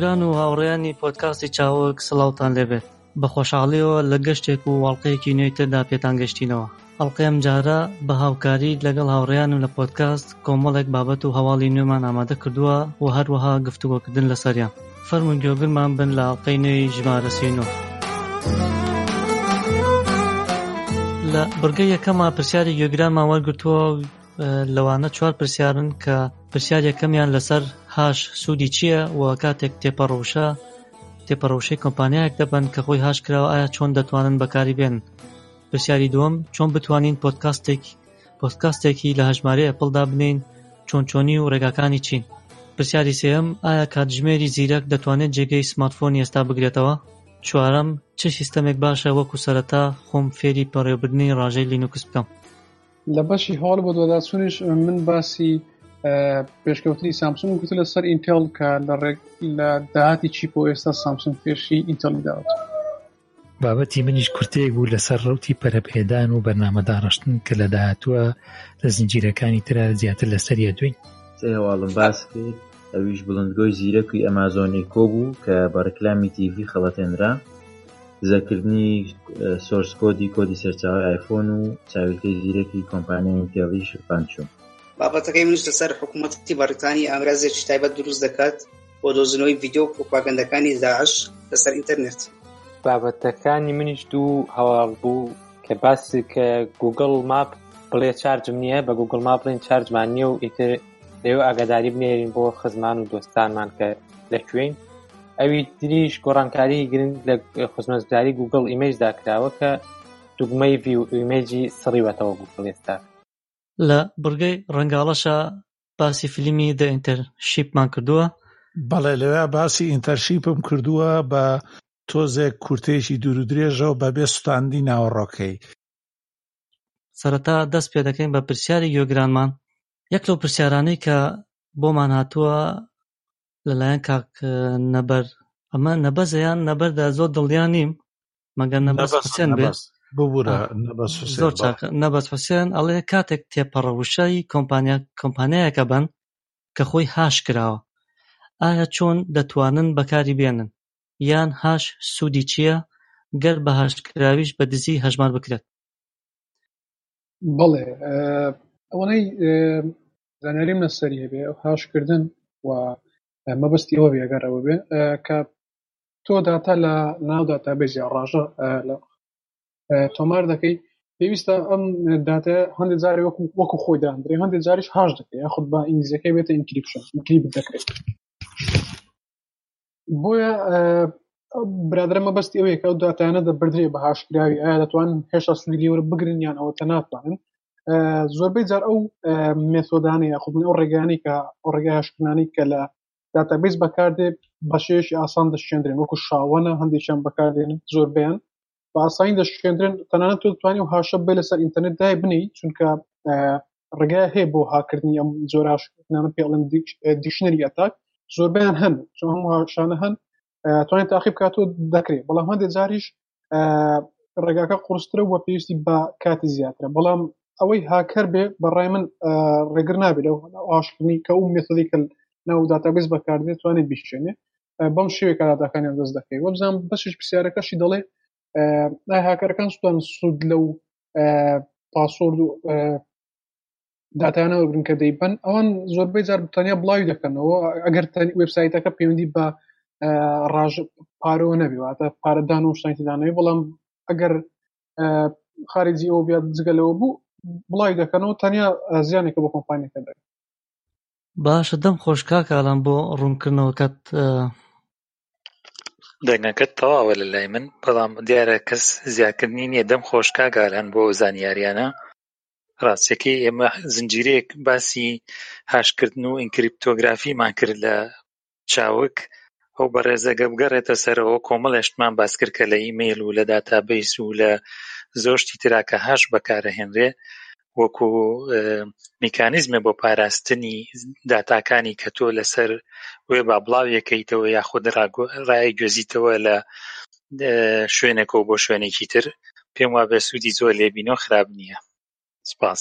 گران و هاوڕیانی پۆدکاستی چاوەک سڵاوتان لێبێت. بە خۆشحاڵیەوە لە گەشتێک و واڵقەیەکی نوێی تردا پێتان گەشتینەوە. ئەڵقەم جارە بە هاوکاری لەگەڵ هاوڕیان و لە پۆدکاست کۆمەڵێک بابەت و هەواڵی نوێمان ئامادە کردووە و هەروەها گفتوگۆکردن لەسەریان. فەرمون گوێگرمان بن لە ئەڵقەی نوێی ژمارە 39. لە بەرگە یەکەمە پرسیاری گوێگرانمان وەرگرتووە، لەوانە چوار پرسیارن کە پرسیار یەکەمیان لەسەر هاش سودی چییە و کاتێک تێپەڕەوشەی کۆمپانیایەک دەبن کە خۆی هاش کراوە ئایا چۆن دەتوانن بەکاری بێن. پرسیاری دووەم، چۆن بتوانین پۆدکاستێکی لە هەژمارەی ئەپڵدا بنین، چۆنی و ڕێگاکانی چین. پرسیاری سێم، ئایا کاتژمێری زیرەک دەتوانێت جێگەی سمارتفۆنی ئێستا بگرێتەوە. چوارەم، چه سیستەمێک باشە وەکو سەرەتا خۆم فێری بەڕێوەبردنی ڕاژەی لینوکس بکەم. لە بەشی هەواڵ بۆ دۆداسوونیش من باسی پێشکەوتنی سامسۆنگ گوت لەسەر ئینتێڵ کە لە داهاتی چیپ و ئێستا سامسۆنگ پێشی ئینتێڵی داوت. بابەتی منیش کورتەیەک بوو لەسەر ڕوتی پەرەپێدان و بەرنامەداڕشتن کە لە داهاتووە لە زنجیرەکانی ترا زیاتر لەسەریە دوین. سێ هەواڵم باس کرد، ئەویش بڵندگۆی زیرەکی ئەمازۆنی کۆ بوو کە بە ڕێکلامی تیڤی خەڵەتێنرا، زەکردنی سۆرس کۆدی سەرچاوەی ئایفۆن و چاویلکەی زیرەکی کۆمپانیای ئینتێڵیش پانچوو. بابەتەکەی منیش لەسەر حکوومەتی بەریتانی ئامرازێکی تایبەت دروست دەکات بۆ دۆزنەوەی ڤیدیۆ پرۆپاگەندەکانی داعش لەسەر ئینتەرنێت. بابەتەکانی منیش دوو هەواڵ بوو کە باسی کە گوگڵ ماپ بڵێ چارجم نییە، بە گوگڵ ماپ بڵێن چارجمان نییە و ئیتر لەوێ ئاگاداری بنێرین بۆ خزمان و دۆستانمان کە لەکوێین. ئەوی دریش گۆڕانکاری گرنگ لە خزمەتگوزاری گوگڵ ئیمهجدا کراوە کە دوگمەی ئیمهجی سڕیوەتەوە گوگڵ ئێستا. لە بەرگەی ڕەنگاڵەشە باسی فیلمی The Internship مان کردووە. بەڵێ لەوێ باسی ئینتەرشیپم کردووە بە تۆزێک کورتێکی دوورودرێژەوە بەبێ سوتاندی ناوەڕۆکەی. سەرەتا دەست پێ دەکەین بە پرسیاری گوێگرانمان. یەک لەو پرسیارانەی کە بۆمان هاتووە لەلایەن کاک نەبەر، ئەمە نەبەزەیان نەبەردا زۆر دڵنیا نیم، مەگەر نەبەز حوسێن بێت ببوورە زۆر چاکە. نەبەز حوسێن ئەڵێ کاتێک تێپەڕەوشەی کۆمپانیایەکە بن کە خۆی هاش کراوە، ئایا چۆن دەتوانن بەکاری بێنن، یان هاش سودی چییە گەر بە هاشکراویش بە دزی هەژمار بکرێت. بەڵێ ئەوەی زانیاریم لەسەری هەبێ هاشکردن و مەبستی ئەوە بێگەرەوە بێ کە تۆ داتا لە ناو داتابێزی ڕاژە تۆمار دەکەی، پێویستە ئەم داتە هەندێک جاری وەکو خۆی دادرێ، هەندێک جاریش هاش دەکەی یاخود بە ئینگلیزیەکەی بێتە ئینکریپشن دەکەیت. بۆیە برادرە مەبستی ئەوەیە کە ئەو داتایانە دەبدرێ بە هاشکراوی، ئایا دەتوانن هێشتا سنگی وەرە بگرن یان ئەوە تەناتوانن. زۆربەی جار ئەو مێتۆدانە یاخود ئەو ڕێگانی کە ڕێگای هاشکردنانی کە لە داتابیس بەکاردێ بەشێشی ئاسان دەشکێندرێن، وەکو شاوانە هەندێکیان بەکاردێنن، زۆربیان بە ئاسانی دەشکێندرێن. تەنانەت تۆ دەتوانی و هاشە بێ لەسەر ئینتەرنێت دای بنی، چونکە ڕێگای هەیە بۆ هاکردنی ئەم زۆر هاشکردنانە پێڵن دیکشنەری ئەتاک، زۆربیان هەن، چون هەموو هاشانە هەن توانێت تاقیب کات تۆ دەکرێت. بەڵام هەندێک جاریش ڕێگاکە قورسترە و پێویستی بە کاتی زیاترە، بەڵام ئەوەی هاکەر بێ بەڕای من ڕێگر نابێت لەو هاشکردنی کە ئەو مێتۆدی کە ناو داتابیس بەکاردێت توانێت بیشێنێ بەم شێوێکە داتاکانیان دەست دەکەی. وەبزانام بەشش پرسیارەکەشی دەڵێ نای هاکەرەکان سوتان سود لەو پاسۆرد و داتایانەوە گرنکە دەیبەن، ئەوان زۆربەی جار تەنیا بڵاوی دەکەنەوە ئەگەر وێبسایتەکە پەیوەندی بە ڕاژ پارەوە نەبیواتە پارەدان و شتانیدانەوەی، بەڵام ئەگەر خارجی ئەو بیاد جگەلەوە بوو بڵاوی دەکەنەوە، تەنیا زیانێکە بۆ کۆمپانیەکە دەکەن. باشە، دەم خۆشکاکەڵان بۆ ڕوونکردنەوەکەت دەنگەکەت تەواوە لە لای من، بەڵام دیارە کەس زیادکردنی نییە. دەم خۆشکاگالان بۆ زانیاریانە ڕاستێکی ئێمە زنجیرێک باسی هاشکردن و ئینکریپتۆگرافیمان کرد لە چاوک، ئەو بەڕێزەگە بگەڕێتە سەرەوە کۆمەڵێشتمان باس کرد کە لە ئیمێل و لە داتابیس و لە زۆشتی تراکە هاش بەکارەهێنرێ. وەکو میکانیزمە بۆ پاراستنی داتاکانی کە تۆ لەسەر وێب ئابلاویەکەیتەوە یاخود ڕایگوێزیتەوە لە شوێنێکەوە بۆ شوێنێکی تر، پێم وا بە سوودی زۆر لێبینەوە خراب نییە. سپاس.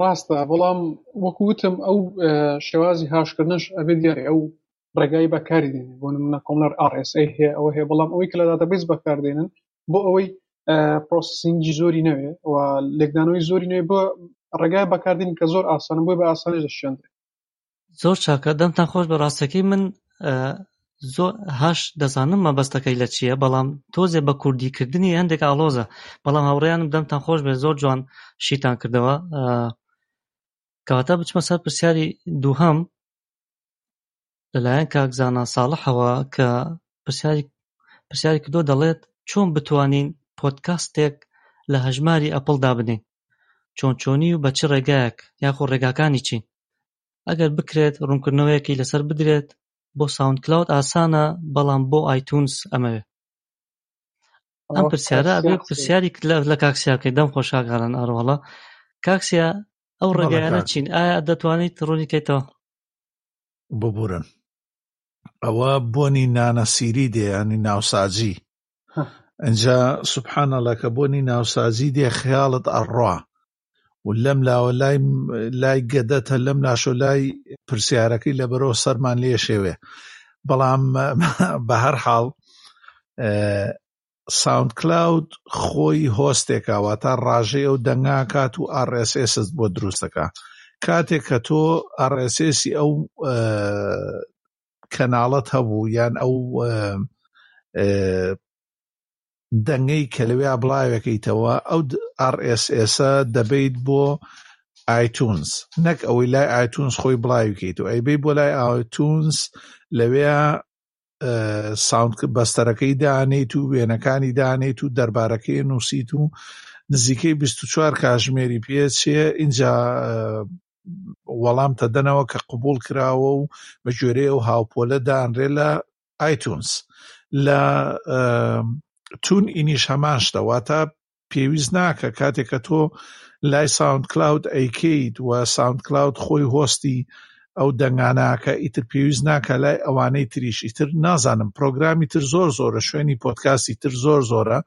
ڕاستە، بەڵام وەکو وتم ئەو شێوازی هاشکردنش ئەبێ دیارێ ئەو ڕێگای بەکاردێنن، بۆ نمونە کۆمەڵەر RSA هەیە ئەوە هەیە، بەڵام ئەوەی کە لە داتابیس بەکاردێنن بۆ ئەوەی پرۆسسینگی زۆری نەوێ و لێکدانەوەی زۆری نوێ بۆ ڕێگای بەکاردێن کە زۆر ئاسانە بۆی بە ئاسانش دەشێنرێ. زۆر چاکە، دەمتان خۆش. بەڕاستەکەی من زۆر هاش دەزانم مەبەستەکەی لە چییە، بەڵام تۆزێ بە کوردیکردنی هەندێک ئالۆزە، بەڵام هاوڕێیانم دەمتان خۆش بێ زۆر جوان شیتان کردەوە. کەواتا بچمە سەر پرسیاری دووهەم لەلایەن کاکزانە ساڵحەوە کە پرسیاری کردۆ دەڵێت چۆن بتوانین پۆدکاستێک لە هەژماری ئەپڵ دابنین، چۆنی و بە چ ڕێگایەک یاخۆ ڕێگاکانی چین؟ ئەگەر بکرێت ڕوونکردنەوەیەکی لەسەر بدرێت بۆ ساوند کلاود ئاسانە، بەڵام بۆ ئایتونز ئەمەوێ. ئەم پرسیارە پرسیاری لە کاکسیاکەی دەم خۆشاگەران ئەڕۆڵە کاکسیا، ئەو ڕێگایانە چین؟ ئایا دەتوانیت ڕوونیکەیتەوە؟ ببوورن ئەوە بۆنی نانەسیری دێیانی ناوسازی ئەنجا سوبحانەڵە کە بۆنی ناوسازی دێ خیاڵت ئەڕوا و لەم لاوە لای گەدەتە لەم لاشۆ لای پرسیارەکەی لە بەرەوە سەرمان لێ شێوێ. بەڵام بە هەر حاڵ ساوند کلاود خۆی هۆستێکە، واتە ڕاژێ و دەنگاکات و RSS بۆ دروستەکە. کاتێک کە تۆ RSS-ی ئەو کەناڵەت هەبوو یان ئەو دەنگەی کە لەوێ ئابلاوەکەیتەوە، ئەو RSS-ە دەبێت بۆ ئایتونز، نەک ئەوەی لای ئایتونز خۆی بڵاوکەیتەوە، ئەیبێ بۆ لای ئایتونز، لەوێ ساوند بەستەرەکەی دانیت و وێنەکانی دانیت و دەربارەکەی نووسیت و نزیکەی 24 کاتژمێری پێچێ ئینجا وەڵامتە دەنەوە کە قبول کراوە و بە جۆرێ و هاوپۆلە دانرێ لە ئایتونز. لە تون ئینیش هەمان شتە، واتە پێویست ناکە کاتێک کە تۆ لای ساوند کلاود ئەیکەیت و ساوند کلاود خۆی هۆستی ئەو دەنگاناکە، ئیتر پێویست ناکە لای ئەوانەی تریش. ئیتر نازانم پرۆگرامی تر زۆر زۆرە، شوێنی پۆدکاستی تر زۆر زۆرە،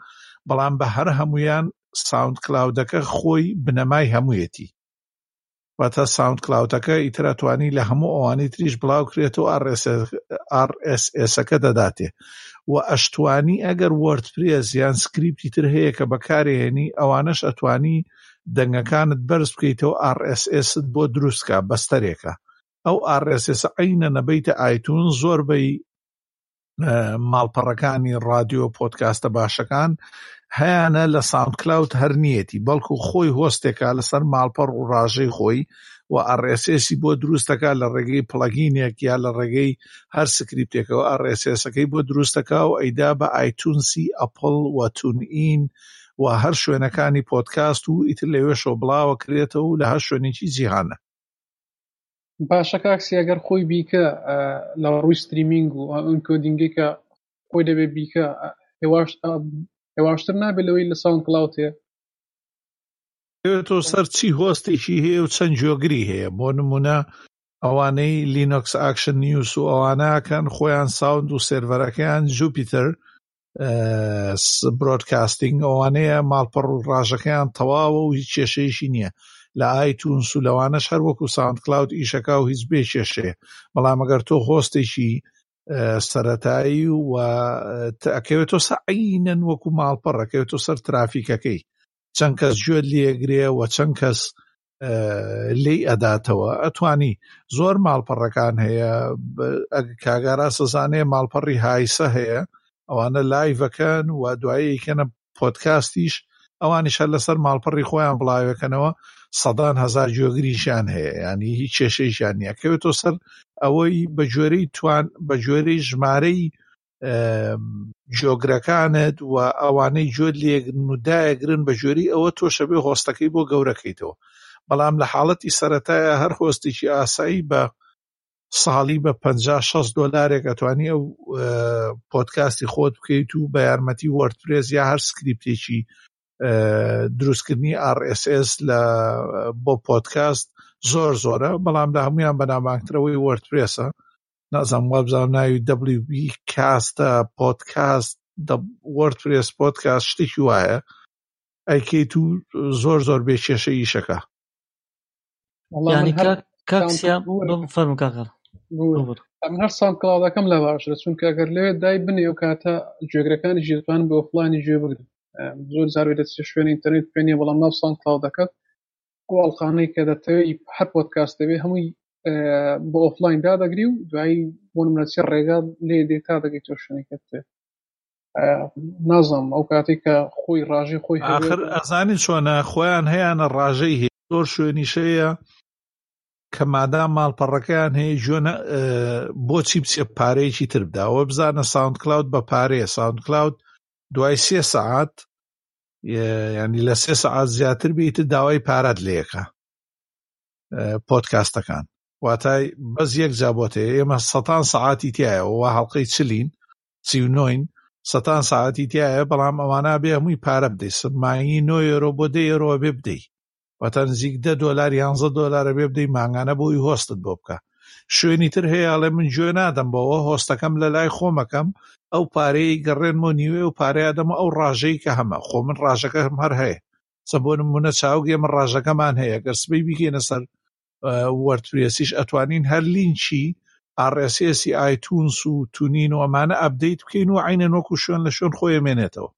بەڵام بە هەر هەمویان ساوند کلاودەکە خۆی بنەمای هەموویەتی، واتە ساوند کلاودەکە ئیتر ئەتوانی لە هەموو ئەوانەی تریش بڵاوکرێتەوە RSS-ەکە دەداتێ و ئەشتوانی ئەگەر وەردپرێس یان سکریپتی تر هەیە کە بەکارهێنی ئەوانەش ئەتوانی دەنگەکانت بەرز بکەیتەوە RSS-ت بۆ دروستکە بەستەرێکە. ئەو RSS عینە نەبەیتە ئایتون، زۆربەی ماڵپەڕەکانی رادیۆ پۆدکاستە باشەکان هەیەە لە ساوند کلاود هەرنیەتی، بەڵکو خۆی هۆستێکە لەسەر ماڵپەڕ و ڕاژەی خۆی و RSS-ی بۆ دروستەکە لە ڕێگەی پڵەگینێک یا لە ڕێگەی هەر سکریپتێکەوە RSS-ەکەی بۆ دروستەکە و ئەیدا بە ئایتونسی ئەپڵ و تونئین و هەر شوێنەکانی پۆدکاست و ئیتر لەوێشۆ بڵاوە کرێتەوە لە هەر شوێنێکی جیهانە. باشە کاکسی، ئەگەر خۆی بیکە لە ڕووی ستریمینگ و ئەون کۆدینگێکە خۆی دەبێ بیکە هێواشتر نابێت لەوەی لە ساوند کلاود هەیە؟ تۆ سەر چی هۆستێکی هەیە و چەند جۆگری هەیە. بۆ نمونە ئەوانەی لینوکس ئاکشن نیوس و ئەوانەکەن خۆیان ساوند و سێرڤەرەکەیان جوپیتەر برۆدکاستینگ، ئەوانەیە ماڵپەڕ و ڕاژەکەیان تەواوە و هیچ کێشەیەکی نییە. لە ئایتونس و لەوانەش هەر وەکو ساوند کلاود ئیشەکە و هیچ بێ کێشەیە. بەڵام ئەگەر تۆ هۆستێکی سەرەتایی و ئەکەوێت تۆ سەعینەن وەکو ماڵپەڕ، ئەکەوێت تۆ سەر ترافیکەکەی چەند کەس گوێت لێگرێ و چەند کەس لێی ئەداتەوە، ئەتوانی زۆر ماڵپەڕەکان هەیە. کاگارا سەزانەیە ماڵپەڕی هایسە هەیە، ئەوانە لایڤەکەن و دوایی کەنە پۆدکاستیش، ئەوانیش هەر لەسەر ماڵپەڕی خۆیان بڵاوەکەنەوە. سەدان هەزار جۆگریشیان هەیە، یعنی هیچ کێشەیشیان نییە. ئەکەوێت تۆ سەر ئەوەی بە جۆرەی ژمارەی جۆگرەکانت و ئەوانەی جۆر لێنودایەگرن بە جۆری ئەوە تۆ شەبێ هۆستەکەی بۆ گەورەکەیتەوە. بەڵام لە حاڵەتی سەرەتایە هەر هۆستێکی ئاسایی بە ساڵی بە $50-60 ئەتوانی ئەو پۆدکاستی خۆت بکەیت و بە یارمەتی وەردپرێس یا هەر سکریپتێکی دروستکردنی RSS لە بۆ پۆدکاست زۆر زۆرە، بەڵام دا هەمویان بەنامانکردنەوەی وەردپرێسە. نازانم وابزانم ناوی WP کاستە پۆدکاست وەردپرێس پۆدکاست شتێکی وایە ئەیکەیت و زۆر زۆر بێکێشە ئیشەکە. یعنی کاکسیا بفەرمو کاکەر من هەر ساوند کلاودەکەم لە باشترە، چونکە ئەگەر لەوێ دای بنێ و کاتە گوێگرەکانی ژێتوان بە ئۆفلاینی گوێ بگرن. زۆر زارێ دەچێ شوێنە ئینتەرنێت پێنیە، بەڵام ناو ساوند کلاودەکەت بۆ ئەڵخانەی کە دەتەوێت هەر پۆدکاست دەبێ هەمووی بە ئۆفلاین دادەگری و دوایی بۆ نمرەچی ڕێگا لێ دێتا دەگەیت شوێنێکت تێ. نازانم ئەو کاتێک کە خۆی ڕاژەی خۆی ئاخر ئەزانی چۆنە خۆیان هەیەە ڕاژەی هەیە زۆر شوێنیشەیە کە مادام ماڵپەڕەکەیان هەیە ژۆنە بۆچی بچێ پارەیەکی تر بداوە بزانە ساوند کلاود بە پارەیە. ساوند کلاود دوای سێ سەعات یعنی لە سێ سەعات زیاتر بیت داوای پارەت لێەکە پۆدکاستەکان، واتای بەس یەک جابۆتەیە ئێمە سەتان سەعاتی تایە وە هەڵقەی چلین چین سەتان ساعتی تایە، بەڵام ئەوانە بێ هەمووی پارە بدەی سمانگی نۆیۆرۆ بۆ دەیەرەوە بێ بدەی واتە نزیک $10 $11 بێ بدەی مانگانە بۆی هۆستت بۆ بکە. شوێنی تر هەیە ئەڵێ من گوێ نادەم بەوە هۆستەکەم لە لای خۆمەکەم، ئەو پارەی گەڕێنمە نیوێ و پارەیە دەمە ئەو ڕاژەی کە هەمە خۆ من ڕاژەکەم هەر هەیە سە بۆ نمونە چاوگێ من ڕاژەکەمان هەیە گەرسبەی بیکێنە سەر وەردپرێسیش ئەتوانین هەر لینکی RSS آیتونس و تونین و ئەمانە ئەپدەیت بکەین و عینەن وەکو شوێن لە شوێن خۆی مێنێتەوە.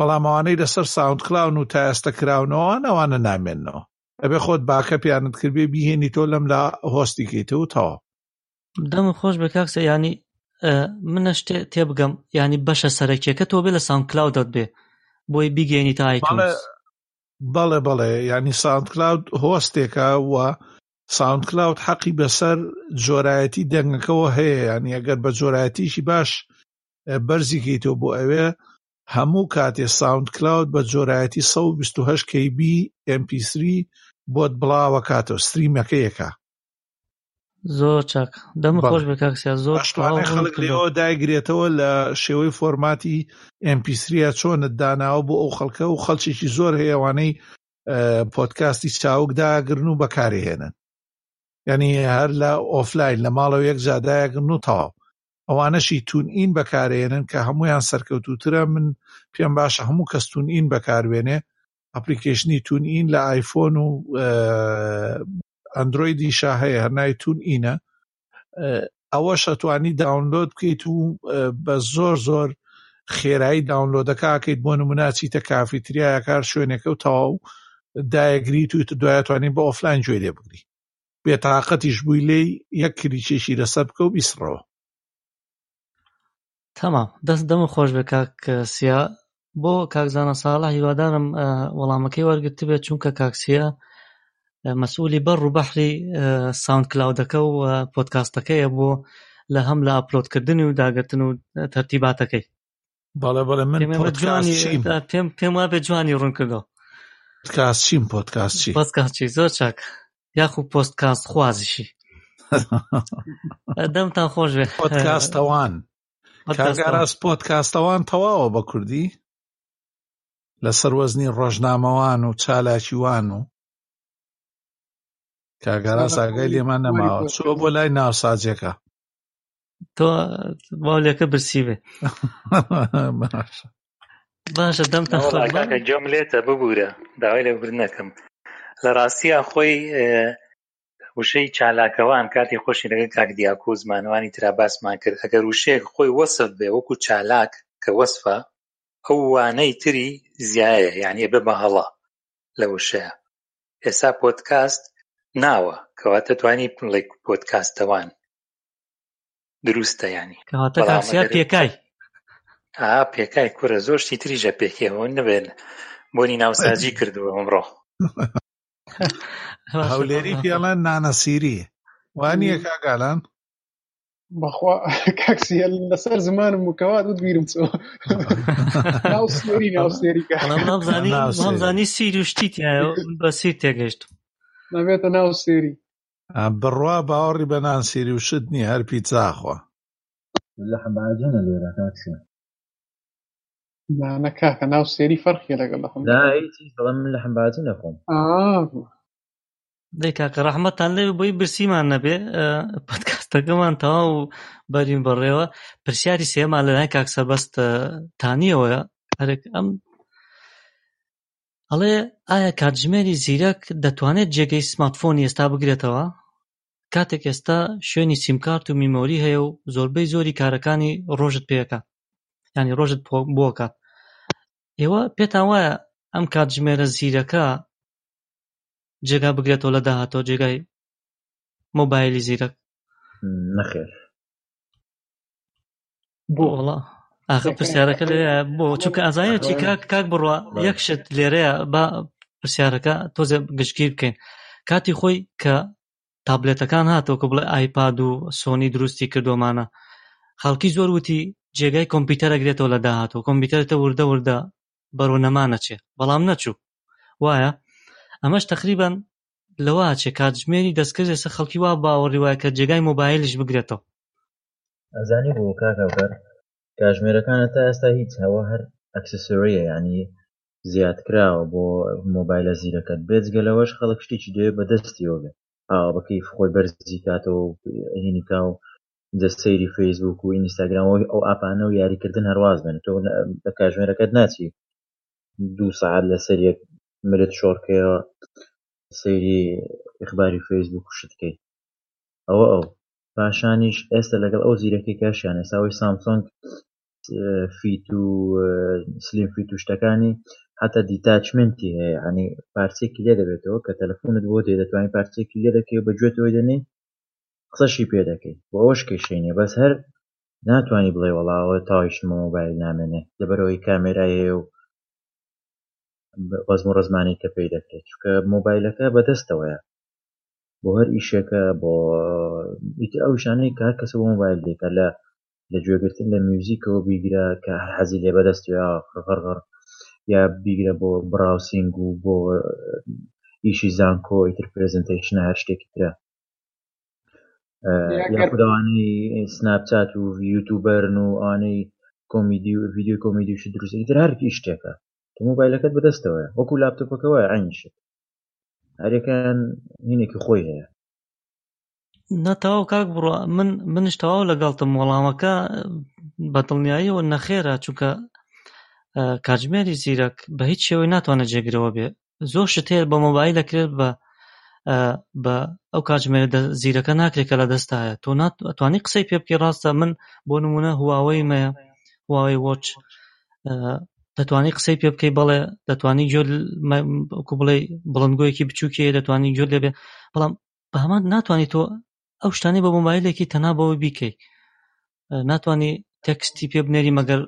بەڵام ئەوانەی لەسەر ساوند کلاود و تایەستە کراونەوەوان ئەوانە نامێننەوە، ئەبێ خۆت باکە پیانت کردێ بیهێنی تۆ لەم لە هۆستی کەیتەوە تەواو. دەمت خۆش بە کاکسە، یعنی منە شتێ تێبگەم یعنی بەشە سەرەکیەکە تۆ بێ لە ساوند کلاودت بێ بۆی بیگەێنی تا ئایتونس. بەڵێ بەڵێ یعنی ساوند کلاود هۆستێکە وە ساوند کلاود حەقی بەسەر جۆرایەتی دەنگەکەەوە هەیە، یعنی ئەگەر بە جۆرایەتیشی باش بەرزی کەیتەوە بۆ ئەوێ هەموو کاتێ ساوند کلاود بە جۆرایەتی 128 KB MP3 بۆت بڵاوە کاتەوە ستریمەکەیەکە. زۆر چاک دەمت خۆش بە کاکسیا زۆر خەڵک لێەوە داگرێتەوە لە شێوەی فۆرماتی MP3ە چۆنت داناوە بۆ ئەو خەڵکە و خەڵکێکی زۆر هەیەوانەی پۆدکاستی چاوک داگرن و بەکارهێنن، یعنی هەر لە ئۆفلاین لە ماڵەوە یەک جادایەگرن و تەواو. ئەوانەشی تونئین بەکارهێنن کە هەمویان سەرکەوتووترە. من پێم باشە هەموو کەس تونئین بەکاربێنێ، ئەپلیکیشنی تونئین لە ئایفۆن و ئەندرویدیشا هەیە هەرنای تونئینە، ئەوە شەتوانی داونلۆد بکەیت و بە زۆر زۆر خێرایی داونلۆدەکەکەیت. بۆ نموناچیتە کافیتریایە کار شوێنێکە و تەواو دایەگریت و دوایەتوانین بە ئۆفلاین گوێ لێ بگری بێتاقەتیش بووی لێی یەک کریچێکی لەسەر بکە و بیسڕەوە. تەمام دەست دەمە خۆش بێ کاکسیا. بۆ کاکزانە ساڵە هیوادارم وەڵامەکەی وەرگرت بێت، چونکە کاکسیا مەسئولی بەر و بەحری ساوند کلاودەکە و پۆدکاستەکەیە بۆ لە هەم لە ئاپلۆدکردنی و داگرتن و تەرتیباتەکەی. بەڵێ بەڵێ من پێم وا بێ جوانی ڕوون کردەوە پۆدکاست چیم پۆدکاست چی پۆدکاست چی. زۆر چاک یاخو پۆدکاست خوازیشی دەمتان خۆش بێ. پۆدکاستەوان کاگاراس پۆدکاستەوان تەواوە بە کوردی لەسەر وەزنی ڕۆژنامەوان و چالاکیوان و کاگاراس ئاگای لێمان نەماوە چۆ بۆ لای ناوسازیەکە تۆ باولەکە برسی بێ. باشە دەمتان خۆش بێ. جۆم لێتە ببوورە داوای لەبر نەکەم لە ڕاستیە خۆی وشەی چالاکەوان کاتی خۆشی لەگەڵ کاک دیاکۆ زمانەوانی ترا باسمان کرد. ئەگەر وشەیەک خۆی وەسف بێ وەکو چالاک کە وەسفە ئەو وانەی تری زیایە، یعنی بێ بەهەڵا لە وشەیە. ئێستا پۆدکاست ناوە کەواتە توانی پڵێک پۆدکاستەوان دروستە، یعنی کەواتە کاکسیا پێکای پێکای کورە زۆرشتی تریژە پێکێەوە نەبێن بۆنی ناوسازی کردووە ئەمڕۆ. هەولێری پێڵەن نانەسیری وانە کاگالان بەخوا کاکسیە لەسەر زمانم وکەوات وتبیرم چۆ ناوسێری سیری شتی بە سیر تێگەشت نابێتە ناوسێری بڕوا باوەڕی بە نانسیری وشت نی هەر پیتزاخوا لە حەباجانە لێرە کاکسیە نەکاکە ناو سێری فەرقیە لەگەڵ لەخۆم بەڵام من لە حەمبازوو نەخۆم دەی کاکە ڕەحمەتان لێ بۆی برسیمان نەبێ پۆدکاستەکەمان تەواو بەرین بەڕێوە. پرسیاری سێمان لەلای کاک سەربەستانیەوەیە هەرێک ئەم ئەڵێ ئایا کاتژمێری زیرەک دەتوانێت جێگەی سمارتفۆنی ئێستا بگرێتەوە کاتێک ئێستا شوێنی سیمکارت و میمۆری هەیە و زۆربەی زۆری کارەکانی ڕۆژت پێەکات یعنی ڕۆژت بۆکات ئێوە پێتان وایە ئەم کاتژمێرە زیرەکە جێگا بگرێتەوە لە داهاتەوە جێگای مۆبایلی زیرەک؟ نەخێر بۆ وەڵا ئاخر پرسیارەکە لێرەیە بۆ چونکە ئازایەتی کاک بڕوە یەکشت لێرەیە با پرسیارەکە تۆزێ گشتگیر بکەین کاتی خۆی کە تابلێتەکان هاتەوە کە بڵێ ئایپاد و سۆنی دروستی کردومانە خەڵکی زۆر وتی جێگای کۆمپیوتەرە گرێتەوە لە داهاتەوە کۆمپیوتەرتە وردە بەرەونەمانەچێ بەڵام نەچوو وایە ئەمەش تقریبان لەوە چێ کاتژمێری دەستکرد ئێستا خەڵکی وا باوەڕی وایە کە جێگای مۆبایلیش بگرێتەوە. ئەزانی بۆ کاکەوکەر کاتژمێرەکانە تا ئێستا هیچ هەوە هەر ئەکسسۆریە یعنی زیادکراوە بۆ مۆبایلە زیرەکەت بێجگە لەوەش خەڵک شتێکی دوێ بەدەستیەوە بێ ئاوا بەکەیف خۆی بەرزی کاتەوە و هینی کا و دەستسەیری فەیسبوک و ئینستاگرامەوەی ئەو ئاپانە و یاریکردن هەرواز بێن تۆ بە کاتژمێرەکەت ناچی دوو سەعات لەسەر یەک مرت شۆڕکەوە سەیری ئیخباری فەیسبوک و شتکەی ئەوە ئەو پاشانیش ئێستا لەگەڵ ئەو زیرەکەی کاشیان ئێستاوەی سامسۆنگ فیت و سلیم فیت و شتەکانی حتا دیتاچمنتی هەیە یعنی پارچێکی لێ دەبێتەوە کە تەلەفۆنت بۆ دێ دەتوانین پارچێکی لێ دەکەی و بەگوێتەوەی دەنێی قسەشی پێ دەکەی بۆ ئەوەش کێشەینێ بەس هەر ناتوانانی بڵێ وەڵاوە تاویشتمە مۆبایل نامێنێ لەبەرەوەی کامێرایە و بەزم و ڕزمانی کە پێی دەکرێت چونکە مۆبایلەکە بەدەستەوەیە بۆ هەر ئیشەکە بۆ ئەو شانەی کە هەر کەسە بۆ مۆبایل دێکات لە گوێگرتن لە میوزیکەوە بیگرە کە هەر حەزی لێ بەدەستوێ غڕغڕ یا بیگرە بۆ براوسینگ و بۆ ئیشی زانکۆ ئیتر پرزنتەیشنە هەر شتێکی ترە یا خودوانی سناپچات و یوتیوبەرن و ئەوانەی کۆمیدی و ڤیدیۆ کۆمیدی و شت دروست ئیتر هەر شتێکە مۆبایلەکەت بەدەستەوەە وەکو لاپتۆپەکەوە ئاینشت هەرەکان هینێکی خۆی هەیە نەتەواو کاک بڕە منش تەواو لەگەڵتم وەڵامەکە بەتڵنیاییەوە نەخێرە چونکە کاتژمێری زیرەک بە هیچ شێوەی ناتوانە جێگرەوە بێ زۆر شت هەیە بە مۆبایل دەکرێت بە ئەو کاتژمێرە زیرەکە ناکرێکە لە دەستایە تۆ ناتوانانی قسەی پێ بکەی ڕاستە من بۆ نمونە هواوەی مەیە هواوەی وەچ دەتوانانی قسەی پێ بکەی بەڵێ دەتوانانی جۆر بڵێ بڵندگۆیەکی بچووکێ دەتوانانی جۆر لێبێ بەڵام بە هەمان ناتوانانی تۆ ئەو شتانی بە مۆبایلێکی تەنها بەوەی بیکەی ناتوانانی تەکستی پێ بنێری مەگەر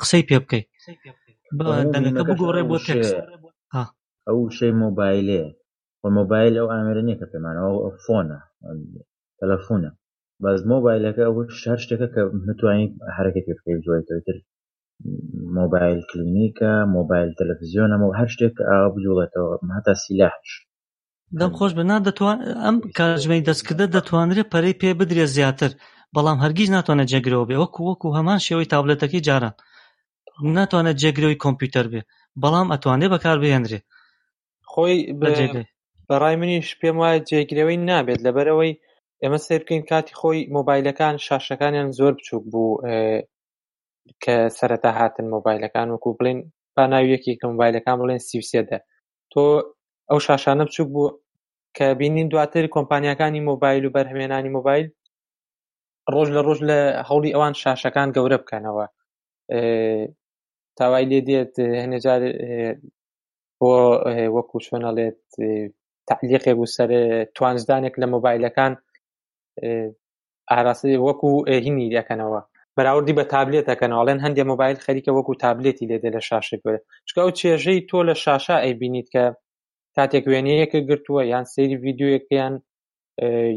قسەی پێ بکەی دەنگەکە بگۆڕێ بۆ تەکست ئەو شەی مۆبایلێ بۆ مۆبایل ئەو ئامێرە نییە کە پێمانەوە ئەو فۆنە تەلەفۆنە بەس مۆبایلەکە ئەو هەر شتێکە کە متوانانی حرەکەت پێ بکەی زۆرتر مۆبایل کلینیکە مۆبایل تەلەڤیزیۆنە هەر شتێک ئاوا بجوڵێتەوە هەتا سیلاحش دەم خۆش بە نادەتوان ئەم کاتژمێری دەستکردە دەتوانرێت پەرەی پێ بدرێ زیاتر بەڵام هەرگیز ناتوانێت جێگرەوە بێ وەکو هەمان شێوەی تابلێتەکەی جاران ناتوانێت جێگرەوەی کۆمپیوتەر بێ بەڵام ئەتوانێت بەکاربهێنرێ خۆی بەڕای منیش پێم وایە جێگرەوەی نابێت لەبەرەوەی ئێمە سەیر بکەین کاتی خۆی مۆبایلەکان شاشەکانیان زۆر بچووک بوو کە سەرەتا هاتن مۆبایلەکان وەکو بڵێن با ناوی یەکێک لە مۆبایلەکان بڵێن سیوسێدە تۆ ئەو شاشانە بچووک بوو کە بینین دواتر کۆمپانیەکانی مۆبایل و بەرهەمێنانی مۆبایل ڕۆژ لە ڕۆژ لە هەوڵی ئەوان شاشەکان گەورە بکەنەوە تاوای لێ دێت هەنێجار بۆ وەکو چۆنەڵێت تەعلیقێک بوو سەر توانجدانێک لە مۆبایلەکان ئاراسی وەکو هینی دەکەنەوە بەراوردی بە تابلێتەکەنەوەڵێن هەندێک مۆبایل خەریکە وەکو تابلێتی لێدێ لە شاشێک بێت چکە ئەو چێژەی تۆ لە شاشە ئەیبینیت کە کاتێک وێنەیەکە گرتووە یان سەیری ڤیدیۆیەکەیان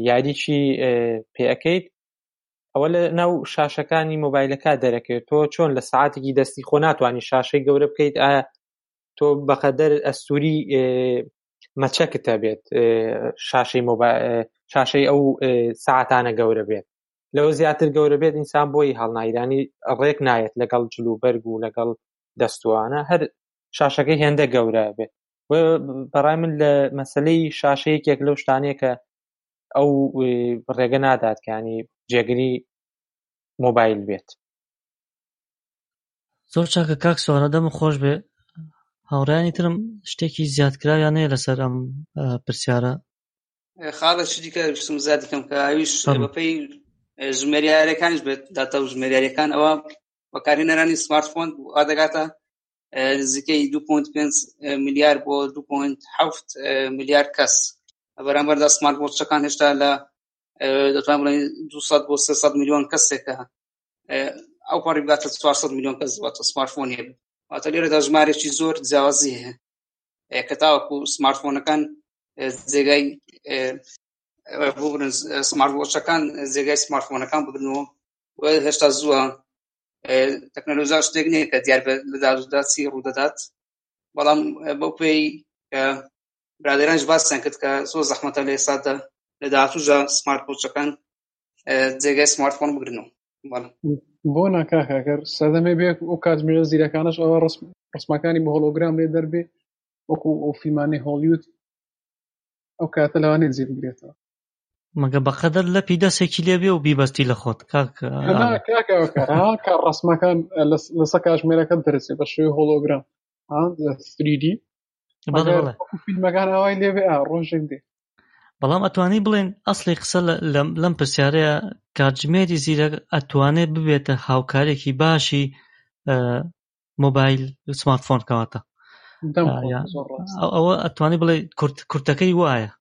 یاریکی پێەکەیت ئەوە لە ناو شاشەکانی مۆبایلەکە دەرەکەوێت تۆ چۆن لە سعاتێکی دەستی خۆ ناتوانانی شاشەی گەورە بکەیت ئایا تۆ بەقەدەر ئەستوری مەچەکتە بێت شاشەی ئەو سعاتانە گەورە بێت لەوە زیاتر گەورە بێت ئینسان بۆی هەڵنایرانی ڕێک نایەت لەگەڵ جلوبەرگ و لەگەڵ دەستوانە هەر شاشەکەی هێندە گەورە بێت. بەڕای من لە مەسلەی شاشەیەکێک لەو شتانەیە کە ئەو ڕێگە نادات کانی جێگری مۆبایل بێت. زۆر چاکە کاک سۆرە، دەم خۆش بێ. هاوڕایانی ترم شتێکی زیادکراویان هەیە لەسەر ئەم پرسیارە؟ خاڵە شتی کە پشتم زیادیکەم کە ئاویش بەپێی ژمێریارەکانیش بێت، داتە و ژمێریارەکان ئەوە بەکارهێنەرانی سمارتفۆن وا دەگاتە نزیکەی 2.5 ملیار بۆ 2.7 ملیار کەس. بەرامبەردا سمارتفۆنەکان هێشتا لە دەتوانین بڵێن 200 بۆ 300 میلیۆن کەسێکە، ئەو پەڕی بگاتە 400 میلیۆن کەس واتە سمارتفۆن هەیە. واتە لێرەدا ژمارەیەکی زۆر جیاوازی هەیە کە تاوەکو سمارتفۆنەکان جێگای ببرن، سمارتفۆنەکان جێگای سمارتفۆنەکان ببرنەوە. هێشتا زووە تەکنەلۆژیا شتێک نییە کە دیار بێت لە داورودا چی ڕوودەدات، بەڵام بەو پێی کە برادێرانش باسیان کرد کە زۆر زەحمەتە لە ئێستادا لە داهاتوودا سمارتفۆنەکان جێگای سمارتفۆن بگرنەوە. بۆ ناکاکە ئەگەر سەردەمێ بێ ئەو کاتژمێرە زیرەکانش ئەوە ڕسمەکانی بە هۆلۆگرام لێ دەربێ، وەکو ئەو فیلمانەی هۆلیوود، ئەو کاتە لەوانێت زیر بگرێتەوە. مەگە بەقەدەر لەپی دەسێکی لێبێ و بیبەستی لە خۆت کاکە ڕسمەکان لەسەر کاتژمێرەکە دەرسێ بە شێوەی هۆلۆگرام 3D فیلمەکان ئەوای لێبێ ڕۆژێک دێ. بەڵام ئەتوانی بڵێن ئەسڵی قسە لەم پرسیارەیە کاتژمێری زیرەک ئەتوانێت ببێتە هاوکارێکی باشی مۆبایل سمارتفۆن کەواتە ئەوە ئەتوانی بڵێ کورتەکەی وایە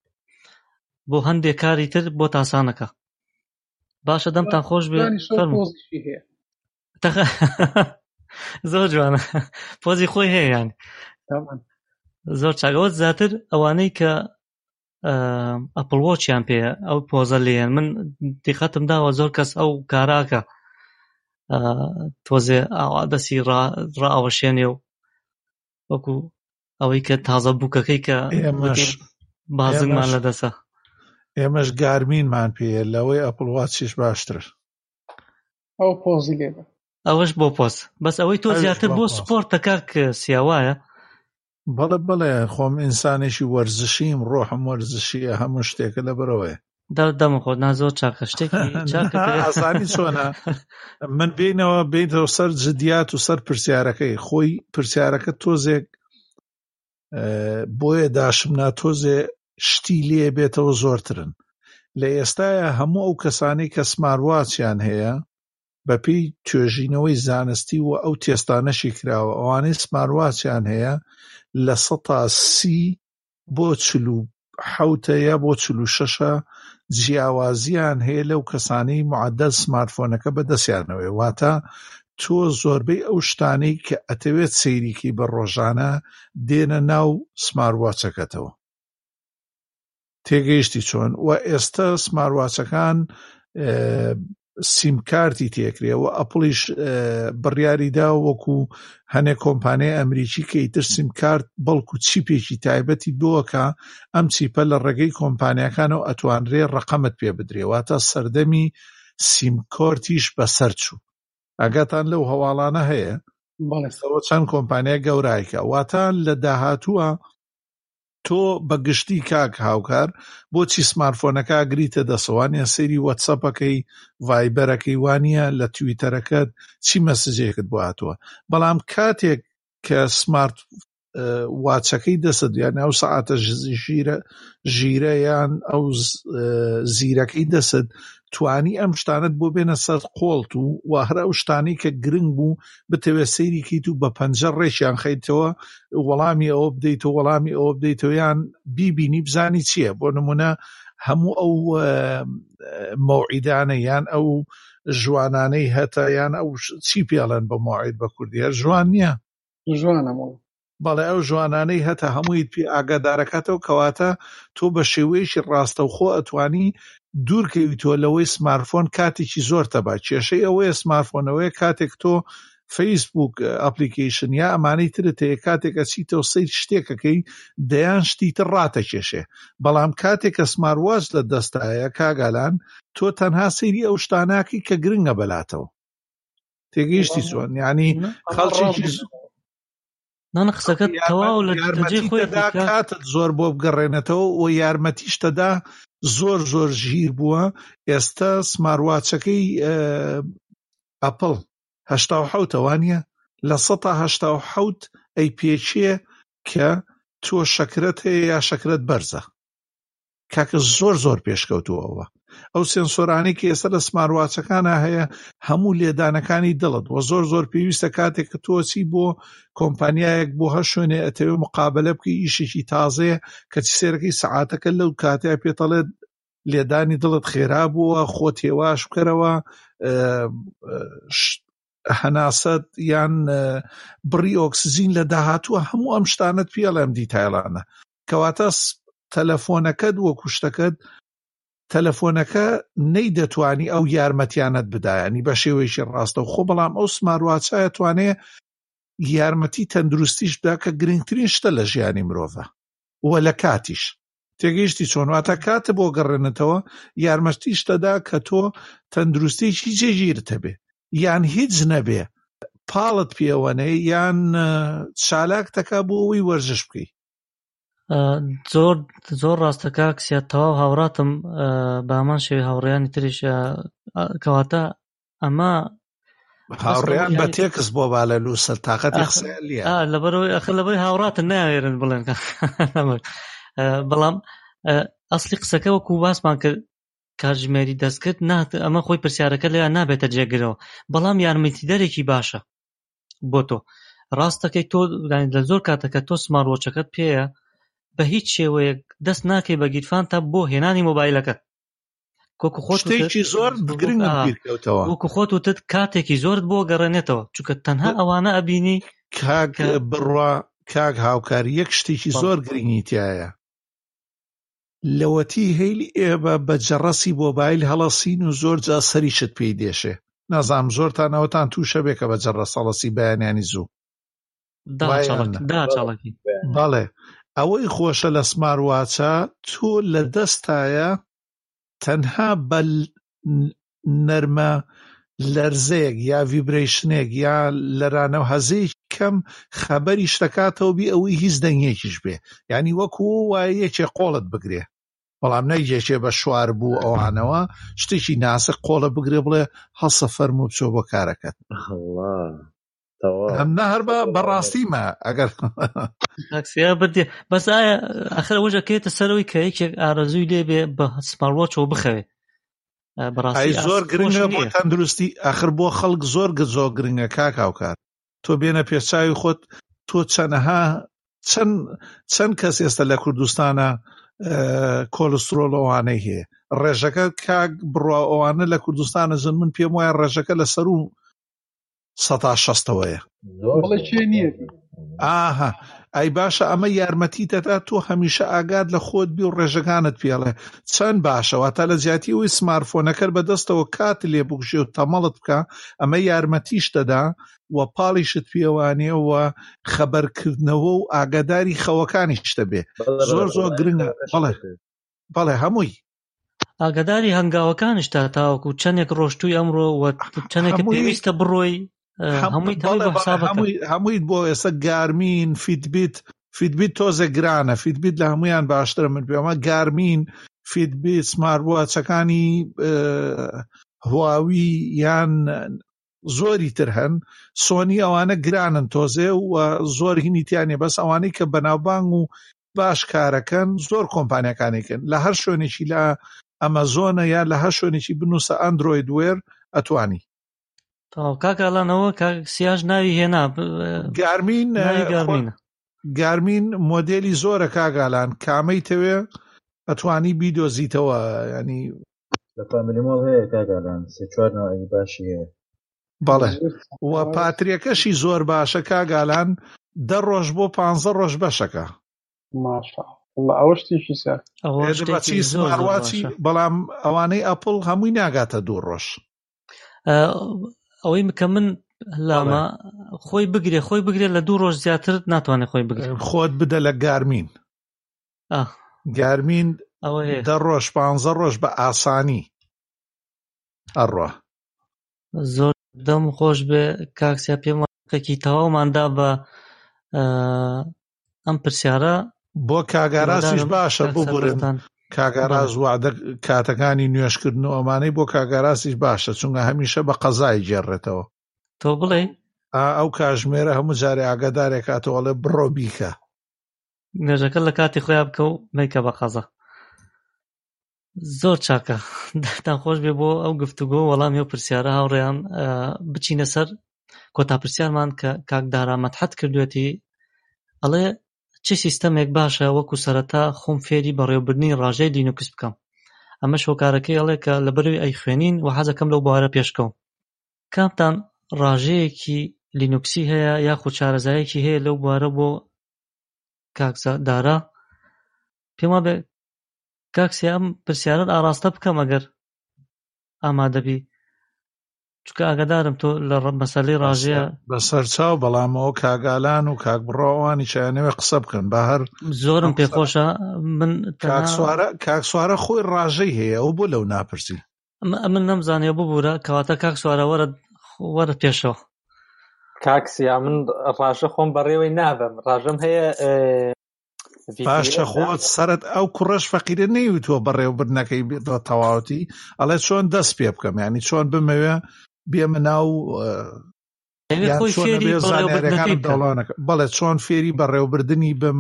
بۆ هەندێک کاری تر بۆ تاسانەکە باشە. دەمتان خۆش بێ. زۆر جوانە، پۆزی خۆی هەیە یانی زۆر چاگەوە. زیاتر ئەوانەی کە ئەپڵ وۆچیان پێ ئەو پۆزە لێن من دیقەتم داوە زۆر کەس ئەو کاراکە تۆزێ ئاوا دەسی ڕاوەشێنێ و وەکو ئەوەی کە تازە بووکەکەی کە بازنگمان لە دەسە ئێمەش گارمینمان پێە لەوەی ئەپڵ واتچیش باشتر. ئەو پۆزی لێ ئەوەش بۆ پۆز بەس ئەوەی تۆ زیاتر بۆ سپۆرتەکاک سیاوایە. بەڵێ خۆم ئینسانێکی وەرزشیم، ڕۆحم وەرزشیە، هەموو شتێکە لە بەرەوەی دەم خۆ نازۆ چاکە شتێکانی چۆنە من بینەوە بینەوە سەر جدیات و سەر پرسیارەکەی خۆی پرسیارەکە تۆزێک بۆیە داشم ناتۆزێ شتی لێ بێتەوە زۆرترن لە ئێستاە هەموو ئەو کەسانی کە سمارواچیان هەیە بەپێی توێژینەوەی زانستی و ئەو تێستانەشی کراوە ئەوانەی سمارواچیان هەیە لە 130 بۆ 47 بۆ 46 جیاوازیان هەیە لەو کەسانی معدەل سمارتفۆنەکە بەدەستیانەوە. واتە تۆ زۆربەی ئەو شتانەی کە ئەتەوێت سەیریکی بە ڕۆژانە دێنە ناو سمارواچەکەتەوە. تێگەیشتی چۆن و ئێستا سمارواچەکان سیمکارتی تێکرێەوە ئەپڵیش بڕیاریدا وەکو هەنێک کۆمپانیای ئەمریکی کە ئیتر سیمکارت بەڵکو چیپێکی تایبەتی بۆکە ئەم چیپە لە ڕێگەی کۆمپانیەکانەوە ئەتوانرێ ڕەقەمت پێ بدرێواتە سەردەمی سیمکۆرتیش بەسەرچوو. ئەگاتان لەو هەواڵانە هەیە بەڵێستەوە چەند کۆمپانیای گەورایکە واتان لە داهاتووە تۆ بەگشتی کاک هاوکار بۆچی سمارتفۆنەکە گریتە دەسەوانە سەیری وەتسەپەکەی ڤایبەرەکەی وانە لە تویتەرەکەت چی مەسجێکت بواتوە. بەڵام کاتێک کە سمارت واچەکەی دەسەد یان ئەو سەعاتە ژیرە یان ئەو زیرەکەی دەسەد توانی ئەم شتانت بۆ بێنە سەر قۆڵت و واهرە ئەو شتانەی کە گرنگ بوو بتەوێت سەیریکیت و بە پەنجە ڕێکیان خەیتەوە وەڵامی ئەوە بدەیتەوە وەڵامی ئەوە بدەیتەوە یان بیبینی بزانی چییە. بۆ نمونە هەموو ئەو مەوعیدانە یان ئەو ژوانانەی هەتا یان ئەو چی پێڵەن بە مەوعید بە کوردی ژوان نییە ژوانە بەڵێ ئەو ژوانانەی هەتا هەموویت پێ ئاگادارەکەتەوە کەواتە تۆ بە شێوەیەشی ڕاستەوخۆ ئەتوانی دوورکەوی تۆ لەوەی سمارتفۆن کاتێکی زۆر تەبا. کێشەی ئەوەیە سمارتفۆنەوەی کاتێک تۆ فەیسبوک ئەپلیکیشن یا ئەمانەی ترت هەیە کاتێکە چیتەوە سەیر شتێکەکەی دەیان شتی تر ڕاتە کێشێ. بەڵام کاتێکە سمارواچ لە دەستایە کاگالان تۆ تەنها سەیری ئەو شتاناکی کە گرنگە بەلاتەوە. تێگەیشتی چۆن یعنی خەڵکی نان قسەکەت تەواو لە دەجێ خۆی کاتت زۆر بۆ بگەڕێنێتەوە و یارمەتیشتەدا زۆر زۆر ژیر بووە. ئێستا سمارواچەکەی ئەپل 87 وانە لە 187 ئەی پێچیە کە تۆ شەکرەت هەیە یا شەکرەت بەرزە، کاکە زۆر زۆر پێشکەوتووەوە. ئەو سێنسۆرانی کە ئێستا لە سمارواچەکانە هەیە هەموو لێدانەکانی دڵت و زۆر زۆر پێویستە کاتێک کە تۆچی بۆ کۆمپانیایەک بۆ هەر شوێنێ ئەتەوێ مقابلە بکەی ئیشێکی تازەیە کە سێرەکەی سەعاتەکە لەو کاتەیە پێتەڵێت لێدانی دڵت خێرا بووە، خۆت هێواش بکەرەوە، هەناسەت یان بڕی ئۆکسزین لە داهاتووە، هەموو ئەم شتانت پێڵێم دیتایلانە. کەواتە تەلەفۆنەکەت وەکو شتەکەت تەلەفۆنەکە نەیدەتوانی ئەو یارمەتیانەت بدایانی بە شێوەیەکی ڕاستە و خۆ، بەڵام ئەو سمارواچایە توانێت یارمەتی تەندروستیش بدا کە گرنگترین شتە لە ژیانی مرۆڤە وە لە کاتیش تێگەیشتی چۆنواتە کاتە بۆ گەڕێنێتەوە یارمەتی شتەدا کە تۆ تەندروستیکی جێگیرت هەبێ یان هیچ نەبێ، پاڵت پێوەنەی یان چالاک تەکا بۆ ئەوەی وەرزش بکەی. زۆر زۆر ڕاستەکە کسیا تەواو هاوڕاتم بامان شێوی هاوڕێیانی تریشە. کەواتە ئەمە هاوڕێیان بە تێکس بۆ بالە لووسەر تااقەتی قسەلی لەبەرەوەی ئەخ لەبەری هاوڕاتن ناوێرن بڵێن. بەڵام ئەسلی قسەکە وەکو باسمان کرد کاتژمێری دەستکرد نات ئەمە خۆی پرسیارەکە لەیان نابێتە جێگرەوە، بەڵام یارمەتیدەرێکی باشە بۆ تۆ. ڕاستەکەی تۆ لە زۆر کاتەکە تۆ سمارۆچەکەت پێەیە بە هیچ شێوەیەک دەست ناکەی بە گیرفان تا بۆ هێنانی مۆبایلەکەت. وەکو خۆت وتت کاتێکی زۆرت بۆ گەڕێنێتەوە، چونکە تەنها ئەوانە ئەبینی کاک بڕوا کاک هاوکاری یەک شتێکی زۆر گرنگی تایە لەوەتی هەیلی ئێبە بە جەڕەسی مۆبایل هەڵەسین و زۆر جا سەریشت پێی دێشێ. نازام زۆرتانەوەتان تووشە بێکە بە جەڕەس هەڵەسی بەیانیانی زوو بەڵێ ئەوەی خۆشە لە سمارواچە تۆ لە دەستایە تەنها بە نەرمە لەرزەیەک یا ڤیبرەیشنێک یا لەرانەو هەزەیەکی کەم خەبەری شتەکاتەوە بی ئەوەی هیچ دەنگێکیش بێ، یعنی وەکو وایە یەکێ قۆڵت بگرێ، بەڵام نەیجێکێ بە شوار بوو ئەوانەوە شتێکی ناسق قۆڵە بگرێ بڵێ هەسە فەرم و بچۆ بۆ کارەکەت. ئەم نە هەر بەڕاستیمە ئەگەر ئەکسیا بردێ بەس ئایا ئەخر وەژەکەیتە سەرەوەی کە یەکێک ئارەزووی لێبێ بە سمارواچەوە بخەوێ بەڕاستی زۆر گرنگە بۆ تەندروستی. ئەخر بۆ خەڵک زۆر گزۆ گرنگە کاکاوکار تۆ بێنە پێچاوی خۆت. تۆ چەند کەس ئێستا لە کوردستانە کۆلسترۆڵ ئەوانەی هەیە ڕێژەکە کاک بڕوا ئەوانە لە کوردستانە زن من پێم وایە ڕێژەکە لە سەر و 160ەوەیە ئاها ئای باشە. ئەمە یارمەتیتەدا تۆ هەمیشە ئاگاد لە خۆت بی و ڕێژەکانت پێڵێ چەند باشەوە تا لە زیاتی ئەوی سمارفۆنەکە بەدەستەوە کات لێبووژێ و تەمەڵت بکە. ئەمە یارمەتیش دەدا و پاڵیشت پێوانێەوە خەبەرکردنەوە و ئاگاداری خەوەکانیش دەبێ زۆر زۆر گرنگە. بەڵێ هەمووی ئاگاداری هەنگاوەکانشتا تاوەکو چەندێک ڕۆشتووی ئەمڕۆ و چەندێکی پێویستە بڕۆی هەموویت بۆ ئێستا گارمین فیتبیت تۆزە گرانە، فیتبیت لە هەمویان باشترە. من پێمە گارمین فیتبیت سمارتواچەکانی هواوی یان زۆری تر هەن سۆنی ئەوانە گرانن تۆزێ و زۆر هینیتیانێ، بەس ئەوانەی کە بەناوبانگ و باش کارەکەن زۆر کۆمپانیەکانێکن لە هەر شوێنێکی لە ئەمازۆنە یا لە هەر شوێنێکی بنووسە ئەندروید وێر ئەتوانی کاکەڵانەوە سیاژ ناوی هێنا گارمین مۆدێلی زۆرە کاگالان کامەی تەوێ ئەتوانی بیدۆزیتەوە. ینی لە فامیلیمۆڵ هەیە کاگالان سێ چوار ناوی باشی هەیە بەڵێ و پاتریەکەشی زۆر باشە کاگالان 10 ڕۆژ بۆ 15 ڕۆژ بەشەکە ئەوەشتێکی سەر ئەوواچی. بەڵام ئەوانەی ئەپڵ هەمووی ناگاتە 2 ڕۆژ ئەوەی کە من لامە خۆی بگرێ لە 2 ڕۆژ زیاتر ناتوانێت خۆی بگرێ. خۆت بدە لە گارمین ئەوە 10 ڕۆژ 15 ڕۆژ بە ئاسانی ئەڕە. زۆر دەم خۆش بێ کاکسیا پێم وایە تەواوماندا بە ئەم پرسیارە بۆ کاگارازیش باشە ببورن. کاگاراز وعدە کاتەکانی نوێشکردن و ئەمانەی بۆ کاگارازیش باشە چونکە هەمیشە بە قەزای جێڕێتەوە. تۆ بڵێ ئەو کاژمێرە هەموو جارێ ئاگادارێک هاتووەڵێ بڕۆ بیکە نوێژەکە لە کاتی خۆیان بکە و مەیکە بە قەزا. زۆر چاکە دەتان خۆش بێ بۆ ئەو گفتوگۆ. وەڵامی ئەو پرسیارە هاوڕێیان بچینە سەر کۆتاپرسیارمان کە کاک دارا مەدحەت کردوێتی ئەڵێ چی سیستەمێک باشە وەکو سەرەتا خۆم فێری بەڕێوەبردنی ڕاژەی لینوکس بکەم. ئەمەش هۆکارەکەی ئەڵێ کە لەبەروی ئەی خوێنین و حەزەکەم لەو بوارە پێشکەوم. کامتان ڕاژەیەکی لینوکسی هەیە یاخود چارەزایەکی هەیە لەو بوارە بۆ کاک دارا؟ پێما بێ کاکسی ئەم پرسیارەت ئاراستە بکەم ئەگەر ئامادەبی، چکە ئاگادارم تۆ لە مەسەلەی ڕاژەیە بەسەرچاو، بەڵامەوە کاگالان و کاک بڕۆوانی چیانەوێ قسە بکەن بە هەر زۆرم پێخۆشە. من کاک سوارە خۆی ڕاژەی هەیە و بۆ لەو ناپرسی من نەمزانێ ببوورە کەواتە کاک سوارە وەرە پێشەوە. کاکسیا من ڕاژە خۆم بەڕێوەی نابم، ڕاژەم هەیە باشە. خۆت سەرت ئەو کوڕەش فەقیرە نەیوتوە بەڕێوەبردنەکەی بێتەوە تەواوەتی ئەڵێ چۆن دەست پێ بکەم، یعنی چۆن بمەوێ بێمە ناو بەڵێ چۆن فێری بەڕێوەبردنی بم،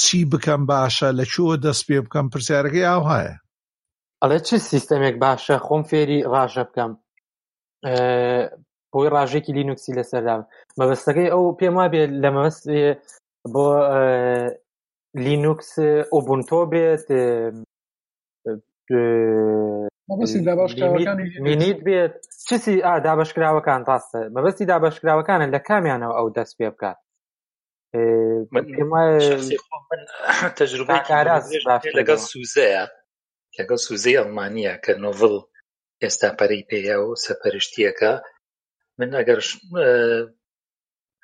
چی بکەم باشە، لەکوێوە دەست پێ بکەم. پرسیارەکەی ئاو هەیە ئەڵێ چ سیستەمێک باشە خۆم فێری ڕاژە بکەم بۆی ڕاژێکی لینوکسی لەسەردام. مەبەستەکەی ئەو پێم وابێ لە مەبەست بۆ لینوکس ئۆبونتۆ بێت، مینیت بێت، چسی دابەشکراوەکان ڕاستە مەبەستی دابەشکراوەکانە لە کامیانەوە ئەو دەست پێ بکات. لەگەڵ سوزەیە، لەگەڵ سوزەی ئەڵمانیە کە نۆڤڵ ئێستا پەرەی پێیە و سەپەرشتیەکە. من ئەگەر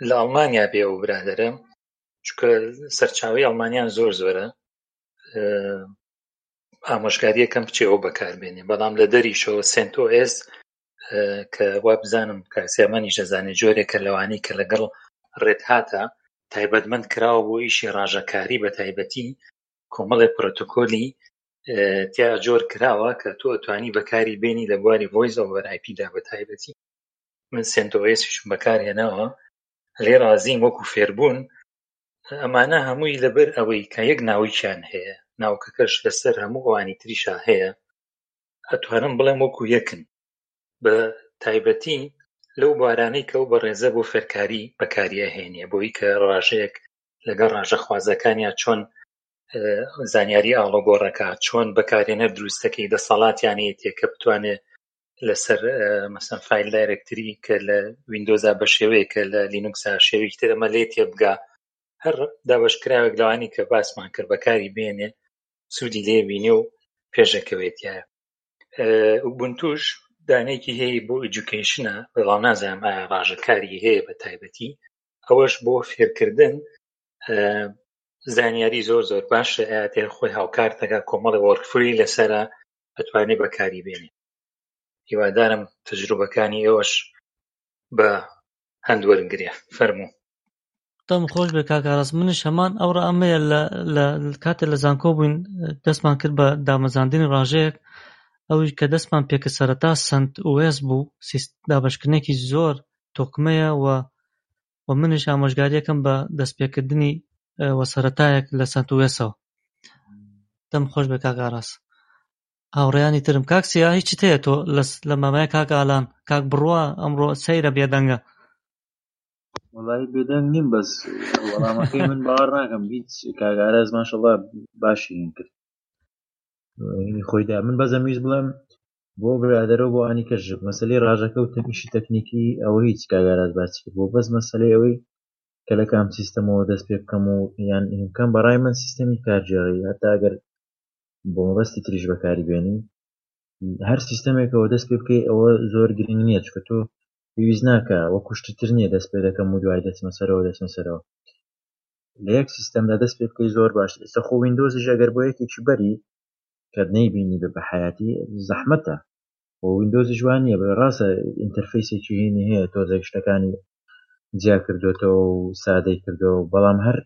لە ئەڵمانیا بێ و برادەرم، چکە سەرچاوی ئەڵمانیان زۆر زۆرە، ئامۆژگاریەکەم بچێەوە بەکاربێنێ. بەڵام لە دەریشەوە سێنتۆ ئێس کە وا بزانم کاسیامانی شەزانێ جۆرێکە لەوانی کە لەگەڵ ڕێت هاتە تایبەتمەند کراوە بۆ ئیشی ڕاژەکاری، بە تایبەتی کۆمەڵێ پرۆتۆکۆلی تیا جۆر کراوە کە تۆ ئەتوانی بەکاری بێنی لە بواری ڤۆیس ئۆڤەر ئای پیدا. بە تایبەتی من سێنتۆ ئێسیشم بەکارهێناوە لێ رازیم وەکو فێربوون. ئەمانە هەمووی لەبەر ئەوەی کە یەک ناوییان هەیە، ناوکەکەش لەسەر هەموو ئەوانی تریشا هەیە، ئەتوانم بڵێم وەکو یەکن. بە تایبەتی لەو بارانەی کە ئەو بەڕێزە بۆ فێرکاری بەکاریە هێنیە، بۆی کە ڕاژەیەک لەگەڵ ڕاژەخوازەکانیان چۆن زانیاری ئاڵۆگۆڕەکە، چۆن بەکارێنەر دروستەکەی دەسەڵاتیانەیە تێکە بتوانێت لەسەر مەسەن فایل دایرێکتری کە لە ویندۆزا بە شێوەیە کە لە لینوکسا شێوەیەکی تر ئەمە لێ تێبگا. هەر دابەشکراوێک لەوانی کە باسمان کرد بەکاری بێنێ سوودی لێبینێ و پێشەکەوێتیە. ئوبونتوش دانێکی هەیە بۆ ئیدوکیشنە، بەڵام نازانم ئایا ڕاژەکاری هەیە. بە تایبەتی ئەوەش بۆ فێرکردن زانیاری زۆر زۆر باشە، ئاتێ خۆی هاوکارتەکە کۆمەڵی وەرکفری لەسرە ئەتوانێ بەکاری بێنێ. هیوادارم تەجروبەکانی ئێوەش بە هەند وەرگرە. فەرموو تام خۆش بێ کاکاراس. منش هەمان ئەوڕە ئەمەیە کاتێ لە زانکۆ بووین دەستمان کرد بە دامەزاندنی ڕاژەیەک، ئەوی کە دەستمان پێکە سەرەتا سنت ئۆس بوو، دابەشکردنێکی زۆر تۆقمەیە و منش ئامۆژگاریەکەم بە دەستپێکردنی وەسەرەتایەک لە سنت ئۆسەوە. تام خۆش بێ کاکاراس. هاوڕێیانی ترم کاکسیا هیچی تەیە تۆ لە مامای کاکالان کاک بڕوە ئەمڕۆ سەیرە بێدەنگە؟ وڵی بێدەنگ نیم، بەس وەڵامەکەی من باوەڕ ناکەم هیچ. کاگاراز ماشەڵڵا باشی هین کرد خۆیدا. من بەزەمیش بڵێم بۆ برادەرە و بۆ ئانی کەژب مەسلەی ڕاژەکە و تەمیشی تەکنیکی ئەوە هیچ کاگاراز باسی کرد بۆ بەس مەسلەی ئەوەی کە لە کام سیستەمەوە دەست پێ بکەم و یان ئیمکان بەڕای من سیستەمی کارجیێڕی هەتا ئەگەر بۆ مەبەستی تریش بەکاری بێنی هەر سیستەمێکەوە دەست پێ بکەی ئەوە زۆر گرین نییە، چکە تۆ پێویست ناکە وەکو شتتر نییە دەست پێ دەکەم و دوای دەچمە سەرەوە لە یەک سیستەمدا دەست پێ بکەی زۆر باش. ئێستا خۆ ویندۆزیش ئەگەر بۆ یەکێکی بەری کە نەیبینی بە حیاتی زەحمەتە، بۆ ویندۆزیش وان نییە بە ڕاستە ئینتەرفەیسێکی هینی هەیە تۆ زێک شتەکانی جا کردوێتەوە و سادەی کردەوە، بەڵام هەر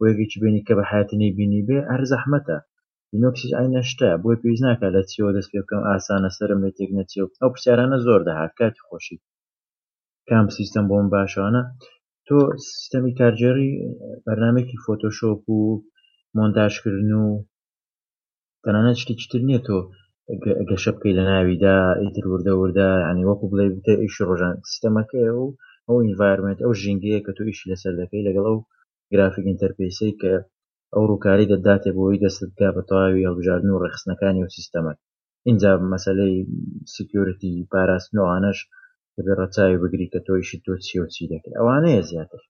وەیەکێکی بینی کە بە حیاتی نەیبینی بێ هەر زەحمەتە. لینۆکسیش ئەینە شتە، بۆی پێویست ناکات لە چیەوە دەست پێ بکەم ئاسانە سەرم لێ تێک نەچێت. ئەو پرسیارانە زۆر دەهات کاتی خۆشی کام سیستەم بۆم باشانە. تۆ سیستەمی کارجێری بەرنامێکی فۆتۆشۆپ و مۆنتاژکردن و تەنانەت شتێکتر نییە تۆ گەشە بکەی لە ناویدا ئیتر وردەوردە، ینی وەکو بڵێ بتە ئیشی ڕۆژان سیستەمەکەی و ئەو ئینڤایرمنت ئەو ژینگەیە کە تۆ ئیشی لەسەر دەکەی لەگەڵ ئەو گرافیک ئینتەرفەیسی کە ئەو ڕووکاری دەداتێ بۆی دەستکا بە تەواوی هەڵبژاردن و ڕێخستنەکانی و سیستەمەکە. اینجا مەسلەی سیکیورتی پاراستنەوانەش ڕەچاوی بگری کە تۆیشی تۆ چیۆچی دەکرێت. ئەوانەیە زیاتر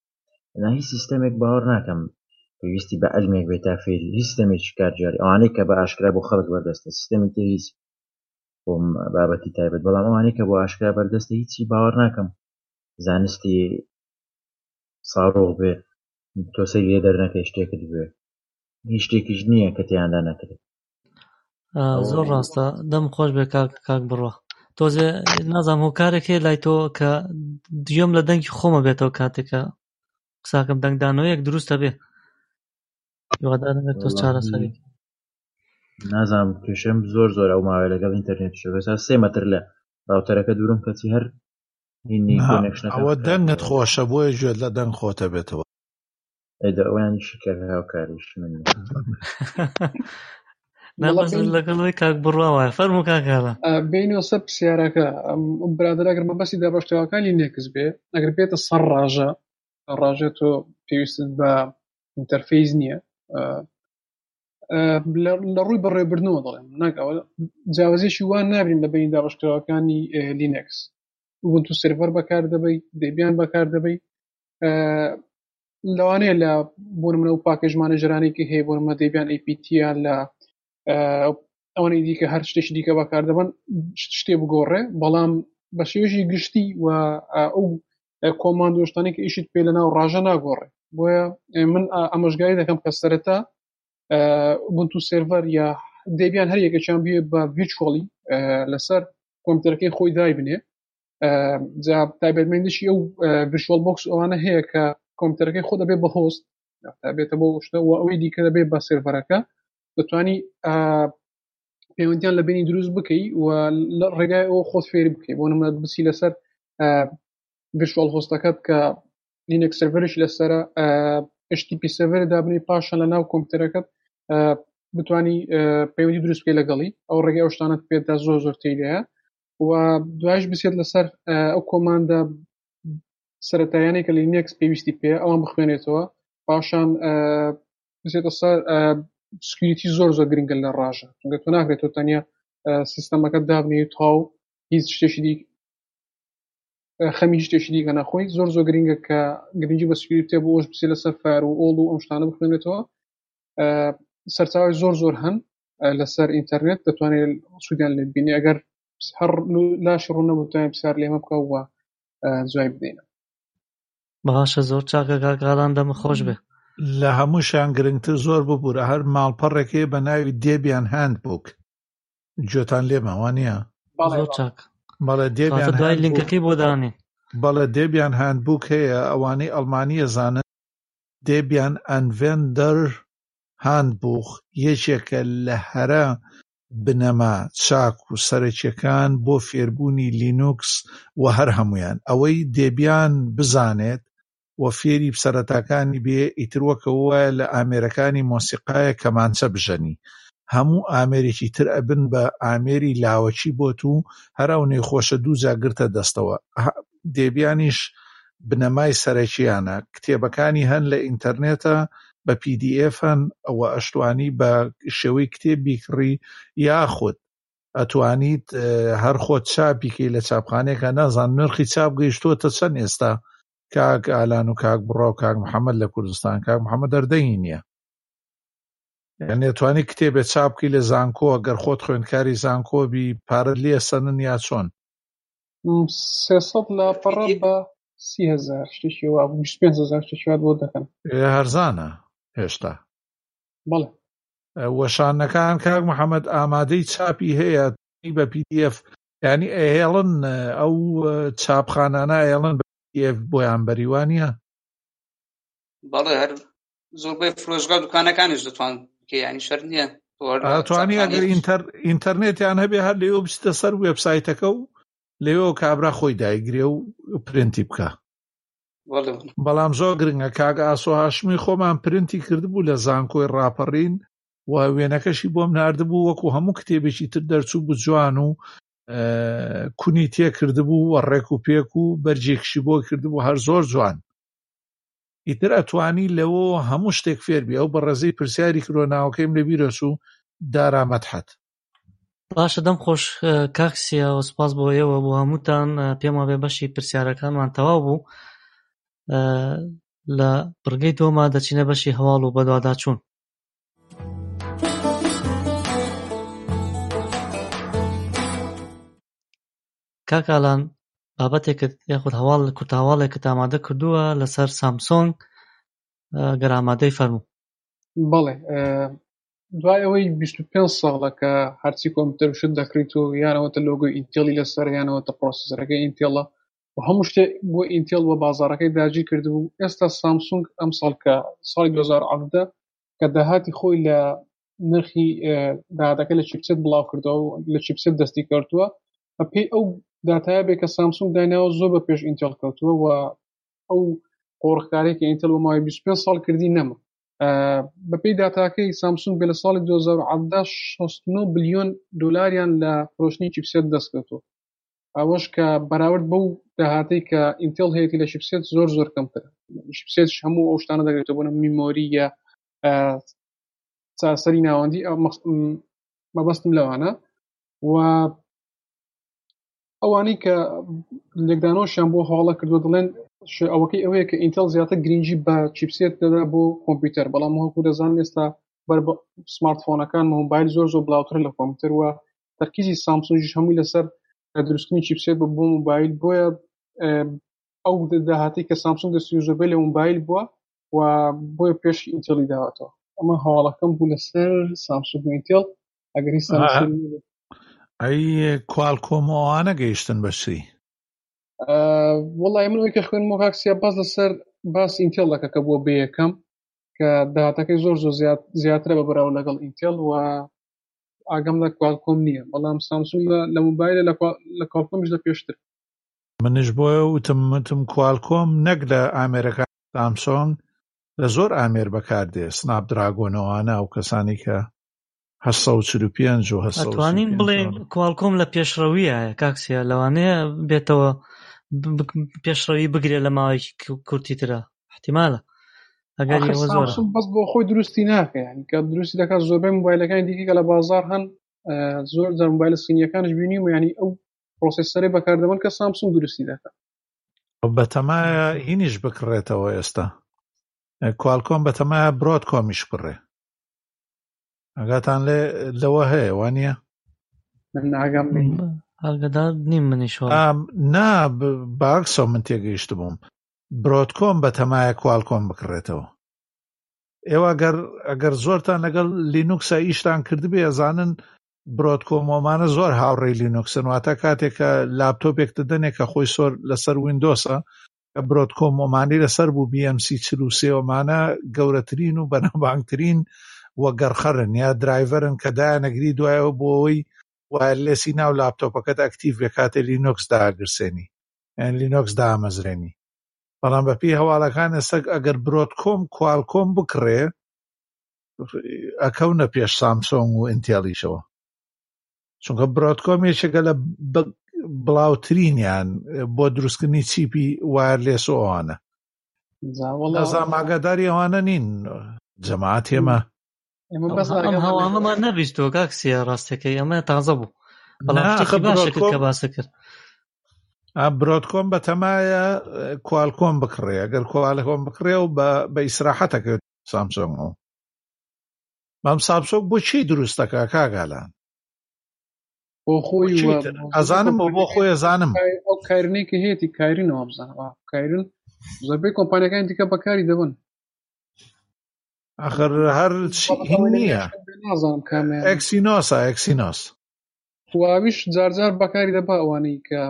ناهی سیستەمێک باوەڕ ناکەم پێویستی بە ئەلمێک بێت تا فێری هیچ سیستەمێکی کارجیاری ئەوانەی کە بە ئاشکرا بۆ خەڵک بەردەستە سیستەمی تر هیچ بۆم بابەتی تایبەت، بەڵام ئەوانەی کە بۆ ئاشکرا بەردەستە هیچی باوەڕ ناکەم. زانستی ساڕۆ بێ تۆ سەیرێ دەرنەکەی شتێکت بێ هیچ شتێکیش نییە کە تیاندا نەکرێت. زۆر ڕاستە، دەم خۆش بێ کاک بڕوە. تۆزێ نازام هۆکارێک هەیە لای تۆ کە دیۆم لە دەنگی خۆمە بێتەوە کاتێکە قساکەم دەنگدانەوەیەک دروستە بێ تۆ چارەسەریت. نازام کێشەم زۆر زۆر ئەو ماوەیە لەگەڵ ئینتەرنێت شوێ بەسا 3 مەتر لە راوتەرەکە دوورم کەچی هەر ئەوە دەنگت خۆشە بۆیە گوێت لە دەنگ خۆتە بێتەوە. ئەویان شکرد هاوکاریش من لەگەڵی کاک بڕواوە فەرمو کاکاڵە بینەوەسە پرسیارەکە برادەگەر مەبەسی دابشتەوەکانی نێکس بێ ئەگەر بێتە سەر ڕژە ڕژێت تۆ پێویستت بە ئینتەرفەیس نییە لە ڕووی بەڕێبرنەوە دەڵێن ناکەوە جیاوازیشی وان نابین لە بین دابشتەوەکانی لینەکس وبنتو سێڤەر بەکار دەبی دەبیان بەکار دەبی لەوانەیە لە بۆنمە و پاکژمانە ژرانێکی هەیە بۆنمە دەبیان ئەیپیتیان لە ئەوانەی دیکە هەر شتێکی دیکە بەکار دەبن شتێ بگۆڕێ، بەڵام بە شێوژی گشتی و ئەو کۆماندۆشتانێک ئیشت پێ لەناو ڕژە ناگۆڕێ. بۆیە من ئامۆژگاری دەکەم کە سەرەتا وبنتو سێڤەر یا دەبیان هەر یەکەچیان بێ بە ڤیرچوەڵی لەسەر کۆمپیوتەرەکەی خۆی دای بنێ. جا تایبەتمەندیشی ئەو ڤیرچوەڵ بۆکس ئەوانە هەیە کە کۆمپیوتەرەکەی خۆ دەبێت بە هۆست دەبێتە بۆ شتە و ئەوەی دیکە دەبێت بە سێڤەرەکە دەتوانی پەیوەندیان لە بینی دروست بکەی و ڕێگای ئەو خۆت فێری بکەی بۆ نمونە بچی لەسەر ڤیرچوەڵ هۆستەکەت کە لینەکس سێڤەرش لەسەر HTTP سێڤەر دابنی پاشان لە ناو کۆمپیوتەرەکەت بتانی پەیوەندی دروست بکەی لەگەڵی ئەو ڕێگای ئەو شتانەت پێدا زۆر زۆر تێیدایە و دوایش بچێت لەسەر ئەو کۆماندە سەرەتایانێک کە لینەکس پێویستی پێ ئەوان بخوێنێتەوە پاشان بچێتە سەر سکیوریتی زۆر زۆر گرنگە لە ڕژە چونکە تۆ ناکرێتەوە تەنیا سیستەمەکە دابنێت تاو هیچ شتێکی دیکە خەمی شتێکی دیکە نەخۆی زۆر زۆر گرنگە کە گرنگی بە سکیوریتی بۆ ئەوش بچێت لەسەر فایر و ئۆڵ و ئەم شتانە بخوێنێتەوە. سەرچاوی زۆر زۆر هەن لەسەر ئینتەرنێت دەتوانێت سوودیان لێ ببینی ئەگەر هەر لاشی ڕوونە بتوانین پرسیار لێمە بکەوە جوای بدەینە. باشە زۆر چاکە کاکاڵان دەمە خۆش بێ. لە هەمووشیان گرنگتر زۆر ببوورە هەر ماڵپەڕێکەیە بە ناوی دێبیان هاند بووک گوێتان لێمەوانە زۆر چاک بەڵێ دێبیان دوای لینکەکەی بۆ دانی بەڵێ دێبیان هاند بووک هەیە ئەوانەی ئەڵمانیە زانن دێبیان ئەنڤێندەر هاند بووخ یەکێکە لە هەرە بنەما چاک و سەرچیەکان بۆ فێربوونی لینوکس و هەر هەمویان ئەوەی دێبیان بزانێت و فێری سەرەتاکانی بێ ئیتروەکەوە لە ئامێرەکانی مۆسیقایە کەمانچە بژەنی هەموو ئامێرێکی تر ئەبن بە ئامێری لاوەکی بۆت و هەرا و نێخۆشە دوو جاگرتە دەستەوە. دێبیانیش بنەمای سەرەکییانە کتێبەکانی هەن لە ئینتەرنێتە بە PDF هەن ئەوە ئەشتوانی بە شێوەی کتێبی کڕی یاخود ئەتوانیت هەر خۆت چاپیکەی لە چاپخانێکە نازان نرخی چاپ گەیشتووەتە چەند ئێستا کاک ئالان و کاک بڕاو و کاک محەممەد لە کوردستان کاک محەممەد دەردەنگی نییە یانێتوانی کتێبێ چاپکی لە زانکۆ گەر خۆت خوێندکاری زانکۆبی پارە لێ سەنن یا چۆن 300 لاپەڕ بە 30,000 شتێکی وا 25,000 شتێکی وا بۆ دەکەن هەرزانە هێشتا بەڵێ وەشانەکان کاک محەممەد ئامادەی چاپی هەیە بە PDF یعنی ئەهێڵن ئەو چاپخانانە ئەهێڵن PDF بۆیان بەریوانیە. بەڵێ هەر زۆربەی فرۆشگا دوکانەکانیش دەتوان بکە، یعنی شەر نییە، ئەتوانی ئەگەر ئینتەرنێتیان هەبێ هەر لێوە بچتە سەر وێبسایتەکە و لێوە کابرا خۆی دایگرێ و پرینتی بکە. بەڵام زۆر گرنگە کاگە ئاسۆ هاشمی خۆمان پرینتی کردبوو لە زانکۆی ڕاپەڕین و وێنەکەشی بۆم نردبوو وەکو هەموو کتێبێکی تر دەرچوو بجوان و کونی تێ کردبوو و ڕێک و پێک و بەرجێکشی بۆ کردبوو هەر زۆر جوان. ئیتر ئەتوانی لەوە هەموو شتێک فێربی ئەو بە ڕێزەی پرسیاری کرۆناوەکەیم لەبیرەچوو دارامەت حەت. باشە، دەم خۆش کاکسیە و سپاس بۆیەوە بۆ هەمووتان. پێم وابێ بەشی پرسیارەکانمان تەواو بوو. لە بڕگەی دۆما دەچینە بەشی هەواڵ و بەدواداچوون. کاکالان بابەتێکت یاخود هەواڵ کورتاواڵێکت ئامادە کردووە لەسەر سامسۆنگ، گەر ئامادەی فەرموو. بەڵێ، دوای ئەوەی 25 ساڵە کە هەرچی کۆمپیوتەرشت دەکریت و یانەوەتە لۆگۆی ئینتێڵی لەسەر یانەوەتە پرۆسیسەرەکەی ئینتێڵە و هەموو شتێک بۆ ئینتێڵ بە بازارەکەی داگیر کردبوو. ئێستا سامسۆنگ ئەم ساڵ کە ساڵی 2010 کە داهاتی خۆی لە نرخی داهاتەکە لە چیپسێت بڵاو کردەوە و لە چیپسێت دەستی کردووە، بەپێی ئەو داتایە بێ کە سامسۆنگ دایناوە زۆر بە پێش ئینتێڵ کەوتووە و ئەو قۆڕکارێک کە ئینتێڵ بۆ ماوەی 25 ساڵ کردی نەما. بەپێی داتاکەی سامسۆنگ بێ لە ساڵی 2010 69 بلیۆن دۆلاریان لە فرۆشتنی چیپسێت دەست کردووە، ئەوەش کە بەراورد بەو داهاتەی کە ئینتێڵ هەیەی لە چیپسێت زۆر زۆر کەمترە. چیپسێتش هەموو ئەو شتانە دەگرێتەوە بۆنە میمۆری یا سەری ناوەندی، ئەو مەبەستم لەوانە. و ئەوانەی کە لێکدانۆشیان بۆ هەواڵە کردووە دەڵێن ئەوەکەی ئەوەیە کە ئینتێڵ زیاتر گرنگی بە چیپسێت دەدا بۆ کۆمپیوتەر، بەڵام هەکو دەزانن ئێستا بەر بە سمارتفۆنەکان مۆبایل زۆر زۆر بڵاوترە لە کۆمپیوتەر و تەرکیزی سامسۆنگیش هەمووی لەسەر دروستکردنی چیپسێت بۆ مۆبایل. بۆیە ئەو داهاتەی کە سامسۆنگ دەستی زۆربەی لە مۆبایل بووە و بۆیە پێش ئینتێڵی داهاتەوە. ئەمە هەواڵەکەم بوو لەسەر سامسۆنگ و ئینتێڵ. ئەگەری سامسۆنگ ئەی کوالکۆمەوانە گەیشتن بەشی وڵای منەوەی کە خوێن مۆکسیا باز لەسەر باس ئینتێڵ دەکە کە بووە بە یەکەم کە داهاتەکەی زۆر زۆر زیاترە بە بەراورد لەگەڵ ئینتێڵ و ئاگەم لە کوالکۆم نییە، بەڵام سامسۆنگ لە مۆبایلە لە کوالکۆمیش لە پێشتر. منش بۆیە وتم کوالکۆم نەک لە ئامێرەکان سامسۆنگ لە زۆر ئامێر بەکاردێ، سناب دراگۆنەوانە و کەسانی کە ئەتوانین بڵێ کوالکۆم لە پێشڕەویە کاکسیە، لەوانەیە بێتەوە پێشڕەوی بگرێ لە ماوەیەکی کورتی ترە احتیمالە. ئەگەری ئەوە زۆر بەس بۆ خۆی درستی ناکەیان کە درستی دەکات. زۆربەی مۆبایلەکانی دیکە کە لە بازار هەن زۆر زار مۆبایلە سینیەکانش بینی و یعنی ئەو پرۆسیسەرێ بەکاردەبەن کە سامسۆنگ درستی دەکات، بەتەمایە هینیش بکڕێتەوە. ئێستا کوالکۆم بەتەمایە برۆدکۆمیش بڕێ. ئەگاتان لێ لەوە هەیە وانە؟ ئاگادار نیم منیش نا باکسۆ من تێگەیشت بووم برۆدکۆم بەتەمایە کوالکۆم بکڕێتەوە. ئێوە ئەگەر زۆرتان لەگەڵ لینوکسە ئیشتان کردبێ ئەزانن برۆدکۆمۆمانە زۆر هاوڕێی لینوکسن، واتە کاتێککە لاپتۆپێکتە دەنێکە خۆی سۆر لەسەر ویندۆسە کە برۆدکۆمۆمانی لەسەر بوو BMC43مانە گەورەترین و بەنەبانگترین وەگەرخەرن یا درایڤەرن کە دایانەگری دوایەوە بۆ ئەوەی وایەرلێسی ناو لاپتۆپەکەت ئەکتیڤ بێ کاتێ لینوکس داگرسێنی یان لینوکس دامەزرێنی. بەڵام بەپێی هەواڵەکان ئێستا ئەگەر برۆدکۆم کوالکۆم بکڕێ ئەکەونە پێش سامسۆنگ و ئینتێڵیشەوە، چونکە برۆدکۆم یەکێکە لە بڵاوترینیان بۆ دروستکردنی چیپی وایەرلێس و ئەوانە. ئەزام ئاگاداری ئەوانە نین جەماعەت ئێمە. ئەمەمان نەبیستەوە کاکسیە، ڕاستەکەی ئەمە تازە بوو بەڵامشتێکی باشەکرد کە باسە کرد. برۆدکۆم بەتەمایە کوالکۆم بکڕێ، ئەگەر کوالکۆم بکڕێ و بە ئیسراحەتەکەوێت سامسۆنگ. و بەم سامسۆنگ بۆ چی دروستەکە کاگالان؟ بۆ خۆی ئەزانم و بۆ خۆی ئەزانم ئەو کارنێکی هەیەی کارینەوە بزانەوە کارن زەربەی کۆمپانیەکانی دیکە بەکاری دەبن. ئەخر هەر نییە ئەکسینۆسە ئەکسینۆس تواویش جارجار بەکاری دەبا ئەوانەی کە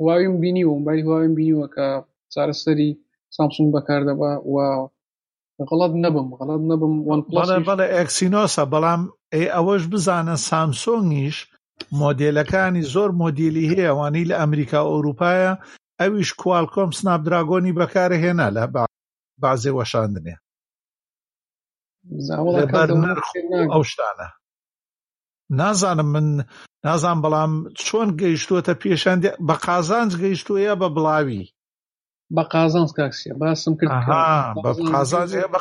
هواویم بینی و موبایل هواویم بینی و که چارەسەری سامسونگ بکار دبا و غلط نبم وان پلاس بله اکسینوسا بلام ای اوش بزانه سامسونگیش مۆدێلەکانی زۆر مۆدێلی هەیە وانەی لە ئەمریکا و ئەوروپایە ئەویش کوالکۆم سناب دراگۆنی بەکارهێنا لە بازێ وەشاندنێ لەبەر نرخ ئەو شتانە نازانم من نازانم بەڵام چۆن گەیشتووەتە پێشان بە قازانج گەیشتووە بە بڵاوی بە قازانج کاکسیە باسم کرد بە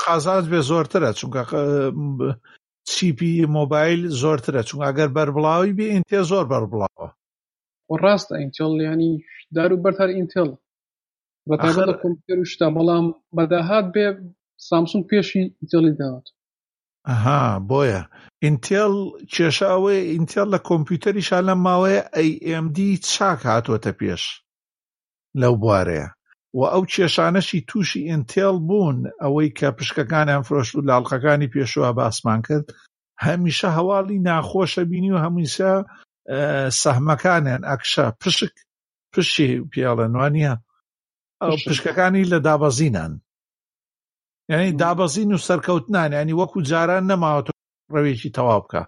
قازانج بێ زۆرترە چونکە چیپی موبایل زۆرترە چون ئەگەر بەربڵاوی بێ ئینتێڵ زۆر بەربڵاوە و ڕاستە ئینتێڵ یعنی دەوروبەر ئینتێڵ بەتایبەت لە کۆمپیوتەر و شتا بەڵام بەداهات بێ سامسونگ پێشی ئینتێڵی داوت ئەها بۆیە ئینتێڵ کێشە ئەوەیە ئینتێڵ لە کۆمپیوتەریشان لەم ماوەیە AMD چاک هاتووەتە پێش لەو بوارەیە و ئەو کێشانەشی تووشی ئینتێڵ بوون ئەوەی کە پشکەکانیان فرۆشت و لاڵقەکانی پێشوە باسمان کرد هەمیشە هەواڵی ناخۆشە بینی و هەمیشە سەهمەکانیان ئەکشە پشک پشی پیاڵە نوانیە ئەو پشکەکانی لە دابەزینان یعنی دابەزین و سەرکەوتنان یعنی وەکو جاران نەماوەتۆ ڕەوێکی تەواو بکە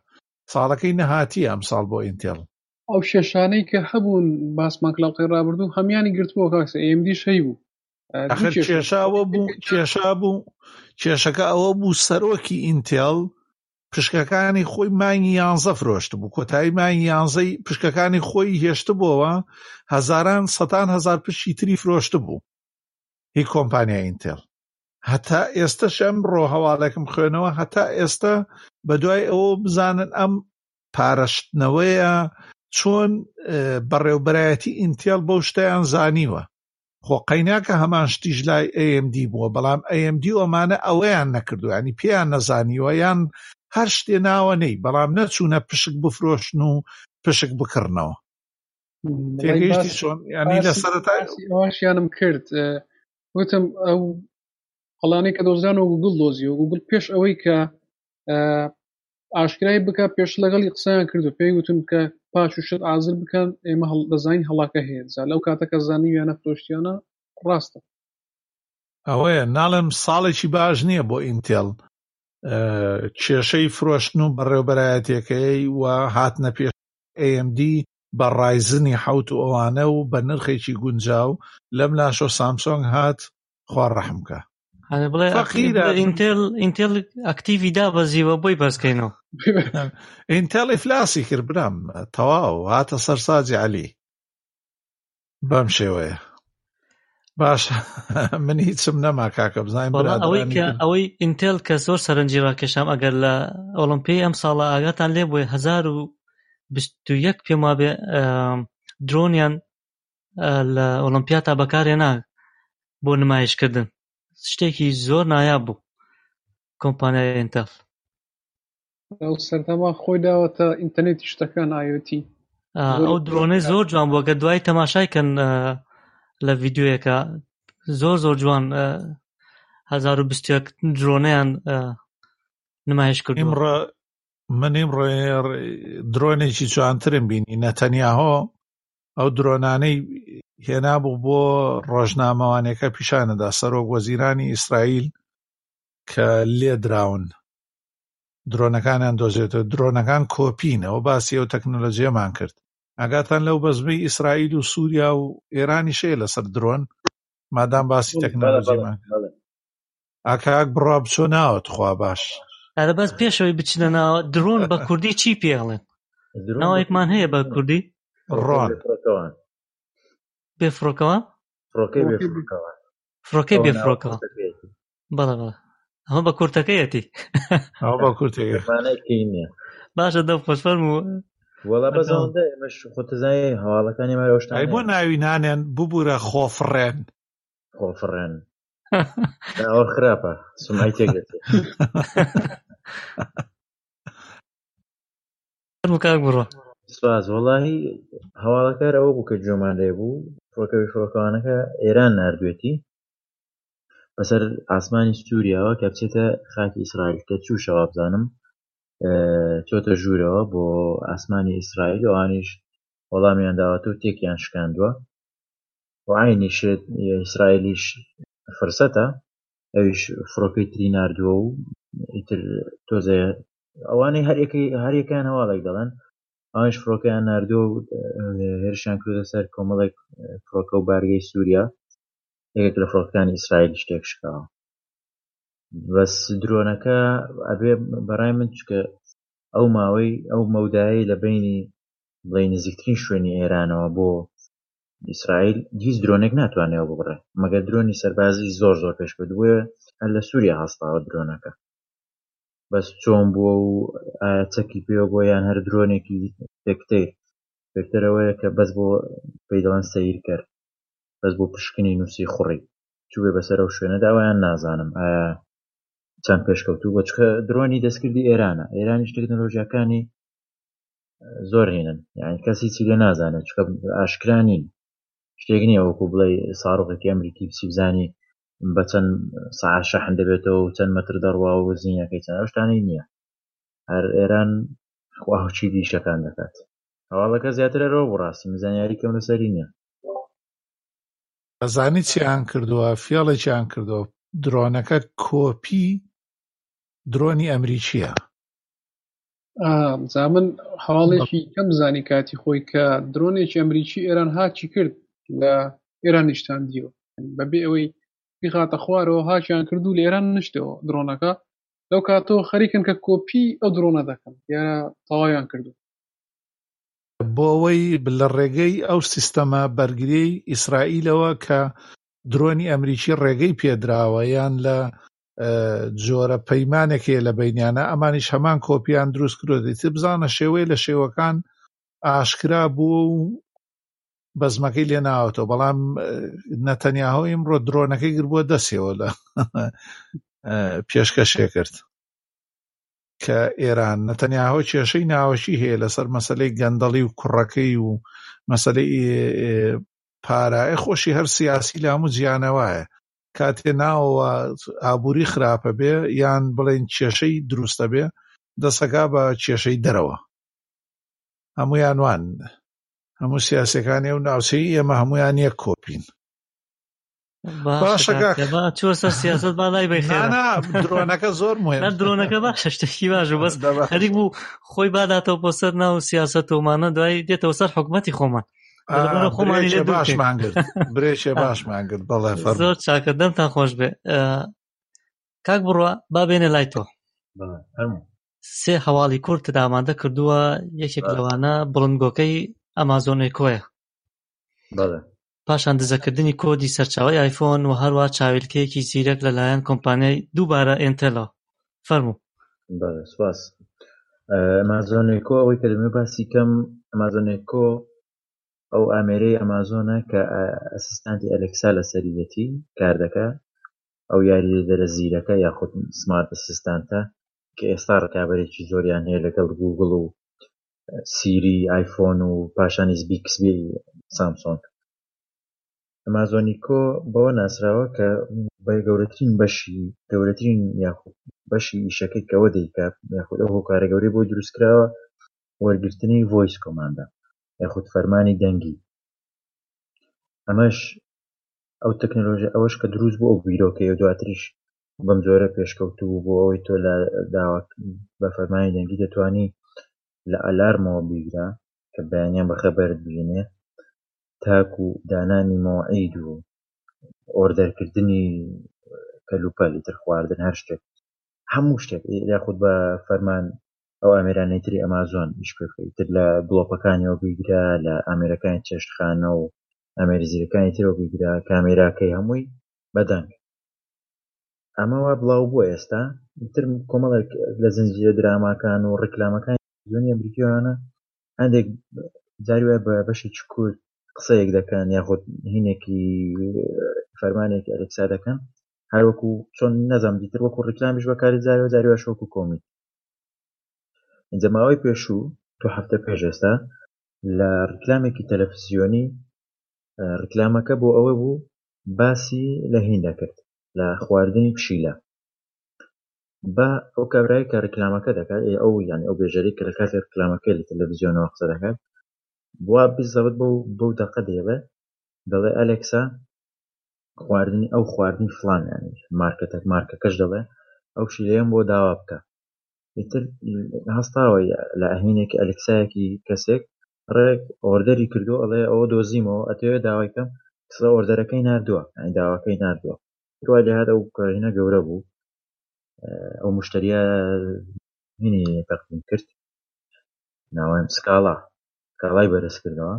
ساڵەکەی نەهاتی ئەمساڵ بۆ ئینتێڵ ئەو شێشانەی کە هەبوون باسمان کلاڵقی ڕابردوو هەمیانی گرتووە کاکسە ئێمدی شەی بوو ئەخر کێشا بوو کێشەکە ئەوە بوو سەرۆکی ئینتێڵ پشکەکانی خۆی مانگی 11 فرۆشت بوو کۆتایی مانگی 11ی پشکەکانی خۆی هێشت بووەوە هەزاران سەدان هەزار پشکی تری فرۆشت بوو هی کۆمپانیا ئینتێڵ هەتا ئێستەش ئەمڕۆ هەواڵێکم خوێنەوە هەتا ئێستا بەدوای ئەوە بزانن ئەم پارەشتنەوەیە چۆن بەڕێوبەرایەتی ئینتێڵ بەو شتیان زانیوە خۆ قەیناکە هەمان شتیش لای AMD بووە بەڵام AMD ئەمانە ئەوەیان نەکردو یعنی پێیان نەزانیوە یان هەر شتێ ناوە نەی بەڵام نەچوونە پشک بفرۆشن و پشک بکردنەوە تێگەیشتی چۆن یعنی لە سەرەتای ئەوانشیانم کرد وتم ئەو هەڵانەی کە دۆزیانەوە گوگڵ دۆزیەوە گوگڵ پێش ئەوەی کە ئاشکرای بکە پێش لەگەڵی قسەیان کردو پێی وتم کە پاش و شت ئازر بکەن ئێمە دەزانین هەڵاکە هەیە لەو کاتەکە زانی ویانە فرۆشتیانە ڕاستە ئەوەیە ناڵم ساڵێکی باش نییە بۆ ئینتێڵ کێشەی فرۆشتن و بەڕێوبەرایەتەکەی و هاتنە پێش AMD بە ڕایزنی حوت و ئەوانە و بە نرخێکی گونجاو لەم لاشۆ سامسۆنگ هات خوار ڕەحمکە ئینتێڵ ئەکتیڤی دابەزیوە بۆی بەسکەینەوە ئینتێڵ ئیفلاسی کرد برام تەواو هاتە سەر سازی عەلی بەم شێوەیە باشە من هیچم نەما کاکە بزانین ئەوەی ئینتێڵ کە زۆر سەرنجی ڕاکێشام ئەگەر لە ئۆلیمپی ئەم ساڵە ئاگاتان لێ بووی 2021 پێم وابێ درۆنیان لە ئۆلیمپیا تا بەکارهێنا بۆ نمایشکردن شتێکی زۆر نایاب بوو کۆمپانیای ئینتێڵ سەردەما خۆی داوەتە ئینتەرنێتی شتەکان ئایۆتی ئەو درۆنەی زۆر جوان بووە کە دوای تەماشایکەن لە ڤیدیۆیەکە زۆر جوان 2021 درۆنەیان نمایش کرد من ئیمڕۆ درۆنێکی جوانترم بینی نەتەنیاهۆ ئەو درۆنانەی هێنابوو بۆ ڕۆژنامەوانێکە پیشانەدا سەرۆک وەزیرانی ئیسرائیل کە لێدراون درۆنەکانیان دۆزێتەوە درۆنەکان کۆپینەوە باسی ئەو تەکنۆلۆژیەمان کرد ئاگاتان لەو بەزمەی ئیسرائیل و سووریا و ئێرانیشەیە لەسەر درۆن مادام باسی تەکنۆلۆژیمان کرد ئاکاک بڕا بچۆ ناوەت خوا باش ئەرە بەس پێشەوەی بچنە ناوە درۆن بە کوردی چی پێڵێن ناوێکمان هەیە بە کوردی ڕۆن بێفرۆکەوە فرۆکەی بێفرۆکەوە بەڵێ ئەمە بە کورتەکەیەتی ئەو بە کورتەکەی نییە باشە دەو خۆشفەرم و وەڵا بەزەوەندە ئێمەش خۆتەزانی هەواڵەکانی مارە ئەوشتای بۆ ناوینانیان ببوورە خۆفڕێن ئەوە خراپە سمای تێگەتی کاک بڕۆ سپاس وەڵاهی هەواڵەکار ئەوە بوو کە جۆمان لێ بوو فرۆکەوی فرۆکەوانەکە ئێران ناردوێتی بەسەر ئاسمانی سووریاوە کە بچێتە خاکی ئیسرائیل کە چووشەوە بزانم چۆتە ژوورەوە بۆ ئاسمانی ئیسرائیل ئەوانیش وەڵامیان داوەتە و تێکیان شکاندووە وعینی شد اسرائیلیش فرصته اویش فروکی تری ناردوه و ایتر توزه اوانی هر یکیان هوالاک دلن اوانش فروکیان ناردوه و هرشان کروده سر کمالک فروکه و بارگی سوریا یکیک لفروکیان اسرائیلیش تکشکا بس درونەکە ئەبێ بەڕای من چکە ئەو ماوەی ئەو مەودایی لە بینی بڵێی نزیکترین شوێنی ئێرانەوە بۆ ئیسرائیل هیچ درۆنێک ناتوانێت بگڕێ مەگەر درۆنی سەربازی زۆر زۆر پێشکەوتووە هەر لە سووریا هەستاوە درۆنەکە بەس چۆن بووە و چەکی پێوە بۆ یان هەر درۆنێکی پێکتەی پێکتەرەوەیە کە بەس بۆ پێی دەڵێن سەیر کرد بەس بۆ پشکنی نووسی خوڕی چووێ بەسەر ئەو شوێنەدا ویان نازانم ئایا چەند پێشکەوتوو بۆ چکە درۆنی دەستکردی ئێرانە ئێرانیش تەکنەلۆژیاکانی زۆر هێنن یعنی کەسی چی لێ نازانێت چکە ئاشکرا نین شتێک نییە وەکو بڵێ ساڕۆقێکی ئەمریکی پسی بزانی بە چەند سەعات شەحن دەبێتەوە و چەند مەتر دەڕواوە و زینەکەی چەند ئەو شتانەی نییە هەر ئێران خواهچی دیشەکان دەکات هەواڵەکە زیاترەوە بۆ ڕاستی زانیاری کەم لەسەری نییە ئەزانی چیان کردووە فێڵێکیان کردووە درۆنەکە کۆپی درۆنی ئەمریکیە زامن حواڵێکی کەم زانی کاتی خۆی کە درۆنێکی ئەمریکی ئێران هاچی کرد لە ئێران نیشتاندیوە بەبێ ئەوەی بخاتە خوارەوە هاچیان کردو لە ئێران نیشتەوە درۆنەکە لەو کاتەوە خەریکن کە کۆپی ئەو درۆنە دەکەن یارە تەواویان کردو بۆ ئەوەی لە ڕێگەی ئەو سیستەمە بەرگریەی ئیسرائیلەوە کە درۆنی ئەمریکی ڕێگەی پێدراوە یان لە جۆرە پەیمانێکەیە لە بینیانە ئەمانیش هەمان کۆپیان دروست کردوێتی بزانە شێوەیە لە شێوەکان ئاشکرا بوو و بەزمەکەی لێناوەتەوە بەڵام نەتەنیاهۆ ئیمڕۆ درۆنەکەی گربووە دەسێەوە لە پێشکەشێ کرد کە ئێران نەتەنیاهۆ کێشەی ناوەشی هەیە لەسەر مەسلەی گەندەڵی و کوڕەکەی و مەسلەی پارایە خۆشی هەر سیاسی لام و جیانەوایە کاتێ ناوەوە ئابووری خراپە بێ یان بڵێن کێشەی دروستە بێ دەسەکا بە کێشەی دەرەوە هەموویانوان هەموو سیاسەکانی و ناوچەی ئێمە هەمویان یەک کۆپین باشەکە چوە سەر سیاسەت بالای بەخێرە درۆنەکە زۆر مهمە درۆنەکە باشە شتێکی باشە بەس خەریک بوو خۆی باداتەوە بۆ سەر ناو سیاسەتەوەمانە دوای دێتەوە سەر حکومەتی خۆمان خۆمانیێ باشمان کرد برێشێ باشمان کرد بەڵێ زۆر چاکە دەمتان خۆش بێ کاک بڕوە بابێنە لای تۆ سێ هەواڵی کورت دامادە کردووە یەکێک لەوانە بڵندگۆکەی ئەمازۆنی کۆیە پاشان دزەکردنی کۆدی سەرچاوی ئایفۆن و هەروە چاویلکەیەکی زیرەک لەلایەن کۆمپانیای دووبارە ئینتێڵەوە فەرموو سواس ئەمازۆنی کۆ ئەوەی کەدەمێ باسی کەم ئەمازۆنی کۆ ئەو ئامێرەی ئەمازۆنە کە ئەسیستانتی ئەلێکسا لەسەری دەتی کار دەکات ئەو یاری دەرە زیرەکە یاخود سمارت ئەسیستانتە کە ئێستا ڕکابەرێکی زۆریان هەیە لەگەڵ گوگڵ و سیری ئایفۆن و پاشانی زبیکسبی سامسۆنگ ئەمازۆنی کۆ بەوە ناسراوە کە گەورەترین بەشی گەورەترین یاخود بەشی ئیشەکەی کەەوە دەیکات یاخود ئەو هۆکارە گەورەی بۆ دروستکراوە وەرگرتنی ڤۆیس کۆماندە یاخود فەرمانی دەنگی ئەمەش ئەو تەکنەلۆژیا ئەوەش کە دروست بۆ ئەو بیرۆکەی و دواتریش بەم جۆرە پێشکەوتوو بۆ ئەوەی تۆ لە داوا بە فەرمانی دەنگی دەتوانی لە ئەلارمەوە بیگرا کە بەیانیان بەخەبەرت بێنێ تاکو دانانی مەوعید و ئۆردەرکردنی کەلوپەلی تر خواردن هەر شتێک هەموو شتێک یاخود بە فەرمان ئەو ئامێرانەی تری ئەمازۆن ئیش پێکەیتر لە بڵۆپەکانیەوە بیگرا لە ئامێرەکانی چێشتخانە و ئامێری زیرەکانی ترەوە بیگرا کامێراکەی هەمووی بەدەنگ ئەمەوە بڵاو بووە ئێستا تر کۆمەڵێک لە زنجیرە دراماکان و ڕێکلامەکانی زۆنی ئەمریکیانە هەندێک جاری وایە بە بەشی کورد قسەیەک دەکەن یاخود هینێکی فەرمانێکی ئەلێکسا دەکەن هەر وەکو چۆن نەزام دیتر وەکو ڕێکلامیش بەکاری جاریوە جاریوەش وەکو کۆمیت جەماوەی پێشوو تۆ هەفتە پێش ئێستا لە ڕکلامێکی تەلەڤیزیۆنی ڕکلامەکە بۆ ئەوە بوو باسی لە هین دەکرد لە خواردنی پشیلە بە ئەو کابرای کە ڕکلامەکە دەکات ئەو یان ئەو بێژەری کە لە کاتی ڕکلامەکەی لە تەلەڤیزیۆنەوە قسە دەکات بوا بزەوت بەو دەقە دێڵێ دەڵێ ئەلێکسا خواردنی ئەو خواردنی فلان یانی مارکەتەک مارکەکەش دەڵێ ئەو شیلەیەم بۆ داوا بکە ئیتر هەستاوە لە ئەهمینێکی ئەلێکسایەکی کەسێک ڕێک ئۆردەری کردو ئەڵێ ئەوە دۆزیمەوە ئەتەوێت داوای کەم کسە ئۆردەرەکەی نردووە یانی داواکەی نردووە دوای لێ هات ئەو کارژنە گەورە بوو ئەو مشتریە هینی تەقدیم کرد ناوان سکاڵای بەرز کردەوە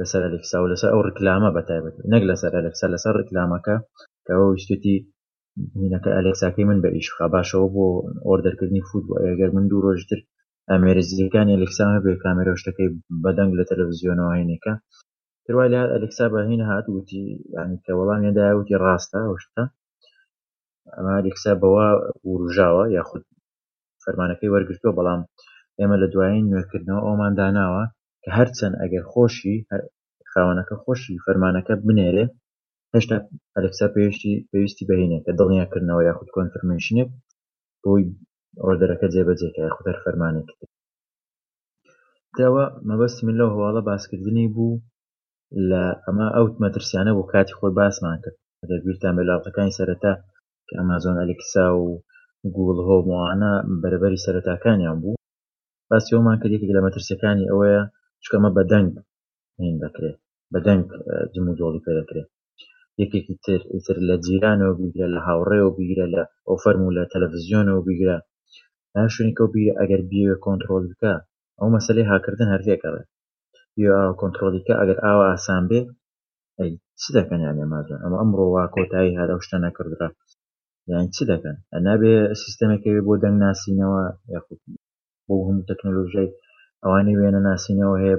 لەسەر ئەلێکسا و لەسەر ئەو ڕکلامە بەتایبەت نەک لەسەر ئەلێکسا لەسەر ڕکلامەکە کە ئەوە ویستوتی هینەکە ئەلێکساکەی من بە ئیشخا باشەوە بۆ ئۆردەرکردنی فود بوو ئەگەر من دوو ڕۆژتر ئەمێرزیەکانی ئەلێکسا هەبێ کامێرەوە شتەکەی بەدەنگ لە تەلەڤیزیۆنەوە هێنێکە تروای لە ئەلێکسا بەهین هات وتی یانی کە وەڵامیدایە وتی ڕاستە ئەو شتە ئەمە ئەلێکسا بەوە وروژاوە یاخود فەرمانەکەی وەرگرتووە بەڵام ئێمە لە دوایین نوێکردنەوە ئەومان داناوە کە هەرچەند ئەگەر خۆشی خاوەنەکە خۆشی فەرمانەکە بنێرێ هێشتا ئەلێکسا پێویستی بەهینێت کە دڵنیاکردنەوە یاخود کۆنفەرمێشنێک بۆی ئۆردەرەکە جێبەجێکە یاخود هەر فەرمانێک داوە مەبەستمی لەو هەواڵە باسکردنی بوو لە ئەمە ئەوت مەترسیانە بۆ کاتی خۆی باسمان کرد دەبییران بەلاڵەکانی سەرەتا کە ئەمازۆن ئەلێکسا و گوگڵ هۆموانە بەرەبەری سەرەتاکانیان بوو باسیۆمان کردێکی لە مەترسیەکانی ئەوەیە چکەمە بەدەنگ هین دەکرێت بەدەنگ جم و جۆڵی پێ دەکرێت یەکێکی تر لە جیرانەوە بیگرە لە هاوڕێەوە بیگرە لە ئۆفەرم و لە تەلەڤزیۆنەوە بیگرە ناشوێنیکەوە بیر ئەگەر بیوێ کۆنتترۆل بکە ئەو مەسلەی هاکردن هەردێکەڵێ کۆنتترۆلیکە ئەگەر ئاوا ئاسان بێ چ دەکەنیان ئەمازۆن ئەمە ئەمڕۆ وا کۆتایی هەرە ئەو شتە نەکردرا یان چی دەکەن ئەنابێ سیستەمێکەوێ بۆ دەنگ ناسینەوە یاخود بۆ هەموو تەکنۆلۆژیای ئەوانەی وێنە ناسینەوە هەیە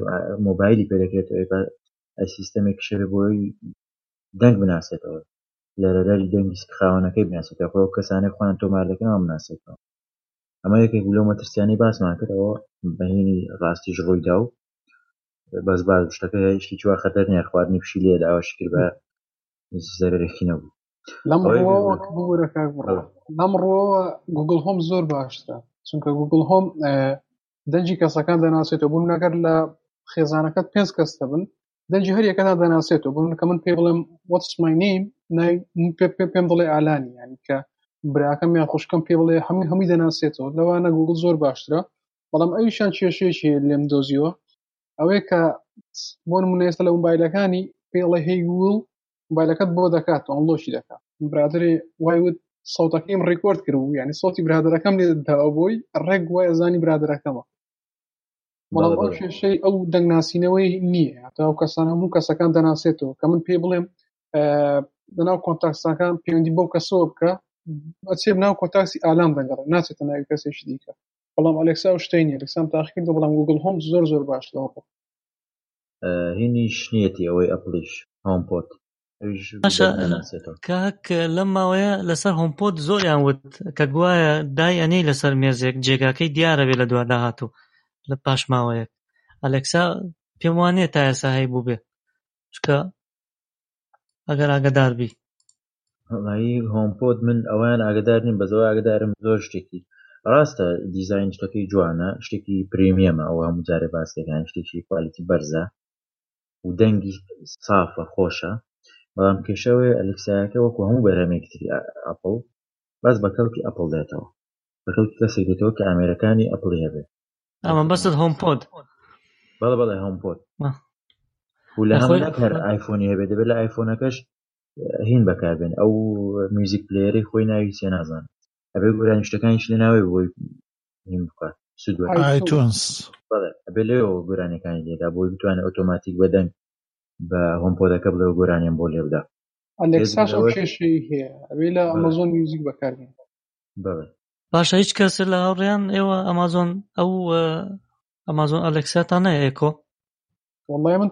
مۆبایلی پێدەکرێت سیستەمێک شەوێ بۆی دەنگ بناسێتەوە لە ڕێداری دەنگی خاوەنەکەی بناسێتەوە خۆ کەسانێک خۆیان تۆمار دەکەنەوە بناسێتەوە ئەمە یەکێک لەو مەترسیانەی باسمان کردەوە بەهێنی ڕاستیش ڕوویدا و بەس باز شتەکە هیچی چوار خەتەر نیە خواردنی پشی لێ داوەش کرد بە زەرەرێکی نەبوو لەم ڕۆوە بوورەکە لەم ڕۆوە گوگڵ هۆم زۆر باشتە چونکە گوگڵ هۆم دەنجی کەسەکان دەناسێتەوە بوون نەگەر لە خێزانەکەت پێنج کەستە بن دەنجی هەریەکەدا دەناسێتەوە بوون کە من پێ بڵێم وەچمانیم پێم بڵێ ئالانی یانی کە براکەم یان خوشکم پێ بڵێ هەمووی دەناسێتەوە لەوانە گوگڵ زۆر باشترە بەڵام ئەویشان کێشێکی لێم دۆزیوە ئەوەیە کە بۆ نمونێستا لە مۆبایلەکانی پێڵێ هەی گوگڵ مۆبایلەکەت بۆ دەکات ئۆنلۆشی دەکات برادرێ وای وت سەوتەکەیم ڕێکۆرد کردبوو یعنی سەوتی برادەکەم لێداوە بۆی ڕێک وایە زانی برادەکەمە بەڵام ئەو شێشەی ئەو دەنگناسینەوەی نییە ئەو کەسانە هەموو کەسەکان دەناسێتەوە کە من پێ بڵێم لەناو کۆنتاکسەکان پەیوەندی بەو کەسەوە بکە ئەچێ بناو کۆنتاکسی ئالام دەنگەڕێت ناچێتە ناوی کەسێکی دیکە بەڵام ئەلێکسا و شتەی نیە ئەلێکسام تاقیکردەوە بەڵام گوگڵ هۆم زۆر زۆر باش لەوە هینیش نیەتی ئەوەی ئەپڵیش هۆمپۆت کاک لەم ماوەیە لەسەر هۆمپۆت زۆریان وت کە گوایە دای ئەنەی لەسەر مێزێک جێگاکەی دیارە بێ لە دووادا هاتوو لە پاش ماوەیەک ئەلێکسا پێم وانێت تا ئێسا هەی بوو بێ چکە ئەگەر ئاگدار بی هۆمپۆت من ئەویان ئاگدار نیم بەزەوە ئاگدارم زۆر شتێکی ڕاستە دیزاین شتەکەی جوانە شتێکی پریمیەمە ئەوە هەموو جارێ باسێکیان شتێکی کوالیتی بەرزە و دەنگی سافە خۆشە بەڵام کێشەوەی ئەلێکسایەکە وەکو هەموو بەرهەمێکی ئەپڵ باز بە کەڵکی ئەپڵ دێتەوە بە کەڵکی کەسێک دێتەوە کە ئامێرەکانی ئەپڵی هەبێت ئەمە بەست هۆمپۆت بەڵێ هۆمپۆت و لە هەمەک هەر ئایفۆنی هەبێت دەبێت لە ئایفۆنەکەش هین بەکاربێن ئەو میوزیک پلێری خۆی ناوی سێ نازان ئەبێ گورانی شتەکانیش لە ناوێ بۆی هین بکات سودوە ئایتونز ئەبێ لێەوە گۆرانەکانی لێدا بۆی بتوانێت ئۆتۆماتیک بەدەنگ بە هۆمپۆدەکە بڵێ گۆرانیان بۆ لێبدا ئەلێکساش کێشەی هەیە ئەوێ لە ئەمازۆن میوزیک بەکاربێن باشە هیچ کەس لە هاوڕێیان ئێوە ئەمازۆن ئەو ئەمازۆن ئەلێکساتان نەیە ئێکۆ وەڵڵای من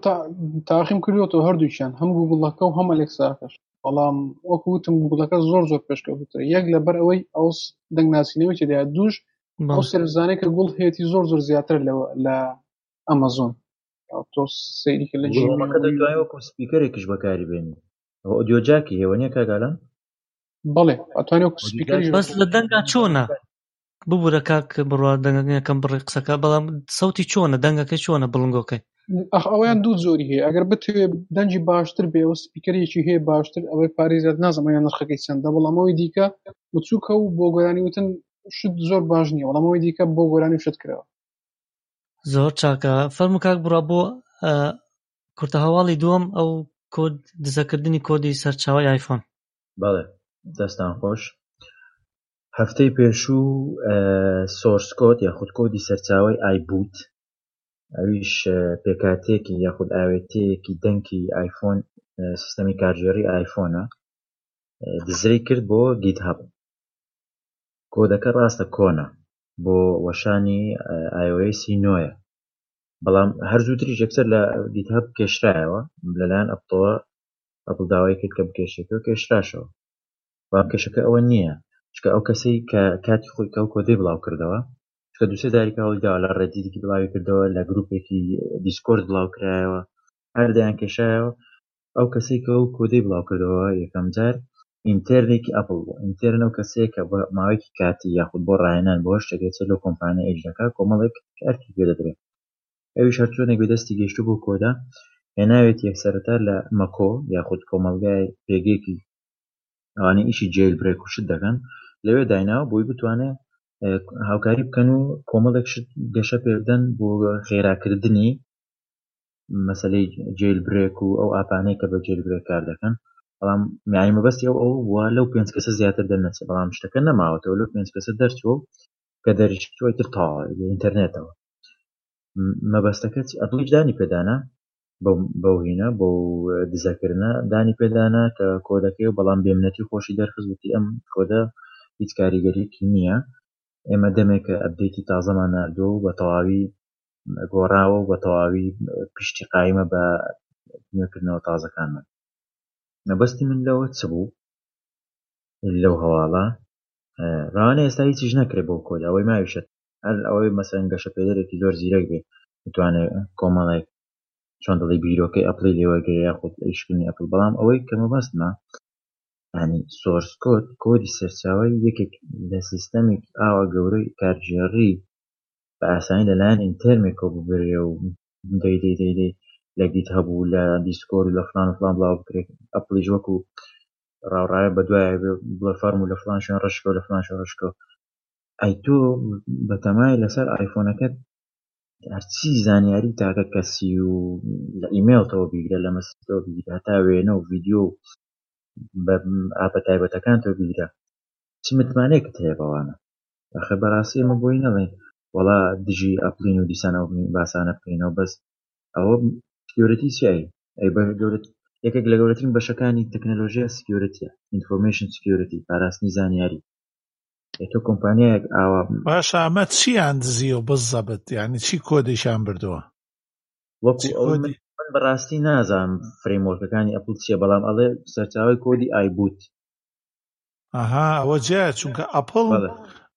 تاقیم کردوەوە هەردووشیان هەم گوگڵەکە و هەم ئەلێکساکەش بەڵام وەکو وتم گوگڵەکە زۆر پێشکەوترە یەک لەبەر ئەوەی ئەو دەنگناسینەوەی کە دەیە دووش ئەو سێرفزانەی کە گوڵ هەیەی زۆر زیاتر لە ئەمازۆن تۆ سەیریکە لە جیمەکە دەتوانیت وەکو سپیکەرێکیش بەکاری بێنی ئۆدیۆجاکی هێوە نیە کاگالان بەڵێ ئەتوانیت وەکو سپیکەریش بەس لە دەنگا چۆنە ببوورە کاک بڕوا دەنگەکەم بڕێ قسەکە بەڵام سەوتی چۆنە دەنگەکەی چۆنە بڵنگۆکەی ئەویان دوو زۆری هەیە ئەگەر بتوێ دەنجی باشتر بێ و سپیکەرێکی هەیە باشتر ئەوەی پارێزات نازانم نرخەکەی چەندە بەڵامەوەی دیکە بچووکە و بۆ گۆرانی وتن شت زۆر باش نییە وەڵامەوەی دیکە بۆ گۆرانی شت کراوە زۆر چاکە فەرمو کاک بڕا بۆ کورتە هەواڵی دووەم ئەو کۆد دزەکردنی کۆدی سەرچاوی ئایفۆن بەڵێ دەستان خۆش هەفتەی پێشوو سۆرس کۆد یاخود کۆدی سەرچاوی ئایبوت ئەویش پێکاتێکی یاخود ئاوێتەیەکی دەنکی ئایفۆن سیستەمی کارژێری ئایفۆنە دزرەی کرد بۆ گیت هەب کۆدەکە ڕاستە کۆنە بۆ وەشانی ئایۆسی نوێە بەڵام هەر زووتریش یەکسەر لە گیت هەب کێشرایەوە لەلایەن ئەپڵەوە ئەپڵ داوای کرد کە بکێشێتەوە کێشراشەوە بەڵام کێشەکە ئەوە نییە چکە ئەو کەسەی کە کاتی خۆی کە ئەو کۆدەی بڵاو کردەوە کە دووسێ داریکاوەدا لە ڕێدیدێکی بڵاوی کردەوە لە گروپێکی دیسکۆرد بڵاو کرایەوە هەردەیان کێشایەوە ئەو کەسەی کە ئەو کۆدەی بڵاو کردەوە یەکەم جار ئینتێڕێکی ئەپڵ بوو ئینتێڕ ئەو کەسەیە کە بە ماوەیەکی کاتی یاخود بۆ ڕاهێنان بۆ هەشتێکێت لەو کۆمپانیە ئێجەکە کۆمەڵێک ئەرکی پێدەدرێت ئەویش هەرچۆنێک بەدەستی گەیشتوو بۆ کۆدا هێناوێت یەکسەرەتا لە مەکۆ یاخود کۆمەلگای پێگەیەکی ئەوانەی ئیشی جێل برێک و شت دەکەن لەوێ دایناوە بۆی بتوانێت هاوکاری بکەن و کۆمەڵێک گەشە پێدەن بۆ خێراکردنی مەسلەی جێل برێک و ئەو ئاپانەی کە بە جێل برێک کار دەکەن بەڵام میایمە بەستی ئەو وا لەو پێنج کەسە زیاتر دەرنەچێت بەڵام شتەکە نەماوەتەوە لەو پێنج کەسە دەرچوە کە دەریشتووە تر تاوە لە ئینتەرنێتەوە مەبەستەکە ئەپڵیش دانی پێدانە بەو هینە بۆ دزەکردنە دانی پێدانە کە کۆدەکەی و بەڵام بێمنەتی خۆشی دەرخست وتی ئەم کۆدە هیچ کاریگەریکی نییە ئێمە دەمێک کە ئەبدەیتی تازەمان نردووە و بە تەواوی گۆڕاوە و بە تەواوی پشتی قایمە بە نوێکردنەوە تازەکانمان مەبەستی من لەوە چ بوو لەو هەواڵە ڕوانە ئێستا هیچیش نەکرێت بۆ کۆدا ئەوەی ماویشت هەر ئەوەی مەسەن گەشە پێدەرێکی زۆر زیرەک بێ بتوانێت کۆمەڵێک چۆن دەڵی بیرۆکەی ئەپڵی لێوەگەی یاخود ئیشکردنی ئەپڵ بەڵام ئەوەی کە مەبەستمە ینی سۆرس کۆد کۆدی سەرچاوی یەکێک لە سیستەمێک ئاوە گەورەی کارژێڕی بە ئاسانی لەلایەن ئینتێرمێکۆ ببرێ و دەیدەی لە گیت هەبوو لە دیسکۆر و لە فلان و فلان بڵاو بکرێت ئەپڵیش وەکو ڕاوڕایە بەدوایە بڵە فەرم و لە فلان شوێن ڕشکە و لە فلان شوێن ڕشکە ئەی تۆ بەتەمای لەسەر ئایفۆنەکەت هەرچی زانیاری تاکە کەسی و لە ئیمێڵتەوە بیگرە لە مەسەجەوە بیگرە هەتا وێنە و ڤیدیۆ و بە ئاپە تایبەتەکان تۆ بیرە چ متمانێکت هەیە بەوانە ئەخێ بەڕاستی ئمە بۆی نەڵێن وەڵا دژی ئەپلین و دیسانەوە باسانە بکەینەوە بەس ئەوە سکیورەتی سوایی ئەی بە یەکێک لە گەورەترین بەشەکانی تەکنەلۆژیا سکیورەتیە ئینفۆرمەیشن سکیورەتی پاراستنی زانیاری تۆ کۆمپانیایەک ئاوا باشە ئەمە چیان دزیەوە بەزەبەت یعنی چی کۆدیشان بردووە وەکو ئەوەی بەڕاستی نازانم فرێمۆرکەکانی ئەپڵ چیە بەڵام ئەڵێ سەرچاوی کۆدی ئایبوت ئەها ئەوە جایە چونکە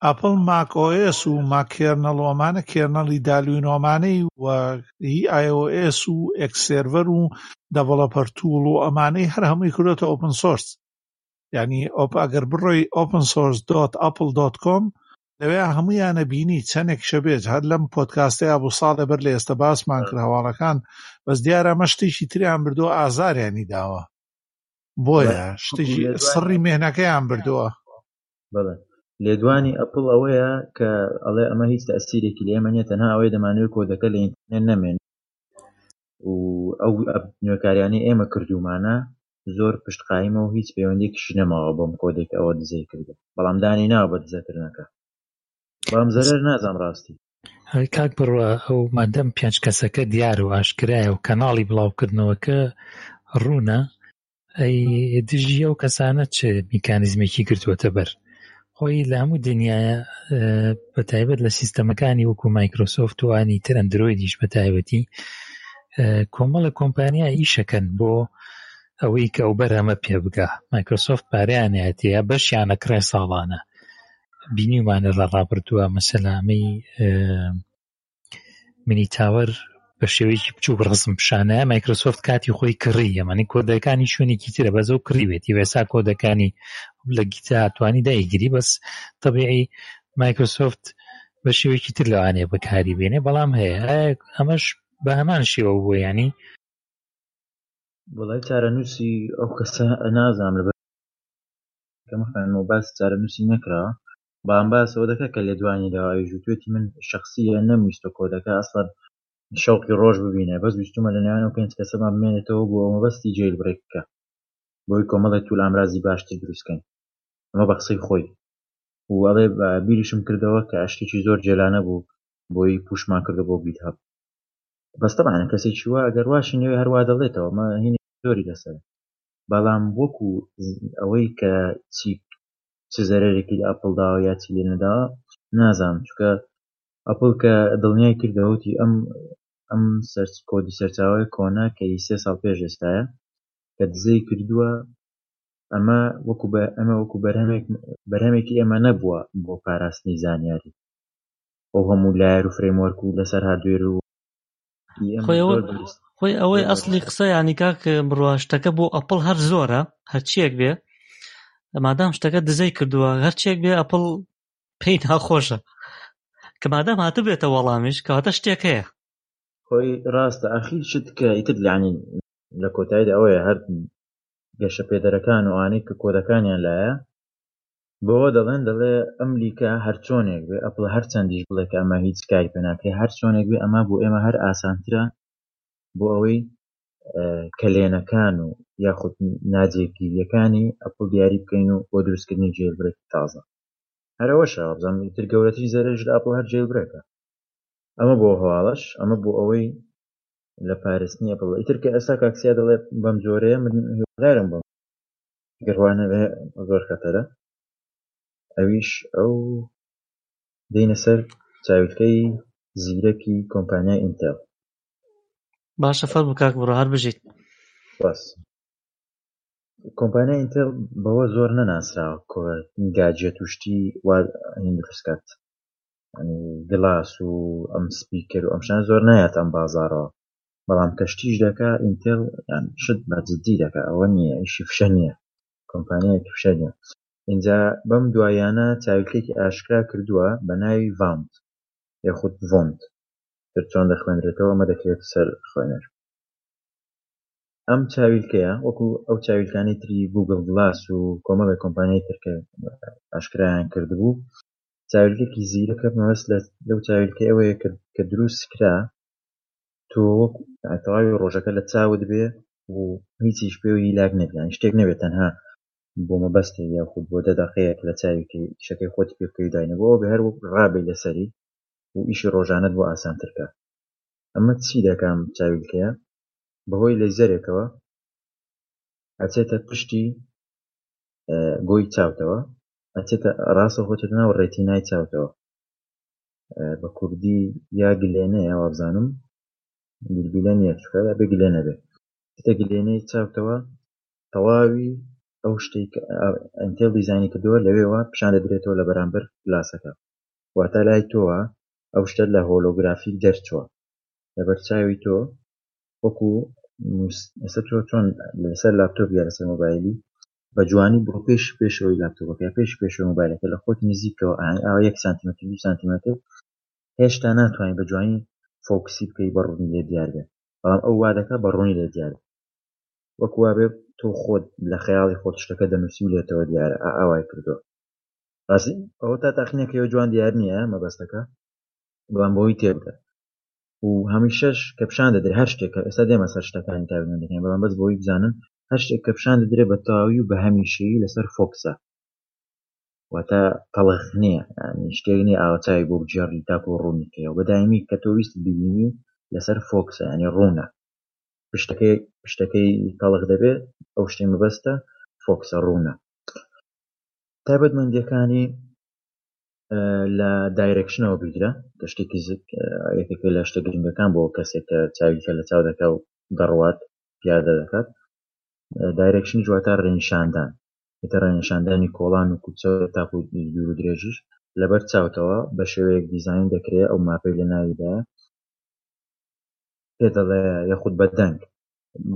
ئەپڵ ماکۆئس و ماکێرنەڵۆمانە کێرنەڵی دالوینۆمانەی وە ئایۆئس و ئەکسێرڤەر و دەڤڵەپەر توڵ و ئەمانەی هەر هەمووی کردوێتە ئۆپن سۆرس یعنی ئەگەر بڕۆی ئۆپن سۆرس دۆت ئەپڵ دۆت کۆم لەوێ هەموویانە بینی چەندێک شەبێت هەر لەم پۆتکاستەیە بۆ ساڵێ بەر لە ئێستا باسمان کرد هەواڵەکان بەس دیارە ئەمە شتێکی تریان بردووە ئازاریانی داوە بۆیە شتێکی سڕی مێنەکەیان بردووە بەڵێ لێدوانی ئەپڵ ئەوەیە کە ئەڵێ ئەمە هیچ تەسیرێکی لێمە نیە تەنها ئەوەی دەمانوێت کۆدەکە لە ئینتەرنێت نەمێن و ئەو نوێکاریانەی ئێمە کردومانە زۆر پشتقایمە و هیچ پەیوەندێکیشی نەماوە بۆم کۆدێک ئەوە دزەی کردە بەڵام دانی ناوە بە دزەکردنەکە بەم زەرەر نازام ڕاستی کاک بڕوە ئەو مادەم پێنج کەسەکە دیار و ئاشکرایە و کەناڵی بڵاوکردنەوەکە ڕوونە ئەی دژی ئەو کەسانە چ میکانیزمێکی کردووەتە بەر خۆی لە هەموو دنیاە بە تایبەت لە سیستەمەکانی وەکو مایکرۆسۆفت و ئانی تر ئەندرۆیدیش بە تایبەتی کۆمەڵە کۆمپانیا ئیشەکەن بۆ ئەوەی کە ئەو بەرەمە پێ بگا مایکرۆسۆفت پارەیانەتەیە بەشیانە کڕێ ساڵانە بینیمانە لە ڕابردووە مەسەلامی منی تاوەەر بە شێوەیەکی بچوو بڕزم پیشانەیە مایکرۆسۆفت کاتی خۆی کڕی ئەمانی کۆدەکانی شوێنێکی ترە بەزە و کڕی بێتی وێسا کۆدەکانی لە گیتە هاتوانی دایگیری بەس تەبیعی مایکرۆسۆفت بە شێوەیەکی تر لەوانێ بەکاری بێنێ بەڵام هەیە ئەمەش بە هەمان شێوە بووە. یعنی وڵای چارەنووسی ئەو کەسە نازانم لەبەر کەمەخانەوە باس چارەنووسی نەکرا بەڵام باسەوە دەکە کە لێ دوانی داوایژ و توێتی من شەخصیە نەمویستە کۆدەکە ئەسڵەن شەوقی ڕۆژ ببینە بەس بیستومە لە نێوانەوە پێنج کەسەما بمێنێتەوە بۆ مەبەستی جێل بڕێککە بۆی کۆمەڵی توولامرازی باشتر دروستکەین. ئەمە بە قسەی خۆی وڵێ بیریشم کردەوە کە ئاشتێکی زۆر جێلانە بوو بۆی پوشمان کردە بۆ بیت هەب بەستەمانە کەسێکی وا گەڕواشی نوێ هەروە دەڵێتەوە ئەمە هینی زۆری لەسەر بەڵام وەکو ئەوەی کە چیپ چه زەرێکی لە ئەپڵ داوە یا چی لێ نەداوە نازانم چونکە ئەپڵ کە دڵنیای کردەوتی ئەم کۆدی سەرچاوەی کۆنا کە سێ ساڵ پێش ئێستایە کە دزەی کردووە ئەمە وەکو بەرهەمێکی ئێمە نەبووە بۆ پاراستنی زانیاری ئەو هەموو لایر و فرێمۆرک و لەسەر هاردوێر و خۆی ئەوەی ئەسلی قسە یانی کاک بڕواشتەکە بۆ ئەپڵ هەر زۆرە هەرچیەک بێ مادام شتەکە دزەی کردووە هەرچیەک بێ ئەپڵ پێی ناخۆشە کە مادام هاتە بێتە وەڵامیش کەواتە شتێک هەیە خۆی ڕاستە ئەخیر شت کە ئیتر لانی لە کۆتاییدا ئەوەیە هەر گەشە پێدەرەکان و ئانەی کە کۆدەکانیان لایە بەوە دەڵێ ئەمریکا هەرچۆنێک بێ ئەپڵ هەرچەندیش بڵێ کە ئەمە هیچ کاری پێناکرێ هەرچۆنێک بێ ئەمە بۆ ئێمە هەر ئاسانترە بۆ ئەوەی کەلێنەکان و یاخود ناجێگیریەکانی ئەپڵ دیاری بکەین و بۆ دروستکردنی جێلبرێکی تازە هەرەوەشەوە بزانم تر گەورەتری زەرێژ لە ئەپڵ هەر جێلبرێکە ئەمە بۆ هەواڵەش ئەمە بۆ ئەوەی لە پارستنی ئەپڵ ئیتر کە ئێستا کاکسیا دەڵێ بەم جۆرەیە من هیوادارم بم گەڕوانە بێ زۆر خەتەرە ئەویش ئەو دێنە سەر چاویلکەی زیرەکی کۆمپانیای ئینتێڵ. باشە فەرمو کاک بڕۆ هەر بژیت باس کۆمپانیای ئینتێڵ بەوە زۆر نەناسراوە کۆ گاجێت توشتی وا فسکات گلاس و ئەم سپیکەر و ئەمشان زۆر نایەت ئەم بازارەوە بەڵام کەشتیش دەکا ئینتێڵ شت بەجددی دەکا ئەوە نییە ئیشی فشە نییە کۆمپانیایەکی فشە نییە اینجا بەم دوایانە چاویلکێکی ئاشکرا کردووە بە ناوی ڤاند یاخود ڤۆند چۆن دەخوێنرێتەوە ئەمە دەکرێت سەر خوێنەر ئەم چاویلکەیە وەکو ئەو چاویلکانی تری گوگڵ گلاس و کۆمەڵی کۆمپانیای ترکە ئاشکرایان کردبوو چاویلکێکی زیرەکە مەوەست لەو چاویلکە ئەوەیە کە دروستکرا تۆ تەواوی ڕۆژەکە لە چاوت بێ و هیچیش پێ و هیلاک نەبێت یان شتێک نەبێت تەنها بۆ مەبەستێ یاخود بۆ دەدەقەیەک لە چاویلکەی شەکەی خۆت پێکەی داینەوە بە هەر وەک ڕابێ لەسەری و ئیشی ڕۆژانەت بۆ ئاسانترکە. ئەمە چی دەکەم چاویلکەیە بەهۆی لەیزەرێکەوە ئەچێتە پشتی گۆی چاوتەوە ئەچێتە ڕاستە خۆچێت ناو ڕێتینای چاوتەوە بە کوردی یا گلێنەیە وابزانم گلبیلە نیە چکە بە گلێنە بێت چێتە گلێنەی چاوتەوە تەواوی ئەو شتەی کە ئینتێڵ دیزاینی کردووە لەوێەوە پیشان دەدرێتەوە لە بەرامبەر گلاسەکە واتە لای تۆوە ئەو شتە لە هۆلۆگرافی دەرچووە لەبەر چاوی تۆ وەکو ئێستا تۆ چۆن لەسەر لاپتۆپ یا لەسەر مۆبایلی بە جوانی بۆ پێشەوەی لاپتۆپەکە یا پێشەوەی مۆبایلەکە لە خۆت نزیکەوە ئاوا 1 سانتیمەتر 2 سانتیمەتر هێشتا ناتوانین بە جوانی فۆکسی بکەی بە ڕوونی لێ دیار بێت بەڵام ئەو وا دەکات بە ڕوونی لێ دیار بێت وەکو وابێ تۆ خۆت لە خەیاڵی خۆت شتەکە دەنووسی لێتەوە دیارە ئاوای کردووە ڕاستی ئەوە تا تاقینەکەەوە جوان دیار نییە مەبەستەکە بەڵام بۆی تێبدە و هەمیشەش کە پیشان دەدرێت هەر شتێک ئێستا دێمە سەر شتەکانی تاوێن دەکەین بەڵام بەس بۆی بزانن هەر شتێک کە پیشان دەدرێت بە تەواوی و بە هەمیشەیی لەسەر فۆکسە واتە تەڵخ نییە شتێک نیە ئاوەچاوی بۆ بجێڕی تاکۆ ڕوونیکەیەوە بەدایمی کە تۆویست ببینی لەسەر فۆکسە یانی ڕوونە پشتەکەی تەڵخ دەبێت ئەو شتێ مەبەستە فۆکسە ڕوونە تایبەتمەندیەکانی لە دایرێکشنەوە بگرە دەشتێکی یەکێک لە شتە گرنگەکان بۆ کەسێک کە چاویلکە لە چاو دەکات و دەڕوات پیادە دەکات دایرێکشنی جواتە ڕێنیشاندان ئێتە ڕێنیشاندانی کۆڵان و کوچە تاپ و دوور و درێژش لەبەر چاوتەوە بە شێوەیەک دیزاین دەکرێت ئەو ماپەی لە ناویدا پێدەڵێ یەخود بەدەنگ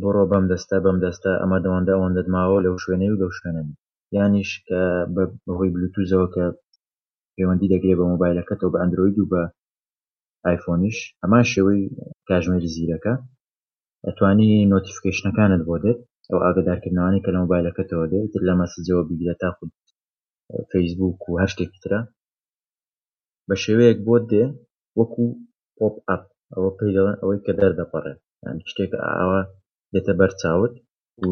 بڕۆ بەم دەستە بەم دەستە ئەمە دەوەندە ئەوەندەماوە لەو شوێنەی و لەو شوێنەی یانیش کە بەهۆی بلوتوزەوە کە پەیوەندی دەگرێت بە مۆبایلەکەەوە بە ئەندروید و بە ئایفۆنیش هەمان شێوەی کاژمێری زیرەکە ئەتوانی نۆتیفیکەیشنەکانت بۆ دێت ئەو ئاگادارکردنەوەی کە لە مۆبایلەکەتەوە دێت لە مەسجەوە بیگرێت تاخود فەیسبوک و هەر شتێکی ترە بە شێوەیەک بۆ دێ وەکو پۆپ ئەپ ئەوە پێی دەڵێن ئەوەی کە دەردەپەڕێت یانی شتێک ئاوا دێتە بەر چاوت و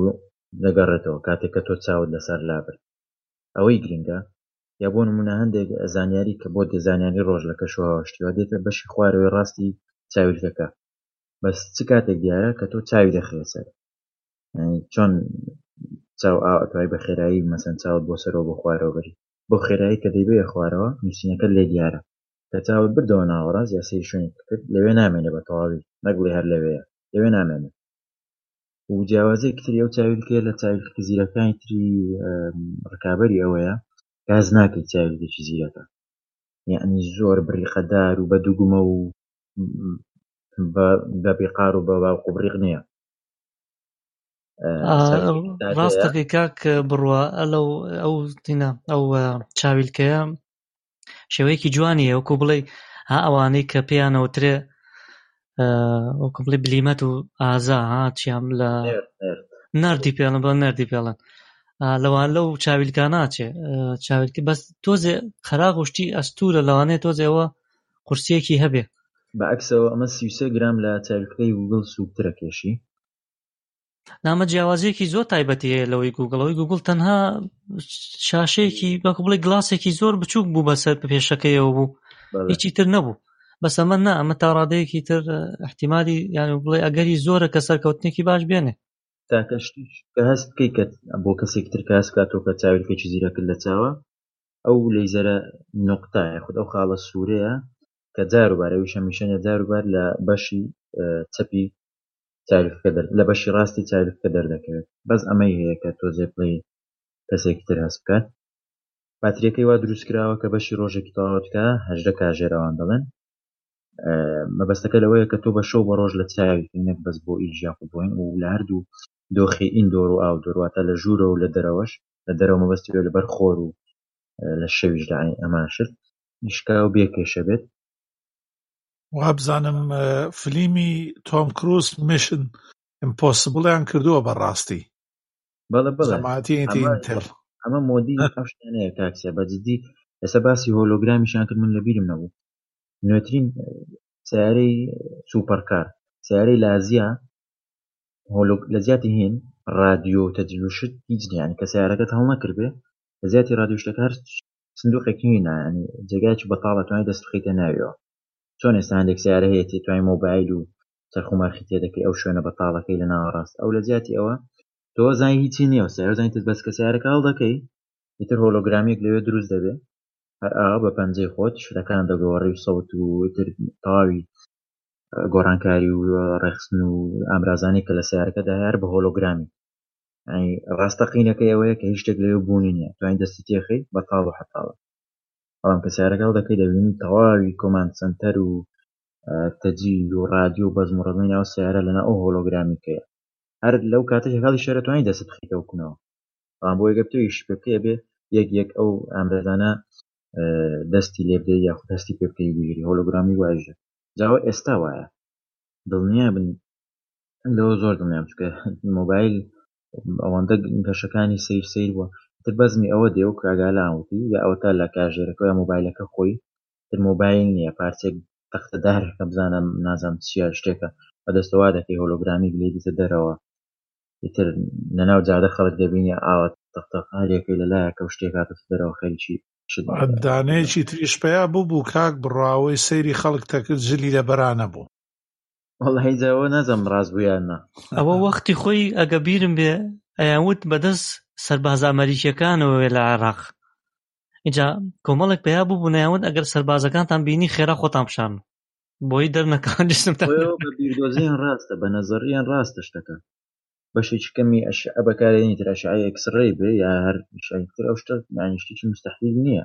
دەگەڕێتەوە کاتێک کە تۆ چاوت لەسەر لابر ئەوەی گرنگە یا بۆ نمونە هەندێک زانیاری کە بۆ دێزانیانی ڕۆژلەکەشەوە شتیوە دێتە بەشی خواروی ڕاستی چاویلکەکە بەس چ کاتێک دیارە کە تۆ چاوی دەخێسەر چۆن چاو ئاوەتوای بە خێرایی مەسەن چاوت بۆ سەرەوە بۆ خوارەوە بەری بۆ خێرایی کە دەیبێ خوارەوە نووسینەکە لێ دیارە کە چاوت بردەوە ناوەڕاز یاسی شوێنی کرد لەوێ نامێنێ بە تەواوی نەگوڵی هەر لەوەیە لەوێ نامێنێ و جیاوازەی کتری ئەو چاویلکێ لە چاویلکە زیرەکانی تری ڕکابەری ئەوەیە کاز ناکەی چاویلکێکی زیرەکە یعنی زۆر بریقەدار و بە دووگومە و بە بێقار و بە باوقو بریق نییە ڕاستەکەی کاک بڕوە ئەلەو ئەو تینە ئەو چاویلکەیە شێوەیەکی جوانیە وەکو بڵێ ها ئەوانەی کە پێیانەوترێ وەکوڵی بلیمەت و ئازا هاچیان لە نەردی پێڵن بە نەردی پێڵن لەوان لەو چاویلکان ناچێ چاویلکی بەس تۆزێ خەراغ وشتی ئەستورە لەوانەیە تۆزێەوە قورسیەکی هەبێ بە عکسەوە ئەمە 300 گرام لە چاویلکەی گوگڵ سووکترە کێشی نامە جیاوازیەکی زۆر تایبەتی هەیە لەوەی گوگڵەوەی گوگڵ تەنها شاشەیەکی بەکو بڵێ گڵاسێکی زۆر بچووک بوو بەسەر پێشەکەیەوە بوو هیچی تر نەبوو بس امنا اما تاڕادەیەکی تر احتمالی یعنی بڵێ ئەگەری زۆرە کە سەرکەوتنێکی باش بێنێ تاکە شتیش کە هەست بکەی کە بۆ کەسێک تر کە هەست بکات تۆ کە چاویلکێکی زیرەکرد لە چاوە ئەو لەیزەرە نوقتایە خود ئەو خاڵە سوورەیە کە جاروبار ئەویش هەمیشەنە جاروبار لە بەشی چەپی چاویلکە لە بەشی ڕاستی چاویلکە دەردەکەوێت بەس ئەمەی هەیە کە تۆ زێ بڵێ کەسێکی تر هەست بکات باتریەکەی وا دروستکراوە کە بەشی ڕۆژێکی تەواوت بکە 18 کاژێراوان دەڵێن مەبەستەکە لەوەیە کە تۆ بە شەو بە ڕۆژ لە چاویلکەیەک بەس بۆ ئیژیا بووین و لە هەردوو دۆخی ئیندۆر و ئاودۆرواتە لە ژوورە و لە دەرەوەش لە دەرەوە مەبەستی لەبەر خۆر و لە شەویش لای ئەمان شرت نیشکا و بێکێشە بێت وابزانم فلیمی تۆم کروس میشن ئیمپۆسیبڵیان کردووە بەڕاستی بەڵێ ئەمە مۆدی ئەوشتانەیە تاکسیە بەجددی ئێستا باسی هۆلۆگرامیشان کرد من لەبیرم نەبوو نوێترین سیارەی سوپەرکار سیارەی لازیە لە زیاتی هێن رادیۆ تەجلوشت هیچ نیان کە سیارەکەت هەڵ نەکردێ لە زیاتی رادیۆشتەکە هەر سندوقێکی نایانی جێگایکی بەتاڵە توانای دەستخیتە ناویەوە چۆن ئێستا هەندێک سیارە هەیەی توانای مۆبایل و چەرخومارخی تێدەکەی ئەو شوێنە بەتاڵەکەی لە ناوەڕاست ئەو لە زیاتی ئەوە تۆ زانی هیچی نییە سیارە زانیت بەس کە سیارەکە هەڵ دەکەی ئیتر هۆلۆگرامێک لەوێ دروست دەبێ بە پەنجەی خۆت شتەکان دەگۆڕی و سەوت و ئیتر تەواوی گۆڕانکاری و ڕێخستن و ئامرازانی کە لە سیارەکەدا هەر بە هۆلۆگرامی ڕاستەقینەکەی ئەوەیە کە هیچ شتێک لەوێ بوونی نیە توانین دەستی تێخی بەتاڵ و حەتاڵە بەڵام کە سیارەکە هەڵ دەکەی دەبینی تەواوی کۆماند سەنتەر و تەجیل و رادیۆ و بەزمڕەبوونی ئەو سیارە لەناو ئەو هۆلۆگرامیکەیە هەر لەو کاتەش هەڵی شەرە توانین دەست بخیتە بکەنەوە بەڵام بۆ یەگە تویش پێکەیە بێ یەک ئەو ئامرازانە دەستی لێبدە یاخود هەستی پێ بکەی بگیری هۆلۆگرامی وایژە جاوە ئێستا وایە دڵنییا بن لەوە زۆر دڵنیام چکە مۆبایل ئەوەندە گەشەکانی سیر سیر بووە تر بەزمی ئەوە دێو کاگالانوتی یا ئەوەتا لە کاژێرەکە یا مۆبایلەکە خۆی تر مۆبایل نییە پارچێک تەختەدارەکە بزانم نازانم چیە شتێکە بەدەستەوا دەکەی هۆلۆگرامی لێ دیتە دەرەوە ئیتر لەناو جادە خەڵک دەبینی ئاوە تەختەقالێکی لەلایەکە و شتێک هاتە دەرەوە خەریکی دانەیەکی تریش پێیا بوو کاک بڕاوەی سەیری خەڵک تەکرد ژلی لە بەرانە بوو هەیجاوە نەزەم ڕازبوویانە ئەوە وەختی خۆی ئەگە بیرم بێ ئەیانوت بەدەست سەرباز ئەمەریکیەکانەوەێ لە عێراق اینجا کۆمەڵێک پێیا بوو بوونیاوت ئەگەر سەربازەکانتان بینی خێرا خۆتان پیشان بۆی دەرنەکانیسم بیردۆزیان ڕاستە بە نەزەڕیان ڕاستە شتەکە بەشێکی کەمی بەکارێنی تراشعی ئەکسڕێی بێ یا هەر شتر ئەو شتە مانیشتێکی مستەحیل نییە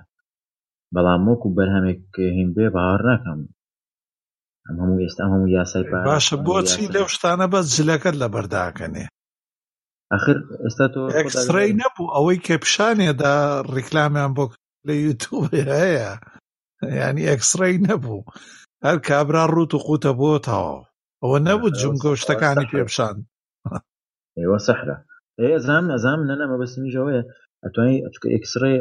بەڵام وەکو بەرهەمێک هین بێ بەهار ناکەم ئەم هەموو ئێستا هەموو یاسای باشە بۆچی لەو شتانە بەس جلەکەت لە بەرداکەنێ ئاخر ئێستا تۆ ئەکسڕێی نەبوو ئەوەی کە پیشانێدا ڕیکلامیان بۆ لە یوتیوب هەیە یعنی ئەکسڕێی نەبوو هەر کابرا ڕوت و قوتە بۆ تاوە ئەوە نەبوو جمگە و شتەکانی پێبشان ئێوە سەحرە ئەزام نەنە مەبەستمیژەوەیە ئەتوانی ئەکسڕێ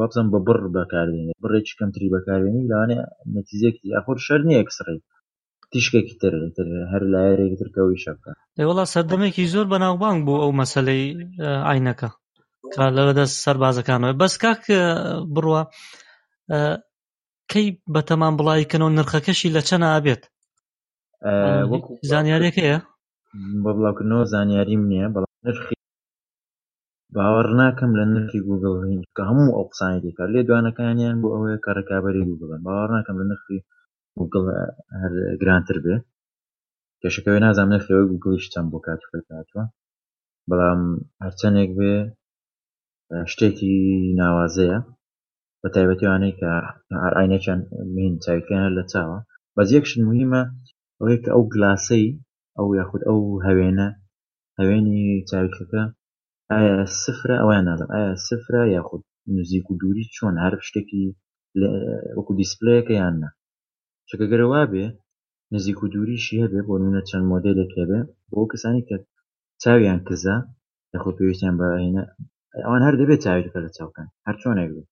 بابزان بە بڕ بەکارێنێ بڕێکی کەمتری بەکارێنی لەوانێ نەتیزەیەکی ئاخۆر شەر نییە ئەکسڕێ تیشکێکی تر هەر لایەرێکی تر کەوی شەکە وەڵا سەردەمێکی زۆر بەناوبانگ بوو ئەو مەسەلەی ئاینەکە کە لەوەدەست سەربازەکانەوە بەس کاک بڕوە کەی بەتەمان بڵایکەنەوە نرخەکەشی لە چەنە ئابێت زانیاریەک هەیە بە بڵاوکردنەوە زانیاریم نییە بەڵام نرخی باوەڕ ناکەم لە نرخی گوگڵ کە هەموو ئەو قسانی دیکە لێ دوانەکانیان بۆ ئەوەیە کە ڕێکابەری گوگڵن باوەڕ ناکەم لە نرخی گوگڵ هەر گرانتر بێ کێشەکەوێ نازام نرخەوەی گوگڵیش چەند بۆ کاتکاتوە بەڵام هەرچەندێک بێ شتێکی ناوازەیە بە تایبەتیوانەی کە ئاینەکیان مین چاویکەیان لە چاوە بەس یەکشن موهیمە ئەوەیە کە ئەو گلاسەی ئەو یاخود ئەو هەوێنە هەوێنی چاویکەکە ئایا سفرە ئەویان نازم ئایا سفرە یاخود نزیک و دووری چۆن هەر شتێکی وەکو دیسپلەیەکە یان نە چکە گەرە وابێ نزیک و دووریشی هەبێ بۆ نمونە چەند مۆدێلێک هەبێ بۆ کەسانی کە چاویان کزە یاخود پێویستیان بەهێنە ئەوان هەر دەبێت چاویکە لە چاوکەن هەر چۆنێک بێت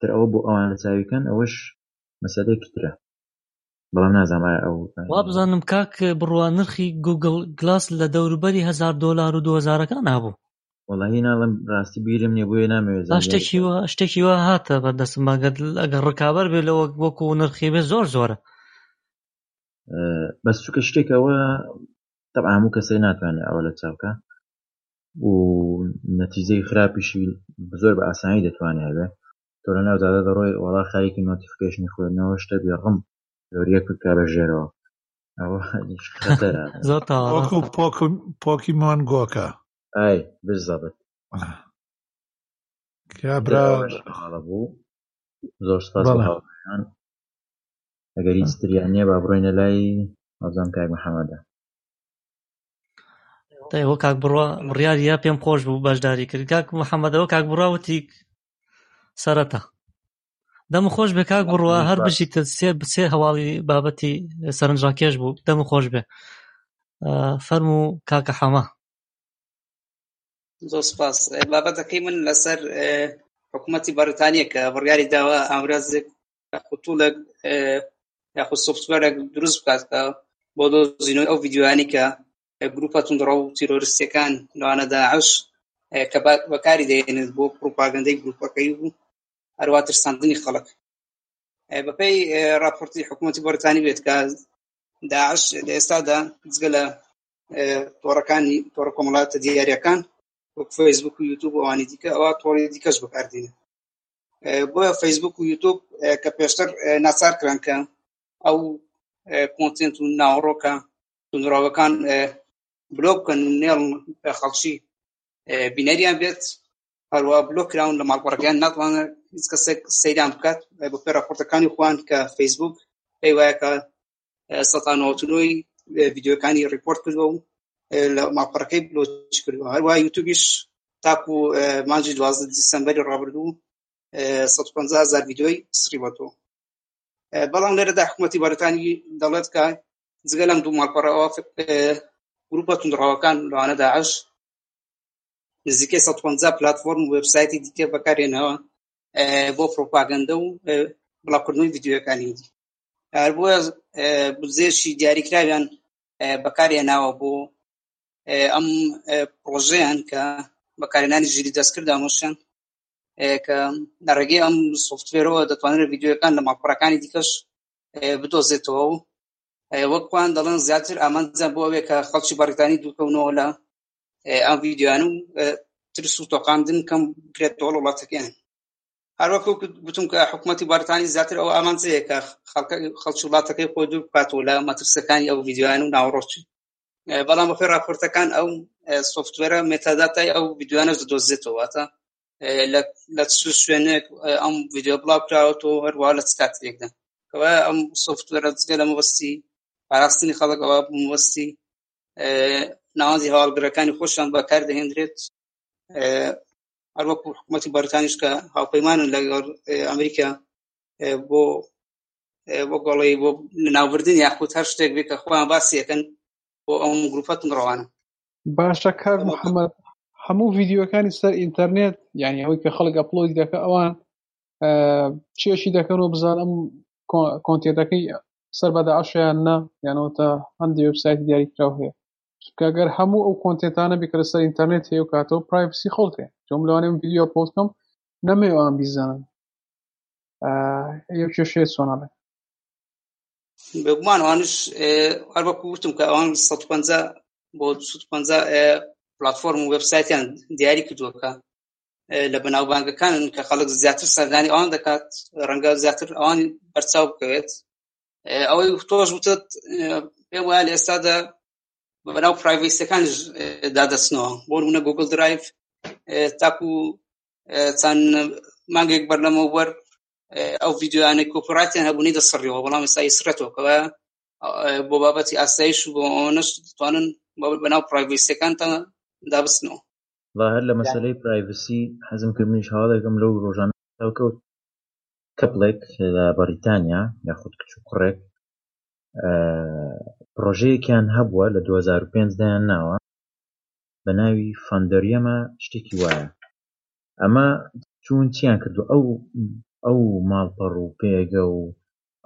تر ئەوە بۆ ئەوان لە چاویکەن ئەوەش مەسەلەیەکی ترە بەڵام نازانم ئایا ئەو وا بزانم کاک بڕوا نرخی گوگڵ گلاس لە دەوروبەری $1000 و $2000 هەبوو وڵی ناڵم ڕاستی بیرم نیە بۆیە نامەوێت شتێکی وا هاتە بەدەستم باگەت ئەگەر ڕکابەر بێ لەوە وەکو و نرخی بێ زۆر زۆرە بەس چووکە شتێکەوە تەبعا هەموو کەسێ ناتوانێت ئەوە لە چاوکە و نەتیزەی خراپیشی زۆر بە ئاسانی دەتوانێت هەبێ تۆ لە ناوزادە دەڕۆی وەڵا خەریکی نۆتیفیکەیشنی خوێندنەوە شتە بێڕم لەوریەک کابەژێرەوە ئەوە خەتەرە زۆر تاوەکو پۆکیمۆن گۆکە ئای بالضبط كابرا بو زور سپاس بەڵاوان ئەگەر هیچ تریان نییە با بڕۆینە لای ئازان کاک محەمەدە تایەوە کاک بڕوا بڕیاریا پێم خۆش بوو بەشداری کرد کاک محەمەدەوە کاک بڕوا وتی سەرەتا دەم خۆش بێ کاک بڕوا هەر بژیتە سێ هەواڵی بابەتی سەرنجڕاکێش بوو دەم خۆش بێ فەرموو کاکە حەما زۆر سپاس بابەتەکەی من لەسەر حکوومەتی بەریتانیە کە بڕیاری داوە ئامرازێک قوتوولێک یاخود سۆفتوێرێک دروست بکات کە بۆ دۆزینەوەی ئەو ڤیدیۆیانی کە گروپە توندڕە و تیرۆریستیەکان لەوانە داعش کە بەکاری دەهێنێت بۆ پرۆپاگەندەی گروپەکەی و هەروەها ترساندنی خەڵک بەپێی راپۆرتی حکوومەتی بەریتانی بێت کە داعش لە ئێستادا جگە لە تۆڕەکانی تۆڕە کۆمەڵایەتە دیاریەکان وەک فەیسبوک و یوتیوب ئەوانی دیکە ئەوە تۆڕی دیکەش بەکاردێنێت بۆیە فەیسبوک و یوتیوب کە پێشتر ناچار کران کە ئەو کۆنتێنت و ناوەڕۆکە توندڕاوەکان بلۆک بکەن و نێڵ خەڵکی بینەریان بێت هەروەها بلۆک کراون لە ماڵپەڕەکەیان ناتوانێت هیچ کەسێک سەیران بکات بەپێی راپۆرتەکانی خۆیان کە فەیسبوک پێی وایە کە ١٩٩ی ڤیدیۆکانی ڕیپۆرت کردووە و لە ماپەڕەکەی بلۆچ کردووە هەروەها یوتیوبیش تاکو مانجی 12 دیسەمبەری ڕابردوو 150,000 ڤیدیۆی سریوەتەوە بەڵام لێرەدا حکوومەتی بەریتانی دەڵێت کە جگە لەم دوو ماڵپەڕەوە گروپە توندڕاوەکان لەوانە داعش نزیکەی 150 پلاتفۆرم و وێبسایتی دیکە بەکارهێنەوە بۆ پرۆپاگەندە و بڵاوکردنەوەی ڤیدیۆیەکانی دی هەر بۆیە بودجێشی دیاریکراویان بەکارهێناوە بۆ ئەم پرۆژەیان کە بەکارهێنانی ژیری دەستکرد ئامۆشیان کە لەڕێگەی ئەم سۆفتوێرەوە دەتوانێت ڤیدیۆیەکان لە ماڵپەڕەکانی دیکەش بدۆزێتەوە و وەکوان دەڵێن زیاتر ئامانجیان بۆ ئەوێ کە خەڵکی بەریتانی دوورکەونەوە لە ئەم ڤیدیۆیان و ترس و تۆقاندن کەم بکرێتەوە لە وڵاتەکەیان هەروەکو گوتم کە حکوومەتی بەریتانی زیاتر ئەو ئامانجەیە کە خەڵکی وڵاتەکەی خۆی دوور بکاتەوە لە مەترسیەکانی ئەو ڤیدیۆیان و ناوەڕۆکی بەڵام بەپێی راپۆرتەکان ئەو سۆفتوێرە مێتاداتای ئەو ڤیدیۆیانەش دەدۆزێتەوە هاتە لە چ شوێنێک ئەم ڤیدیۆ بڵاو کراوەتەوە هەروەها لە چ کاتێکدا کەوا ئەم سۆفتوێرە جگە لە مەوەستی پاراستنی خەڵک ئەوە مەوەستی ناوازی هەواڵگرەکانی خۆشیان بەکاردەهێنرێت هەروەکو حکوومەتی بەریتانیش کە هاوپەیمانن لەگەڵ ئەمریکا بۆ بۆگۆڵی بۆ ناوبردن یاخود هەر شتێک بێ کە خۆیان باسیەکەن بۆ ئەم گروپەتم ڕەوانە. باشە کار محەممەد، هەموو ڤیدیۆەکانی سەر ئینتەرنێت یعنی ئەوەی کە خەڵک ئەپلۆدی دەکە ئەوان چێشی دەکەن و بزانم کۆنتێنەکەی سەر بە داعشیان نە، یانەوەتە هەندێک وێبسایتی دیاریکراو هەیە کاگەر هەموو ئەو کۆنتێنانە بکرێت سەر ئینتەرنێت هەیە و کاتەوە پرایڤسی خەڵکێ چۆن لەوانێ ڤیدیۆ پۆست کەم نەمەوێ ئەوان بیزانن. یەک کێشەیە چۆنە بگومان ئەوانش هەروەکو وتم کە ئەوان 150 بۆ 250 پلاتفۆرم و وێبسایتیان دیاری کردووەکە لە بەناوبانگەکانن کە خەڵک زیاتر سەردانی ئەوان دەکات، ڕەنگە زیاتر ئەوان بەرچاو بکەوێت. ئەوەی تۆش وتت پێم وایە لە ئێستادا بەناو پرایڤیسیەکانیش دادەچنەوە، بۆ نمونە گوگڵ درایڤ تاکو چەند مانگێک بەرلەمەوەبەر ئەو ڤیدیۆیانەی کۆپڕایەتیان هەبوونی دەسڕیەوە، بەڵام ئێستا ئیسرەتەوە کەوە بۆ بابەتی ئاسایش و بۆ ئەوەنەش دەتوانن بەناو پرایڤیسیەکانتان دابچنەوە. ظاهر لە مەسەلەی پرایڤسی حەزم کردنیش هەواڵ دەکەم لەو ڕۆژانەوە کەوت کەپڵێک لە بەریتانیا یاخود کچوو کوڕێک پرۆژەیەکیان هەبووە لە 2005 دایان ناوە بە ناوی فاندەریەمە شتێکی وایە. ئەمە چون چیان کردو ئەو ماڵپەڕ و پێگە و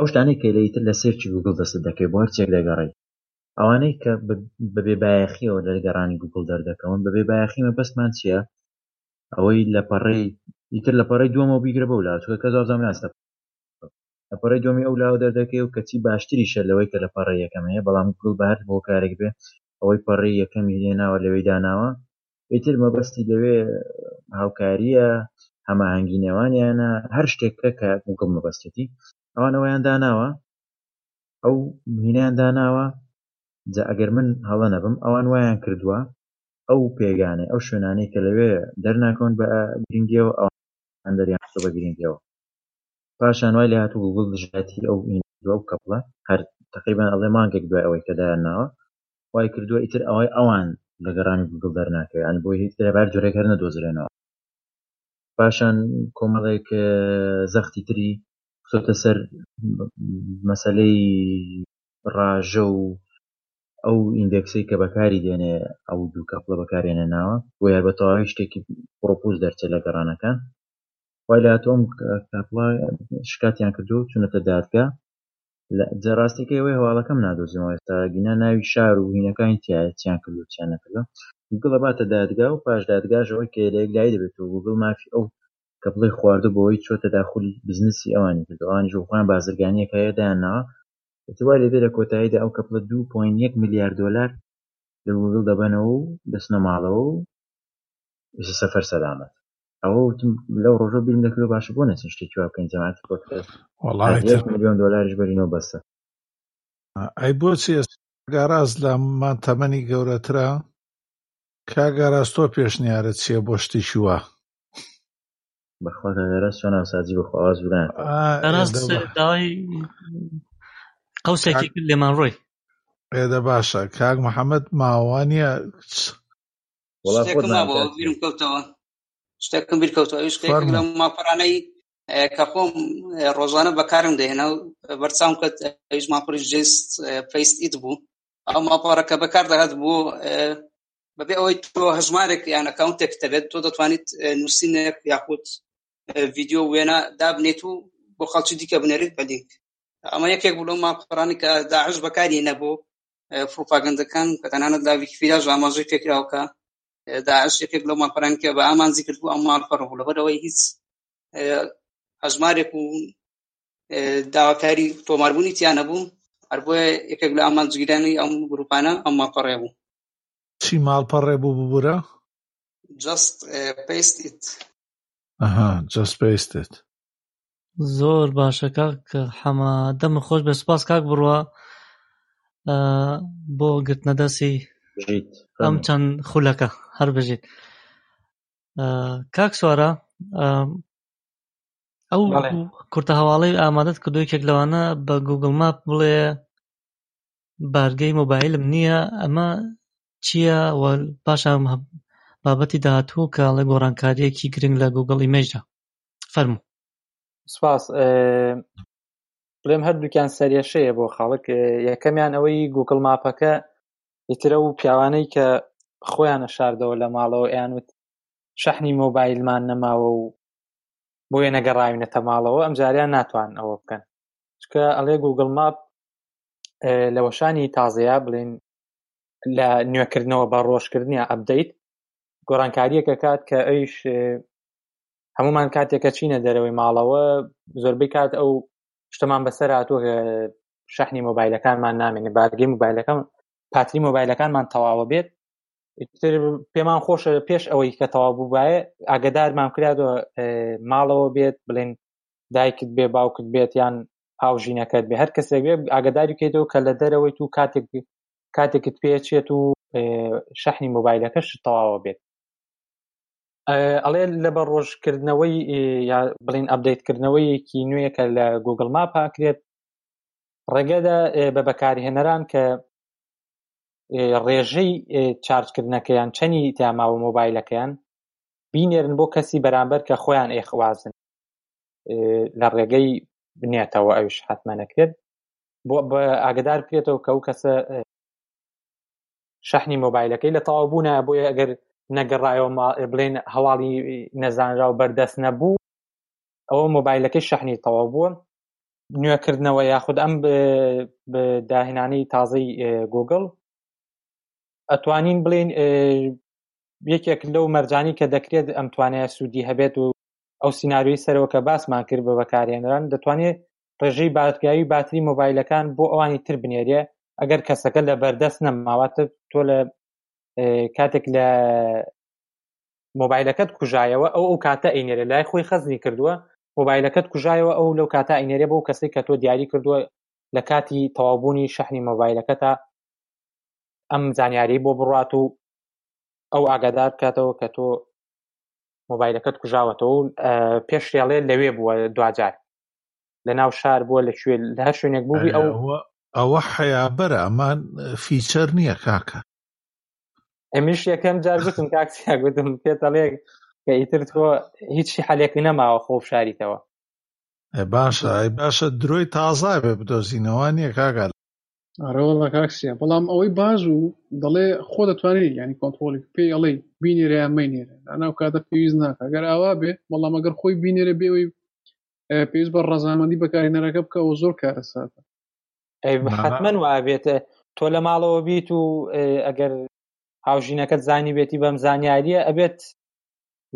ئەو شتانەی کە لەیتر لە سێرچی گوگڵ دەست دەکەی بۆ هەرچێک دەگەڕێت، ئەوانەی کە بەبێ بایەخیەوە لە گەڕانی گوگڵ دەردەکەون بەبێ بایەخیمە بەستمان چییە؟ ئەوەی لە پەڕێی ئیتر لە پەڕی دووەمەوە بیگرە بە ولاچووکە کە زۆر زاناستە لە پەڕی دووەمی ئەو لاو دەردەکەی و کەچی باشتریشە لەوەی کە لە پەڕی یەکەم هەیە، بەڵام گوگڵ بەهر بۆ کارێک بێ ئەوەی پەڕی یەکەمی هێناوە لەوەی داناوە ئیتر مەبەستی دەوێ هاوکاریە هەماهەنگی نێوانیانە هەر شتێکە کە گوگڵ مەبەستێتی ئەوانەوەیان داناوە ئەو هینیان داناوە. جا ئەگەر من هەڵە نەبم ئەوان وایان کردووە ئەو پێگانەی ئەو شوێنانەی کە لەوێ دەرناکۆن بە گرنگیەوە ئەوان دەریان بە گرنگیەوە پاشان وای لە هاتوو گوگڵ دژاتی ئەو ئینوە و کەپڵە هەر تقریبان ئەڵێ مانگێک دوای ئەوەی کە دایانناوە وای کردووە ئیتر ئەوەی ئەوان لە گەڕانی گوگڵ دەرناکەوێت یان بۆی هیچ دەرەبار جۆرێک هەر نەدۆزرێنەوە. پاشان کۆمەڵێک زەختی تری خۆتە سەر مەسەلەی ڕاژە و ئەو ئیندێکسی کە بەکاری دێنێ ئەو دوو کەپڵە بەکارێنە ناوە بۆ یار بەتەواوی شتێکی پرۆپۆز دەرچێت لە گەڕانەکان وای لە هاتووەم کەپڵە شکاتیان کردو چونەتە دادگا جە ڕاستێکی ئەوەی هەواڵەکەم نادۆزینەوە ئێستا گینا ناوی شار و هینەکانی چیان کردو چیان نەکردو گوگڵ ئەباتە دادگا و پاش دادگاش ئەوەی کێلەیەک لای دەبێت و گوگڵ مافی ئەو کەپڵەی خواردو بۆەوەی چۆتە داخولی بزنسی ئەوانی کردو ئەوانیش خۆیان بازرگانیەکە هەیە دایانناوە ئەتوای لێ لە کۆتاییدا ئەو کەپڵە 2.1 ملیار دۆلار لە گوگڵ دەبەنەوە و دەستنە ماڵەوە و سەفەر سەلامەت. ئەوە وتم لەو ڕۆژۆ بیرم دەکرێت باشە بۆ نەچن شتێکی وا بکەین جەماعەتی پۆدکاست ملیۆن دۆلاریش بەرینەوە بەسە ئەی بۆچی گاراز لەمان تەمەنی گەورەترا کاگاراز تۆ پێشنیارە چییە بۆ شتێکی وا؟ بەخوا کاگاراز چۆن ئاسایی بە خواز بران قوسێکی لێمان ڕۆی ئێدە باشە کاک محەممەد ماوانە شتێکم بیرکەوتەوە شتێک لە ماپەرانەی کە خۆم ڕۆژانە بەکارم دێنە و بەرچاو کەت ئەویش ماپەڕی جست پێیست ئیت بوو ئەو ماپەڕەکە بەکاردەهات بۆ بەبێ ئەوەی تۆ هەژمارێک یان ئەکاونتێک دەبێت تۆ دەتوانیت نووسینێک یاخود ڤیدیۆ وێنە دابنێت و بۆ خەڵکی دیکە بنێریت بەدینک. ئەمە یەکێک بوو لەو ماپەڕانەی کە داعش بەکاری نەبوو پرۆپاگەندەکان کە تەنانەت لا ویکیپیدیاش ئاماژەی پێکراوە کە داعش یەکێک لەو ماپەڕانەی کە بە ئامانجی کردبوو ئەم ماڵپەڕە بوو لەبەرەوەی هیچ هەژمارێک و داواکاری تۆماربوونی تیان نەبوو هەر بۆیە یەکێک لە ئامانجگیرانی ئەم گروپانە ئەم ماپەڕێ بوو. چی ماڵپەڕێ بوو ببوورە؟ Just paste it. ئەها just paste it. زۆر باشە کاک حەما دەم خۆش بە سپاس کاک بڕوە بۆ گرتنە دەستی ئەم چەند خولەکە هەر بژیت کاک سوارە ئەو کورتە هەواڵەی ئامادەت کە دوویکێک لەوانە بە گوگڵ ماپ بڵێ بارگەی مۆبایلم نییە ئەمە چییە و پاشان بابەتی داهاتوو کاڵێ گۆڕانکاریەکی گرنگ لە گوگڵ ئیمهجدا فەرموو. سپاس بلێم هەردووکیان سەرێشەیە بۆ خەڵک. یەکەمیان ئەوەی گوگڵ ماپەکە ئیترە و پیاوانەی کە خۆیانە شاردەوە لە ماڵەوە ئەیانوت شەحنی مۆبایلمان نەماوە و بۆیە نەگەڕاوینەتە ماڵەوە، ئەم جاریان ناتوان ئەوە بکەن، چکە ئەڵێ گوگڵ ماپ لەوەشانی تازەیە بڵین لە نوێکردنەوە بە ڕۆژکردنیە ئەبدەیت گۆڕانکاریەکە کات کە ئەویش هەمومان کاتێکە چینە دەرەوەی ماڵەوە زۆربەی کات ئەو شتەمان بەسەر هاتووە شەحنی مۆبایلەکانمان نامێنێ، بارگەی مۆبایلەکان پاتری مۆبایلەکانمان تەواوە بێت. پێمان خۆشە پێش ئەوەی کە تەواو بووایە ئاگدارمان کرادەوە ماڵەوە بێت، بڵێن دایکت بێ، باوکت بێت، یان هاوژینەکەت بێ، هەر کەسێک بێ ئاگداری کردەوە کە لە دەرەوەی تو کاتێکت پێچێت و شەحنی مۆبایلەکەش تەواوە بێت. ئەڵێ لەبەر ڕۆژکردنەوەی یا بڵین ئەپدەیتکردنەوەیەکی نوێیەکە لە گوگڵ ماپ هاکرێت ڕێگەدا بە بەکارهێنەران کە ڕێژەی چارجکردنەکەیان چەنی تاماوە مۆبایلەکەیان بینێرن بۆ کەسی بەرامبەر کە خۆیان ئێخوازن لە ڕێگەی بنێتەوە، ئەوش حتمما نەکرێت بۆ بە ئاگدار بکرێتەوە کە ئەو کەسە شەحنی مۆبایلەکەی لە تەواوبوونە، بۆیە ئەگەر نەگەڕایەوە بڵێن هەواڵی نەزانرا و بەردەست نەبوو ئەوە مۆبایلەکەی شەحنی تەواو بووە. نوێکردنەوە یاخود ئەم داهێنانەی تازەی گوگڵ ئەتوانین بڵین یەکێک لەو مەرجانی کە دەکرێت ئەمتوانەیە سوودی هەبێت و ئەو سیناریۆی سەرەوە کە باسمان کرد بە بەکارهێنەران دەتوانێت ڕێژەی بادگایی باتری مۆبایلەکان بۆ ئەوانی تر بنێریە ئەگەر کەسەکە لە بەردەست نەماواتە تۆ لە کاتێک لە مۆبایلەکەت کوژایەوە ئەو کاتە ئینێرە لای خۆی خەزنی کردووە، مۆبایلەکەت کوژایەوە ئەو لەو کاتە ئینێرە بۆ کەسێک کە تۆ دیاری کردووە لە کاتی تەواوبوونی شەحنی مۆبایلەکە تا ئەم زانیاری بۆ بڕات و ئەو ئاگادار بکاتەوە کە تۆ مۆبایلەکەت کوژاوەتەوە و پێشێڵێ لەوێ بووە دوجار لە ناو شار بووە لە شوێن لە هەر شوێنێک بووی ئەوە حەیابەرە، ئەمان فیچەر نییە کاکە. ئەمیش یەکەم جار گوتم کاکسیا گوتم پێتەڵێ کە ئیتر تۆ هیچی حەلێکی نەماوە خۆب شاریتەوە. باشە باشە درۆی تازای بێ بدۆزینەوە نیە کاگەر. ئەرەوەڵە کاکسیە، بەڵام ئەوەی باز و دەڵێ خۆ دەتوانێت ینی کۆنتۆلێک پێی ئەڵێ بینێرەیان مینێرە ناو کاتە پێویست ناکە، ئەگەر ئاوا بێ بەڵام ئەگەر خۆی بینێرە بێەوەی پێویست بە ڕەزامەندی بەکارهێنەرەکە بکەوە زۆر کارەساتە. حتمەن وابێتە تۆ لە ماڵەوە بیت و ئەگەر هاوژینەکەت زانی بێتی بەم زانیاریە ئەبێت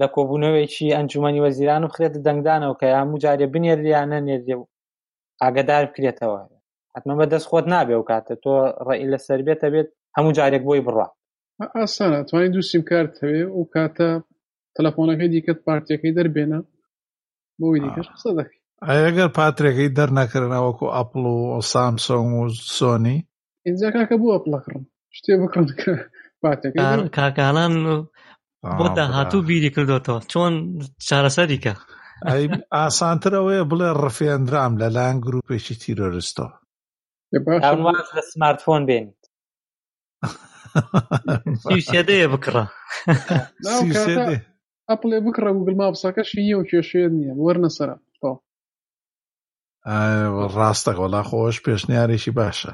لە کۆبوونەوەیکی ئەنجومەنی وەزیران و بخرێتە دەنگدانەوە کە هەموو جارێ بنێریانە نێردێ و ئاگدار بکرێتەوە. حتما بەدەست خۆت نابێ و کاتە تۆ ڕێی لەسەر بێتە بێت هەموو جارێک بۆی بڕات ئاسانە توانین دوو سیم کارت هەوێ و کاتە تەلەفۆنەکەی دیکەت پارتیەکەی دەربێنە بۆی دیکەش قسە دەکەی. ئەگەر پاترێکەکەی دەرنەکردنەوەکو ئەپڵ و سامسۆنگ و سۆنی ئینجا کاکە بوو ئەپڵەکڕم شتێ بکڕن کە پاتێکەکەی کاکانان بۆ داهاتوو بیری کردوەوە چۆن چارەسەریکە. ئاسانتر ئەوەیە بڵێ ڕفێنرام لەلایەن گروپێکی تیرۆریستەوە هەواز لە سمارتفۆن بێنیت سیسێدەیە بکڕە ئەپڵێ بکڕە گوگڵ ماپسەکەشی نییە و کێشێت نییە وەرنە سەرە ڕاستەکە وەڵا خۆش پێشنیارێکی باشە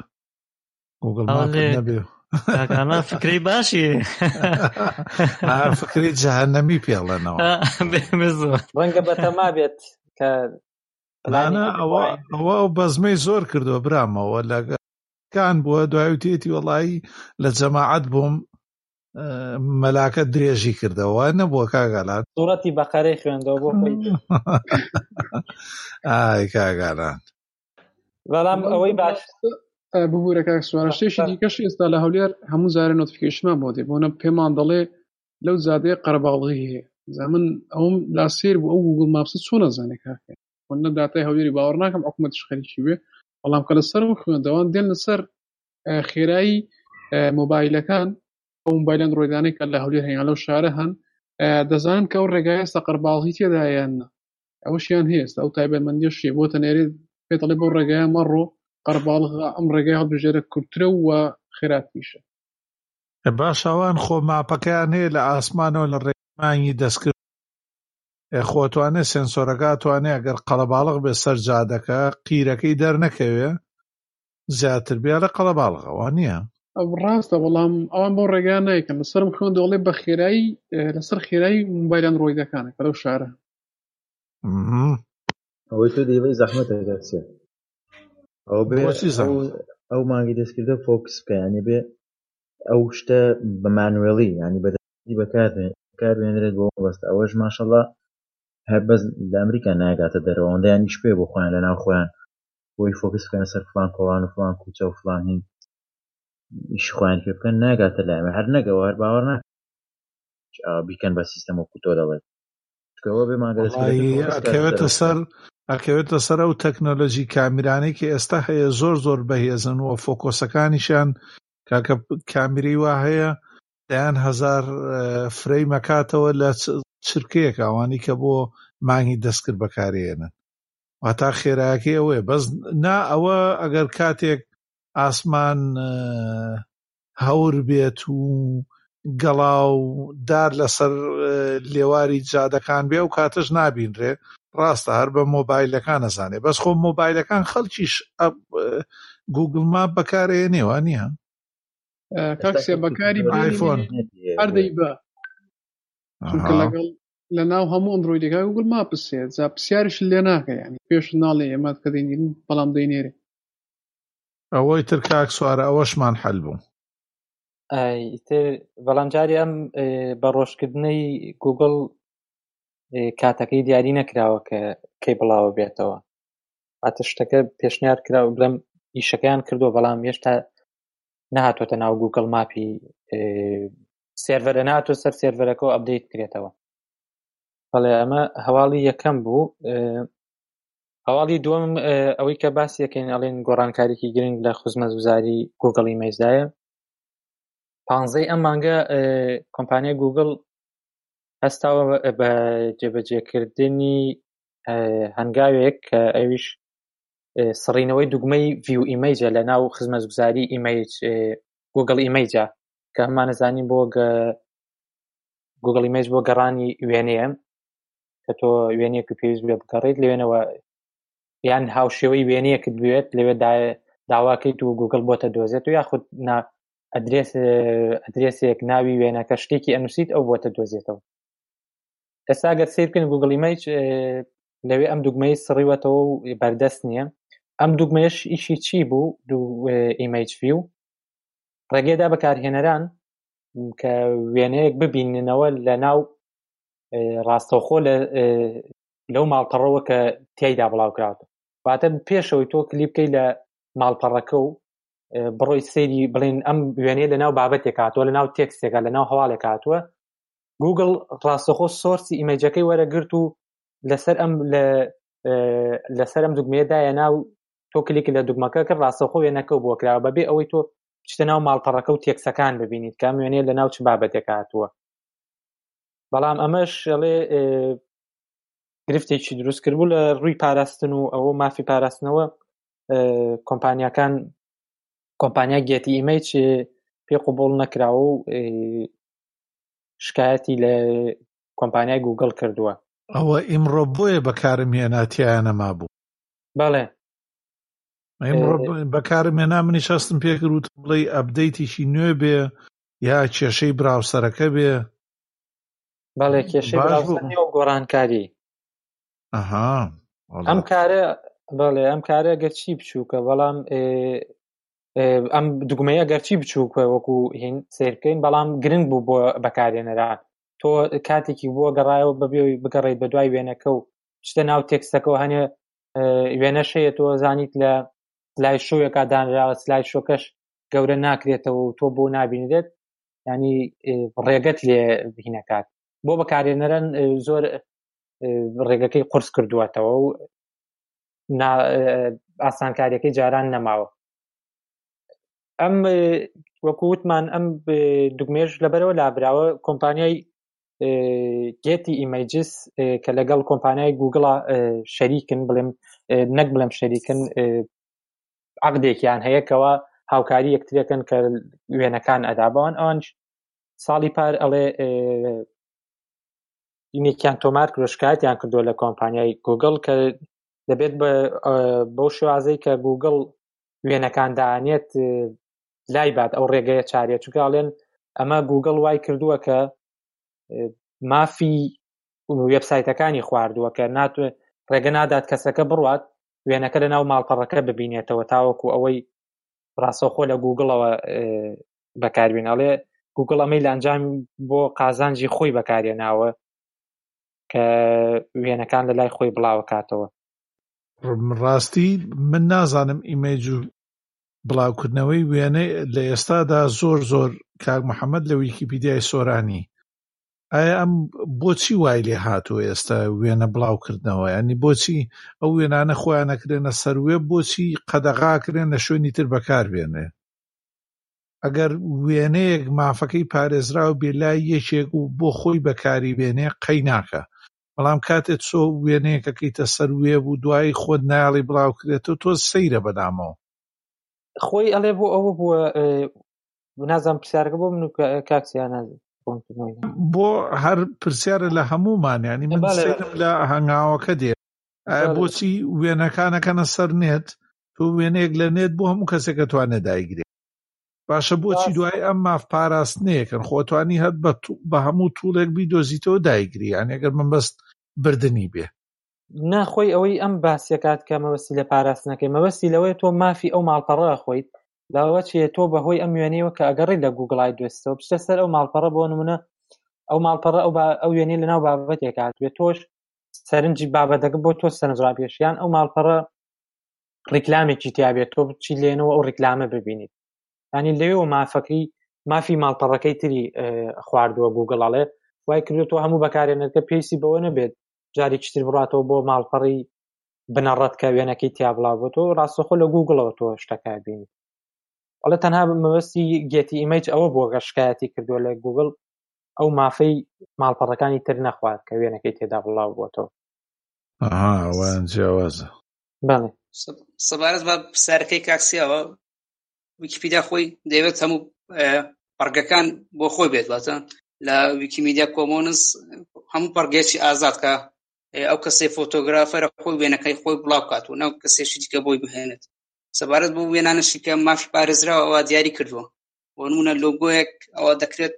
گوگڵ ماپێ کاکانە فکری باشی فکری جەهەنەمی پێڵێنەوە ڕەنگە بەتەما بێت کە لانە ئەوە بەزمەی زۆر کردووە برامەوە لەگەکان بووە دوایوتێتی وەڵایی لە جەماعەت بووم مەلاکە درێژی کردەوە نەبووە کاگالان سوورەتی بەقەرەی خوێندەوە بۆ خۆی ئای کاگالان. بەڵام ئەوەی باش ببوورە کاک سووارشتێشی دیکەش ئێستا لە هەولێر هەموو زارە نۆتیفیکیشنمان بۆ دێ بۆنە پێمان دەڵێ لەو زادەیە قەرەباڵغی هەیە زەمن ئەوم لا سێر بوو ئەو گوگڵ ماپسە چۆنە زانێ کاکە وەنە داتای هەولێری باوەڕ ناکەم حکوومەتش خەریکی بێ، بەڵام کە لەسەر و خوێندەوان دێن لەسەر خێرایی مۆبایلەکان ئەو مۆبایلەن ڕۆیدانەی کە لە هەولێر هەیە لەو شارە هەن دەزانن کە ئەو ڕێگایە ئێستا قەرەباڵغی تێدایەنە ئەوەشیان هەیە ئێستا ئەو تایبەتمەندیشیە بۆتە نێرێ پێتەڵێ بەو ڕێگایە مەڕۆ قەرەباڵغا ئەم ڕێگای هەڵبژێرە کورترە وە خێراتیشە. باشەوان خۆ ماپەکەیان هەیە لە ئاسمانەوە لە ڕێمانی دەستکرد خۆتوانێ سێنسۆرەکە توانێ ئەگەر قەڵەباڵغ بێ سەر جادەکە قیرەکەی دەرنەکەوێ زیاتر بیا لە قەڵەباڵغەوە نییە. ڕاستە، بەڵام ئەوان بۆ ڕێگان نایکەم لەسەرم خوێندەوەڵێ بە خێرایی لەسەر خێرایی موبایلان ڕۆیدەکانە کەرەو شارە ئەوەی تۆ دیوەی زەحمەتە دەچێ ئەو بێ ئەو مانگی دەستکردە فۆکس بکە، یعنی بێ ئەو شتە بە مانوێڵی یعنی بەدەستی بەکاربێنرێت بۆ بەستە. ئەوەش ماشەڵڵا هەر بەس لە ئەمریکا ناگاتە دەرەوە ئەوەندەیانی شپێ بۆ خۆیان لەناو خۆیان بۆی فۆکس بکەنە سەر فڵان کۆڵان و فڵان کوچە و فڵان هین ئیش خۆیان پێ بکەن، ناگاتە لایمە هەر نەگەوە هەر باوەڕ ناکەن بیکەن بە سیستەم وەکو تۆ دەڵێت ئەکەوێتە سەر ئەو تەکنۆلۆژی کامیرانەی کە ئێستا هەیە زۆر زۆر بەهێزن و فۆکۆسەکانیشان کاکە کامیری وا هەیە دایان 1000 فرەی مەکاتەوە لە چرکەیەک ئەوانی کە بۆ مانگی دەستکرد بەکارێنن واتا خێراکی ئەوێ بەس نا ئەوە ئەگەر کاتێک ئاسمان هەور بێت و گەڵاو دار لەسەر لێواری جادەکان بێ و کاتەش نابینرێ ڕاستە هەر بە مۆبایلەکان ئەزانێ بەس خۆ مۆبایلەکان خەڵکیش گوگڵ ماپ بەکارێنێوە نییە کاکسێ بەکاری ئایفۆن هەردەی بە لە ناو هەموو ئەندڕۆیدەکە گوگڵ ماپ پسێت جا پرسیارش لێ ناکە یانی پێش ناڵێ ئێمات کە دەینێرن بەڵام دەینێرێ ئەوەی تر کاک سوارە ئەوەشمان حەل بوو ئیتر بەڵام جاری ئەم بە ڕۆژکردنەی گوگڵ کاتەکەی دیاری نەکراوە کە کەی بڵاوە بێتەوە ئاتە شتەکە پێشنیار کراوە بڵێم ئیشەکەیان کردووە بەڵام هێشتا نهاتۆتە ناو گوگڵ ماپی سێرڤەرە ناتۆ سەر سێرڤەرەکە و ئەبدەیت کرێتەوە. بەڵێ ئەمە هەواڵی یەکەم بوو. هەواڵی دووەم ئەوەی کە باسی یەکەین ئەڵێن گۆڕانکاریی گرنگ لە خزمەتگوزاری گوگڵ ئیمهجدایە. 15 ئەم مانگە کۆمپانیای گوگڵ هەستاوە بە جێبەجێکردنی هەنگاوێک کە ئەویش سڕینەوەی دوگمەی ڤیو ئیمەیجە لە ناو خزمەتگوزاری ئیمەیج گوگڵ ئیمەیجە کە هەمان نەزانین بۆ گوگڵ ئیمەیج بۆ گەڕانی وێنەیە کە تۆ وێنەیەکی پێویست بێ بگەڕیت لەوێنەوە یان هاوشێوەی وێنەیەکت بوێت لەوێ داواکەیت و گوگڵ بۆتە دۆزێت و یاخود ئەدرێسێک ناوی وێنەکە شتێکی ئەنووسیت ئەو بۆتە دۆزێتەوە. ئێستا ئەگەر سیرکن گوگڵ ئیمەیج لەوێ ئەم دوگمەی سڕیوەتەوە و بەردەست نییە. ئەم دوگمەیەش ئیشی چی بوو؟ دوو ئیمەیج ڤیو ڕێگەیدا بەکارهێنەران کە وێنەیەک ببیننەوە لە ناو ڕاستەوخۆ لەو ماڵپەڕەوە کە تیایدا بڵاوکراوە واتە پێشەوەی تۆ کلیک بکەی لە ماڵپەڕەکە و بڕۆی سەیری بڵێن ئەم وێنەیە لە ناو بابەتێک هاتووە لە ناو تێکسێکە لە ناو هەواڵێک هاتووە گوگڵ ڕاستەوخۆ سۆرسی ئیمەیجەکەی وەرەگرت و لەسەر ئەم دوگمەیەدایە ناو تۆ کلیک لە دوگمەکە کە ڕاستەوخۆ وێنەکە بۆکراوە بەبێ ئەوەی تۆ چتە ناو ماڵپەڕەکە و تێکسەکان ببینیت کام وێنەیە لە ناو چ بابەتێک هاتووە. بەڵام ئەمەش ئەڵێ گرفتێکی دروست کردبوو لە ڕووی پاراستن و ئەوە مافی پاراستنەوە کۆمپانیا گێتی ئیمەیج پێ قوبوڵ نەکراوە و شکایەتی لە کۆمپانیای گوگڵ کردووە. ئەوە ئیمڕۆ بۆیە بەکارم هێناتیانەما بوو. بەڵێ بەکارم هێنا منیش هەستم پێکروت بڵێ ئەبدەیتیشی نوێ بێ یا کێشەی براوسەرەکە بێ. بەڵێ کێشەی براوسەرەکە و گۆڕانکاری ئەم کارە بەڵێ ئەم کارە گەرچی بچووکە بەڵام ئەم دوگمەیە گەرچی بچووکە وەکو هین سیرکەین بەڵام گرنگ بوو بۆ بەکارێنەران تۆ کاتێکی بۆ گەڕایەوە بەبێ بگەڕیت بە دوای وێنەکە و شتە ناو تێکسەکەەوە هەنێ وێنەشەیە تۆ زانیت لە لای شۆیەکە دانراوە سلای شۆکەش گەورە ناکرێتەوە و تۆ بۆ نبینێت ینی ڕێگەت لێ بینەکات بۆ بەکارێنەران زۆر ڕێگەکەی قرس کردواتەوە و ئاسانکاریەکەی جاران نەماوە. ئەم وەکووتمان ئەم دوگمێژ لەبەرەوە لابراوە کۆمپانیای گێتی ئیمەیجس کە لەگەڵ کۆمپانیای گوگڵ شەریکن بڵێم نەک بڵێم شەریکن عقدێکیان هەیەکەوە هاوکاری یەکترەکەن کە وێنەکان ئەدابوان ئەوانش ساڵی پار ئەڵێ یەکیان تۆمار کرد شکایەتیان کردووە لە کۆمپانیای گوگڵ کە دەبێت بەو شێوازەی کە گوگڵ وێنەکان داهێنێت لای بات ئەو ڕێگەیە چارەیە، چونکە ئەڵێن ئەمە گوگڵ وای کردووە کە مافی وێبسایتەکانی خواردووە کە ناتوێت ڕێگە نادات کەسەکە بڕوات وێنەکە لە ناو ماڵپەڕەکە ببینێتەوە تاوەکو ئەوەی ڕاستەوخۆ لە گوگڵەوە بەکاربیێن. ئەڵێ گوگڵ ئەمەی لە ئەنجام بۆ قازانجی خۆی بەکارهێناوە کە وێنەکان لە لای خۆی بڵاوە کاتەوە. ڕاستی من نازانم ئیمێج و بڵاوکردنەوەی وێنە لە ئێستادا زۆر کاک محەممەد لە ویکیپیدیای سۆرانی ئایا ئەم بۆچی وای لێ هاتووە ئێستا وێنە بڵاوکردنەوە؟ ینی بۆچی ئەو وێنانە خۆیان نەکرێنە سەروێ، بۆچی قەدەغاکرێن لە شوێنی تر بەکاربێنێ؟ ئەگەر وێنەیەک مافەکەی پارێزراو بێ لای یەکێک و بۆ خۆی بەکاری بێنێ قەی ناکە، بەڵام کاتێک چۆ وێنەیەکەکەیتە سەروێ بوو دوایی خۆت نایڵی بڵاوکرێتەوە تۆ سەیرە بەدامەوە خۆی ئەڵێ بۆ ئەوە بووە. نازانم پرسیارەکە بۆ من و کاکسیان نازی بۆ هەر پرسیارە لە هەمومانیانی من سەیرم لە هەنگاوەکە دێ بۆچی وێنەکانەکەنە سەر نێت تۆ وێنەیەک لە نێت بۆ هەموو کەسێکە توانە دایگرێت باشە، بۆچی دوای ئەم ماف پاراستنەیەکن خۆتوانی هەت بە هەموو توڵێک بیدۆزیتەوە دایگری، یانیگەر من بەست بردننی بێ ناخۆی ئەوەی ئەم باسیەکات کە مەوەستی لە پاراستنەکەی مەوەستی لەوەی تۆ مافی ئەو ماڵپەڕە خۆیت لەوە چیە تۆ بەهۆی ئەم وێنەیەوە کە ئەگەڕی لە گوگڵای دوێستەوە پشتە سەر ئەو ماڵپەڕە. بۆ نمونە ئەو ماڵپەڕە ئەو وێنەی لەناو بابەتێک هاتوێت تۆش سەرنجی بابەتەکە بۆ تۆ سەرنجڕاپێشیان ئەو ماڵپەڕە ڕیکلامێکی تیابێت تۆ بچی لێنەوە ئەو ڕیکلامە ببینیت، ینی لەوێوە مافی ماڵپەڕەکەی تری خواردووە گوگڵەڵێ وای کردو تۆ هەموو بەکارێنەکە پێویستی بەوە نەبێت جاری چتر بڕاتەوە بۆ ماڵپەڕی بنەڕەت کە وێنەکەی تیا بڵاوبوو تۆ ڕاستەخۆ لە گوگڵەوە تۆ شتەکە بینیت. ئەڵە تەنها مەوەستی گێتی ئیمەج ئەوە بۆ گەشکایەتی کردووە لە گوگڵ ئەو مافەی ماڵپەڕەکانی تر نەخوارد کە وێنەکەی تێدا بڵاو بووەوە. ئەوانجیاوازە بەڵێ سەبارەت بە پرسیارەکەی کاکسیەوە ویکیپیدیا خۆی دەیەوێت هەموو پەڕگەکان بۆ خۆی بێت، واتە لە ویکیمیدیا کۆمۆنس هەموو پەڕگێکی ئازاد کە ئەو کەسەی فۆتۆگرافەرە خۆی وێنەکەی خۆی بڵاو کات و نەو کەسێکی دیکە بۆی بهێنێت. سەبارەت بۆ وێنانەشی کە مافی پارێزراوە ئەوە دیاری کردووە، بۆ نمونە لۆگۆیەک ئەوە دەکرێت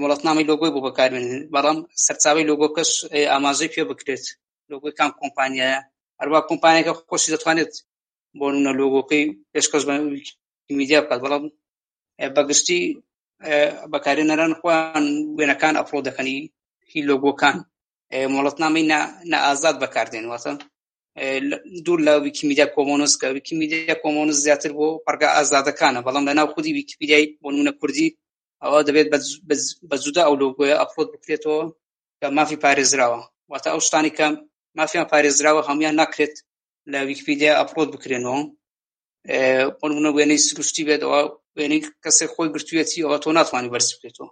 مۆڵەتنامەی لۆگۆی بۆ بەکاربێنێت، بەڵام سەرچاوی لۆگۆکەش ئاماژەی پێ بکرێت لۆگۆی کام کۆمپانیایە، هەروە کۆمپانیەکە خۆشی دەتوانێت بۆ نمونە لۆگۆکەی پێشکەش بە ویکیمیدیا بکات، بەڵام بەگشتی بەکارهێنەران خۆیان وێنەکان ئەپڵۆ دەکەن هی لۆگۆکان مۆڵەتنامەی نەئازاد بەکاردێن، واتە دوور لە ویکیمیدیا کۆمۆنس کە ویکیمیدیا کۆمۆنس زیاتر بۆ پەرگە ئازادەکانە، بەڵام لەناو خودی ویکیپیدیای بۆ نمونە کوردی ئەوە دەبێت بە جودا ئەو لۆگۆیە ئەپلۆد بکرێتەوە کە مافی پارێزراوە، واتە ئەو شتانی کە مافیان پارێزراوە هەموویان ناکرێت لە ویکیپیدیا ئەپلۆد بکرێنەوە. بۆ نمونە وێنەی سروشتی بێت ئەوە وێنەی کەسێک خۆی گرتوویەتی ئەوە تۆ ناتوانانی بەرز بکرێتەوە،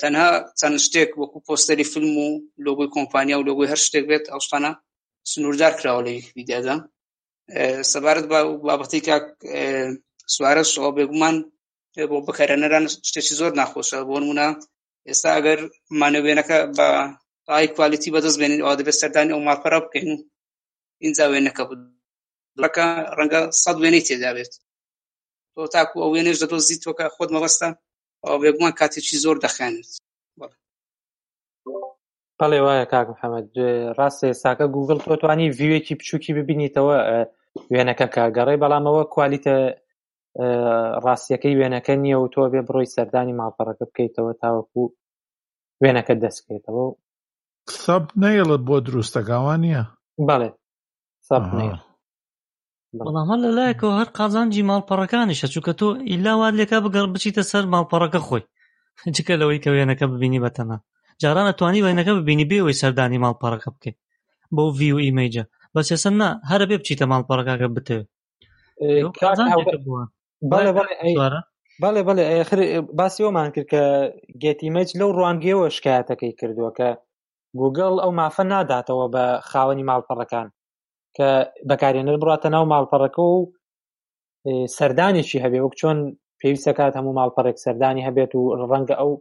تەنها چەند شتێک وەکو پۆستەری فیلم و لۆگۆی کۆمپانیا و لۆگۆی هەر شتێک بێت ئەو شتانە سنوردار کراوە لە ویکیپیدیادا. سەبارەت بە بابەتی کاک سوارەش ئەوە بێگومان بۆ بەکارهێنەران شتێکی زۆر ناخۆشە، بۆ نمونە ئێستا ئەگەر مانە وێنەکە بە ئای کوالیتی بەدەست بێنین ئەوە دەبێت سەردانی ئەو ماڵپەڕە بکەین، ئینجا وێنەکە بەکە ڕەنگە 100 وێنەی تێدا بێت تۆ تاکو ئەو وێنەش دەدۆزیت تۆ کە خۆت مەبەستە ئەوە بێگومان کاتێکی زۆر دەخایەنێت. بەڵێ وایە کاک محەممەد ڕاستە ئێستاکە گوگڵ تۆتوانی ڤیوێکی بچووکی ببینیتەوە وێنەکە کاگەڕی، بەڵامەوە کوالیتە ڕاستیەکەی وێنەکە نییە و تۆ بێ بڕۆی سەردانی ماڵپەڕەکە بکەیتەوە تاوەکو وێنەکە دەستکەیتەوە سەب نەیڵت بۆ دروستەکەوان نیە. بەڵێ سەب نەیڵ، بەڵام هەر لەلایەکەوە هەر قازانجی ماڵپەڕەکانیشە، چونکە تۆ ئیلا وات لێکا بگەڕ بچیتە سەر ماڵپەڕەکە خۆی جکە لەوەی کە وێنەکە ببینی بەتەنە جاران ئەتوانی وێنەکە ببینی بێەوەی سەردانی ماڵپەڕەکە بکەیت بۆ ڤیو ئیمێجە، بەسێسەر نا هەرە بێ بچیتە ماڵپەڕەکەکە بتەوێت. بەڵێ بەڵێ باسی ئەومان کرد کە گێتی ئیمێج لەو ڕوانگەیەوە شکایەتەکەی کردووە کە گوگڵ ئەو مافە ناداتەوە بە خاوەنی ماڵپەڕەکان کە بەکارهێنەر بڕاتە ناو ماڵپەڕەکە و سەردانیشی هەبێ، وەک چۆن پێویستەکات هەموو ماڵپەڕێک سەردانی هەبێت و ڕەنگە ئەو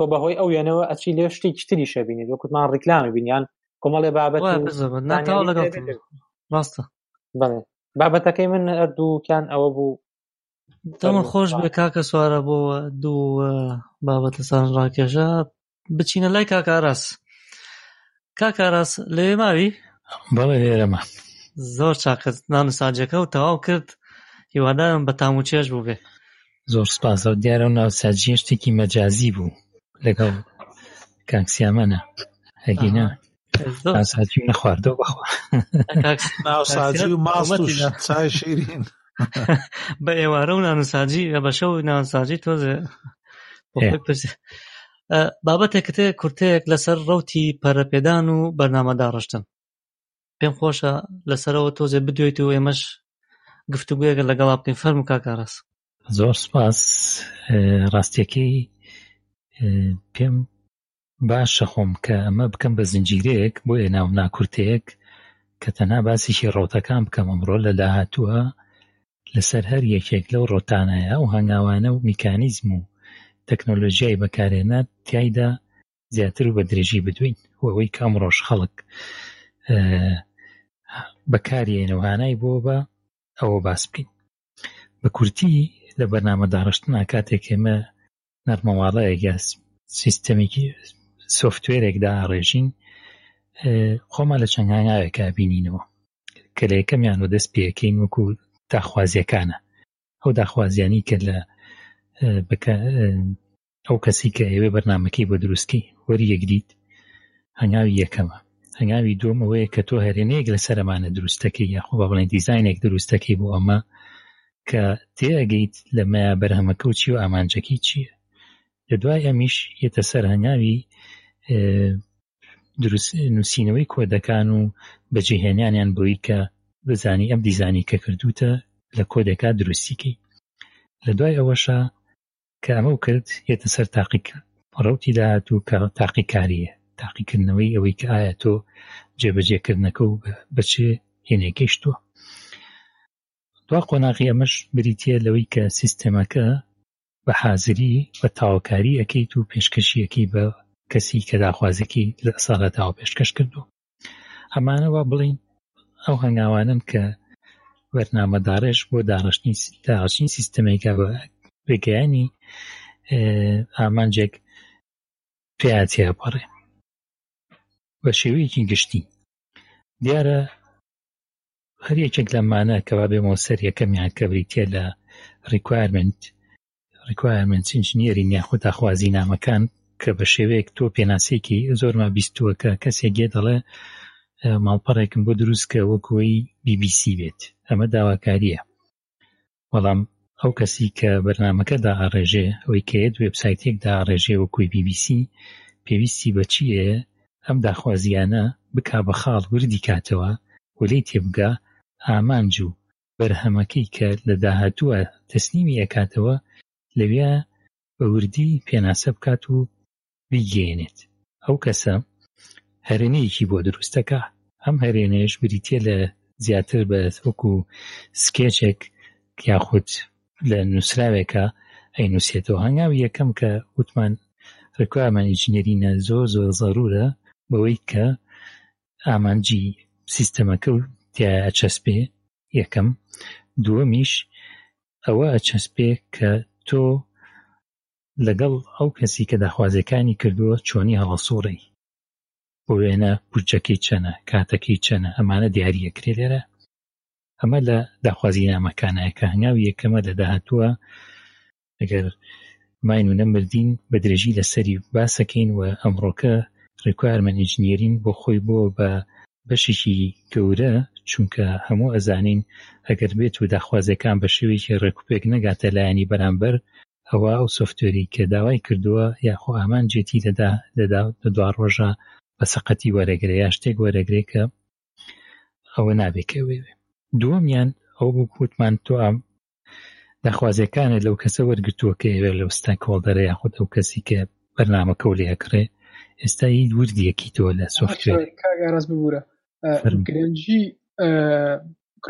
تۆ بەهۆی ئەو وێنەوە ئەچی لێ شتی چتری شەبینیت وەکوتمان ڕیکلامی بینیان کۆمەڵێ بابەت بابەتەکەی من هەردووکیان ئەوە بوو تەمە خۆش بێ کاکە سوارە بۆەوە دوو بابەتە سان ڕاکێشە بچینە لای کاکاراس کاکاراس لێ ماوی بەڵێ لێرەمە زۆر چاکە نانوساجەکە و تەواو کرد هیوادارم بە تاموچێش بوو بێ زۆر سپاس و دیارە و ناوساجیە شتێکی مەجازی بوو لەگەڵ کاکسیامانە هەگینە ناوساجی نەخواردەوە بەخوا ناوساجی و ماست و چای شیرین بە ئێوارە و نانوساجی بەشە و ناوساجی تۆزێ بابەتێکتێ کورتەیەک لەسەر ڕەوتی پەرەپێدان و بەرنامەداڕشتن پێم خۆشە لەسەرەوە تۆزێ بدوێت و ئێمەش گفتوگویەکە لەگەڵا بکەین فەرمو کاکاراس زۆر سپاس ڕاستیەکەی پێم باشە خۆم کە ئەمە بکەم بە زنجیرەیەک بۆ ئێناو ناکورتەیەک کە تەنها باسیشی ڕۆتەکان بکەم ئەمڕۆ لە داهاتووە لەسەر هەر یەکێک لەو ڕۆتانایە و هەنگاوانە و میکانیزم و تەکنۆلۆژیای بەکارهێنان تیایدا زیاتر و بە درێژی بدوین و ئەوەی کە ئەمڕۆژ خەڵک بەکارهێنەوە هانای بۆ بە ئەوە باس بکەین بە کورتی لە بەرنامەداڕشتنا کاتێک ئێمە نەرمەواڵەیەک یا سیستەمێکی سۆفتوێرێکدا ڕێژین خۆمان لە چەند هەنگاوێکا بینینەوە کە لە یەکەمیان و دەست پێەکەین وەکو داخوازیەکانە ئەو داخوازیانی کە لە ئەو کەسی کە ئێوێ بەرنامەکەی بۆ دروستکەی وەری یەکدیت هەنگاوی یەکەمە هەنگاوی دووەم ئەوەیە کە تۆ هەرێنەیەک لەسەرەمانە دروستەکەی یاخۆ بە بڵێن دیزاینێک دروستەکەی بۆ ئەمە کە تێگەیت لەمە بەرهەمەکە و چی و ئامانجەکەی چییە لە دوای ئەمیش یێتە سەر هەنگاوی دروست نووسینەوەی کۆدەکان و بەجێهێنانیان بۆی کە بزانی ئەم دیزانی کە کردوتە لە کۆدەکە دروستیکەی لە دوای ئەوەشە کە ئەمە کرد یێتە سەر تاقیکە ڕەوتی داهاتوو کە تاقیکاریە تاقیکردنەوەی ئەوەی کە ئایا تۆ جێبەجێکردنەکە و بەچێ هێنێکیشتووە دوا قۆناغی ئەمەش بریتە لەوەی کە سیستەمەکە بە حازری بە تاوکاری ئەکەیت و پێشکەشیەکەی بە کەسی کە داخوازەکەی لە ساڵەتاوە پێشکەش کردو ئەمانەوە بڵین ئەو هەنگاوانن کە بەرنامەدارش بۆ داڕشتنی سیستەمێکە بە بەگەیانی ئامانجێک پێیاتیا پەڕێ بە شێوەیەکی گشتی دیارە هەر یەکێک لەمانە کەوا بێمەوە سەر یەکەمیان کە بریتە لە ریکوایرمنت ئینجینیەرین یاخود داخوازینامەکان کە بە شێوەیەک تۆ پێناسێکی زۆرمان بیستووە کە کەسێک گێ دەڵێ ماڵپەڕێکم بۆ دروستکە وەکوی BBC بێت ئەمە داواکاریە وەڵام ئەو کەسی کە بەرنامەکەدا ئاڕێژێ ئەوەی کەیت وێبسایتێکدا ئاڕێژێ وەکوی BBC پێویستی بە چییە ئەم داخوازیانە بک بە خاڵ وردی کاتەوە وەلی تێبگا ئامانج و بەرهەمەکەی کە لە داهاتووە تەسلیمی ئەکاتەوە لەوێ بە وردی پێناسە بکات و بیگەێنێت ئەو کەسە هەرێنەیەکی بۆ دروستەکە ئەم هەرێنێش بریتە لە زیاتر بە وەکو سکێچێک یاخود لە نووسراوێکە ئەی نووسێتەوە هەنگاوی یەکەم کە وتمان ڕێکوامان ئینجینێرینە زۆر زۆر زەرورە بەوەی کە ئامانجی سیستەمەکە و تیاچەسپێ یەکەم دووەمیش ئەوە ئەچەسپێ کە تۆ لەگەڵ ئەو کەسی کە داخوازەکانی کردووە چۆنی هەڵەسوڕی بۆ وێنە بورجەکەی چەنە کاتەکەی چەنە ئەمانە دیاریەکرێ لێرە ئەمە لە داخوازینامەکانایە کە هەنگاوی یەکەمە لە داهاتووە ئەگەر ماین و نەمردین بە درێژی لەسەری باسەکەین و ئەمڕۆکە ڕێکوارمەند ئینجینێرین بۆ خۆی بۆ بە بەشێکی گەورە چونکە هەموو ئەزانین ئەگەر بێت و داخوازەکان بە شێوەیەکی ڕێکوپێک نەگاتە لایەنی بەرامبەر ئەوە ئەو سۆفتوێری کە داوای کردووە یاخۆ ئامانجێتی لە دوڕۆژە بە سەقەتی وەرەگرێ یا شتێک وەرەگرێ کە ئەوە نابێکەوێوێ دووەمیان ئەو بکوتمان تۆ ئەم داخوازیەکانە لەو کەسە وەرگرتووە کە ئێوێ لە ستاک هۆڵدەرە یاخود ئەو کەسی کە بەرنامەکە و لێکڕێ ئێستا هیچ وردیەکی تۆ لە سۆفتوێر کاگاراس ببوورە گرنگی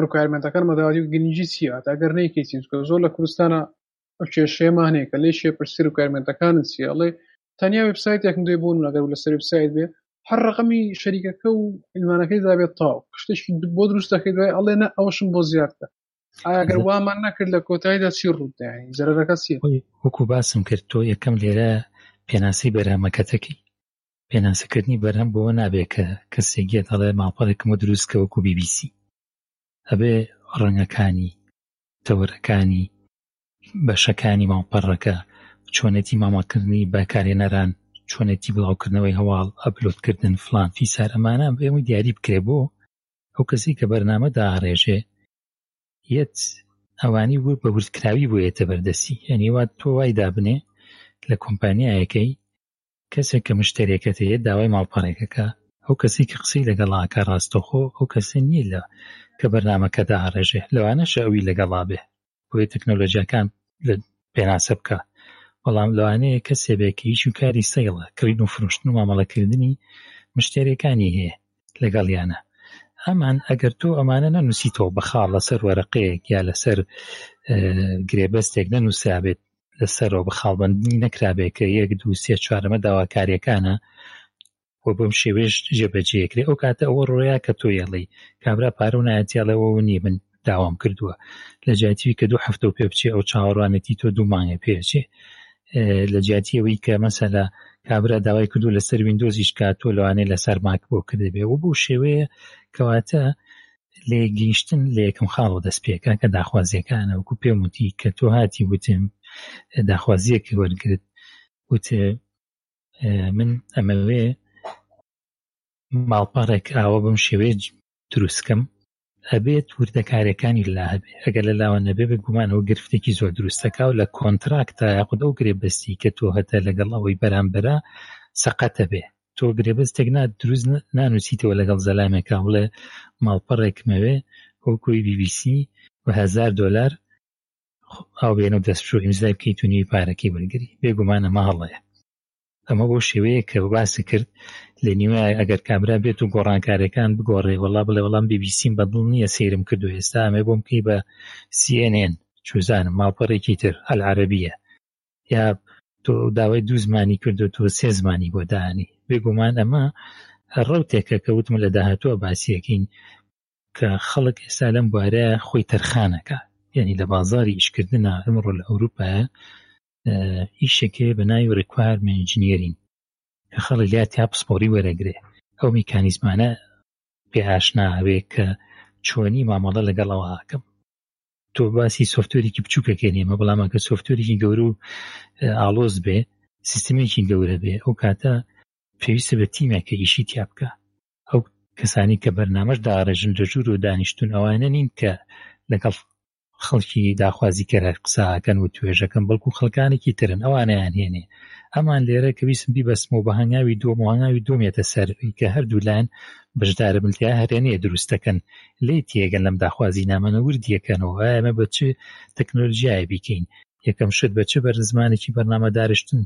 ڕێکوایرمنتەکان مەداوای گرنگی چییە ئەگەر نەیکەیتین چونکە زۆر لە کوردستانە ئەو کێشەیەمان هەیە کە لێشێ پرسی ڕێکوایرمنتەکانن چییە ئەڵێ تانية ويب سايت يكون دويبون ولا قبل السر ويب سايت به حرقمي شركة كو المانكيد ذا بيطاق كشتش بودروس تكذا الله نا أوش بوزيرته أنا قروا ما نكر لكوتاي ده سيرود يعني زرار كثير هو باسم كرتو يكم ليرة بيناسي برهم كتكي بيناسي كرني برهم بونا بيك كسيجي هذا مع طريق مدرس كوكو بي بي سي أبي رنكاني توركاني بشكاني مع بركة چۆنێتی ماماکردنی بەکارهێنەران چۆنێتی بڵاوکردنەوەی هەواڵ ئەپلۆدکردن فلان فیسار ئەمانە بێمووی دیاری بکرێبوو ئەو کەسی کە بەرنامە داڕێژێ یەت ئەوانی بوو بە وردکراوی بوویێتە بەردەسی یعنی وا تۆ وای دابنێ لە کۆمپانیایەکەی کەسێک کە مشتێرێکەت هەیە داوای ماڵپەڕێکەکە ئەو کەسی کە قسەی لەگەڵاکە ڕاستەوخۆ ئەو کەسە نیە لە کە بەرنامەکە داڕێژێ لەوانەش ئەوی لەگەڵا بێ بۆیە تەکنۆلۆژیاکان پێناسە بکە بەڵام لەوانەیە کەسێ بێ کە هیچ کاری سەیڵە کڕین و فرۆشتن و مامەڵەکردنی مشتێرەکانی هەیە لەگەڵیانە ئەمان ئەگەر تۆ ئەمانە نەنووسیتەوە بەخاڵ لەسەر وەرەقەیەک یا لەسەر گرێبەستێک نەنووسابێت لەسەرەوە بەخاڵبەندنی نەکرابێت کە 1، 2، 3، 4 داواکاریەکانە بۆ بەم شێوەیە جێبەجێکرێ ئەو کاتە ئەوە ڕۆیا کە تۆ یەڵێی کابرا پارە و نایەتیاڵەوە نیە من داوام کردووە لە جیاتیوی کە 2 هەفتە و پێ بچێ ئەو چاوەڕوانەتی تۆ 2 مانگە پێچێ لە جیاتیەوەی کە مەسەلە کابرا داوای کردو لەسەر ویندۆزیش کە تۆ لەوانەیە لەسەر ماک بۆ کردبێ و بۆ شێوەیە کەواتە لێگەیشتن لە یەکەم خاڵەوە دەست پێکە کە داخوازیەکانە وەکو پێم وتی کە تۆ هاتی وتم داخوازیەکی وەرگرت وتێ من ئەمەوێ ماڵپەڕێک ئاوە بەم شێوەیە دروستکەم ئەبێت وردەکاریەکانی لا هەبێ ئەگەر لە لاوە نەبێ بگومانەوە گرفتێکی زۆر دروستەکە و لە کۆنتراکتە یاخود ئەو گرێبەستی کە تۆ هەتە لەگەڵ ئەوەی بەرامبەرە سەقەتە بێ تۆ گرێبەستێک دروست نانووسیتەوە لەگەڵ زەلامێکە وڵێ ماڵپەڕێکمەوێ هۆکوی بی بی سی بە $1000 ئاوێنە دەستشۆ ئیمزای بکەیت و نوێی پارەکەی وەرگری بێگومانە ماڵەیە ئەمە بۆ شێوەیە کە باسی کرد لە نیوە ئەگەر کابرا بێت و گۆڕانکاریەکان بگۆڕێ وەڵا بڵێ وەڵام بیبیسیم بەدڵ نییە سیرم کردو ئێستا ئەمێ بۆم کەی بە CNN چوزانم ماڵپەڕێکی تر ئەلعەرەبیە یا تۆ داوای 2 زمانی کردو تۆ 3 زمانی بۆ دانی بێگومان ئەمە ڕەوتێکە کە وتم لە داهاتووە باسیەکەین کە خەڵک ئێستا لەم بوارەیە خۆی تەرخانەکە یعنی لە بازاری ئیشکردنە ئەمڕۆ لە ئەوروپایە ئیشەکەی بەناوی ڕێکوارمەن ئینجینێرین کە خەڵک لای تیاپسپۆری وەرەگرێ ئەو میکانیزمانە پێ ئاشناوێ کە چۆنی مامەڵە لەگەڵەوە ئاکەم تۆ باسی سۆفتوێرێکی بچووکەکەنێمە بەڵام ئەگەر سۆفتوێرێکی گەورە و ئالۆز بێ سیستمێکی گەورە بێ ئەو کاتە پێویستە بە تیمێک کە ئیشی تیا بکە ئەو کەسانی کە بەرنامەش داڕێژن دەجوور و دانیشتون ئەوانە نین کە لەگەڵ خەڵکی داخوازی کەرە قساکەن و توێژەکەن بەڵکو خەڵکانێکی ترن ئەوانیان هێنێ ئەمان لێرە کەویستم بیبەسمەوە بە هەنگاوی دووەم و هەنگاوی دووەمێتە سەر کە هەردوو لایەن بەشدارە بنتیا هەرێنێ دروستەکەن لێی تێگەن لەم داخوازی نامانە وردیەکەنەوە ئەمە بە چ تەکنۆلۆژیایە بکەین یەکەم شت بە چ بەرزمانێکی بەرنامەدارشتن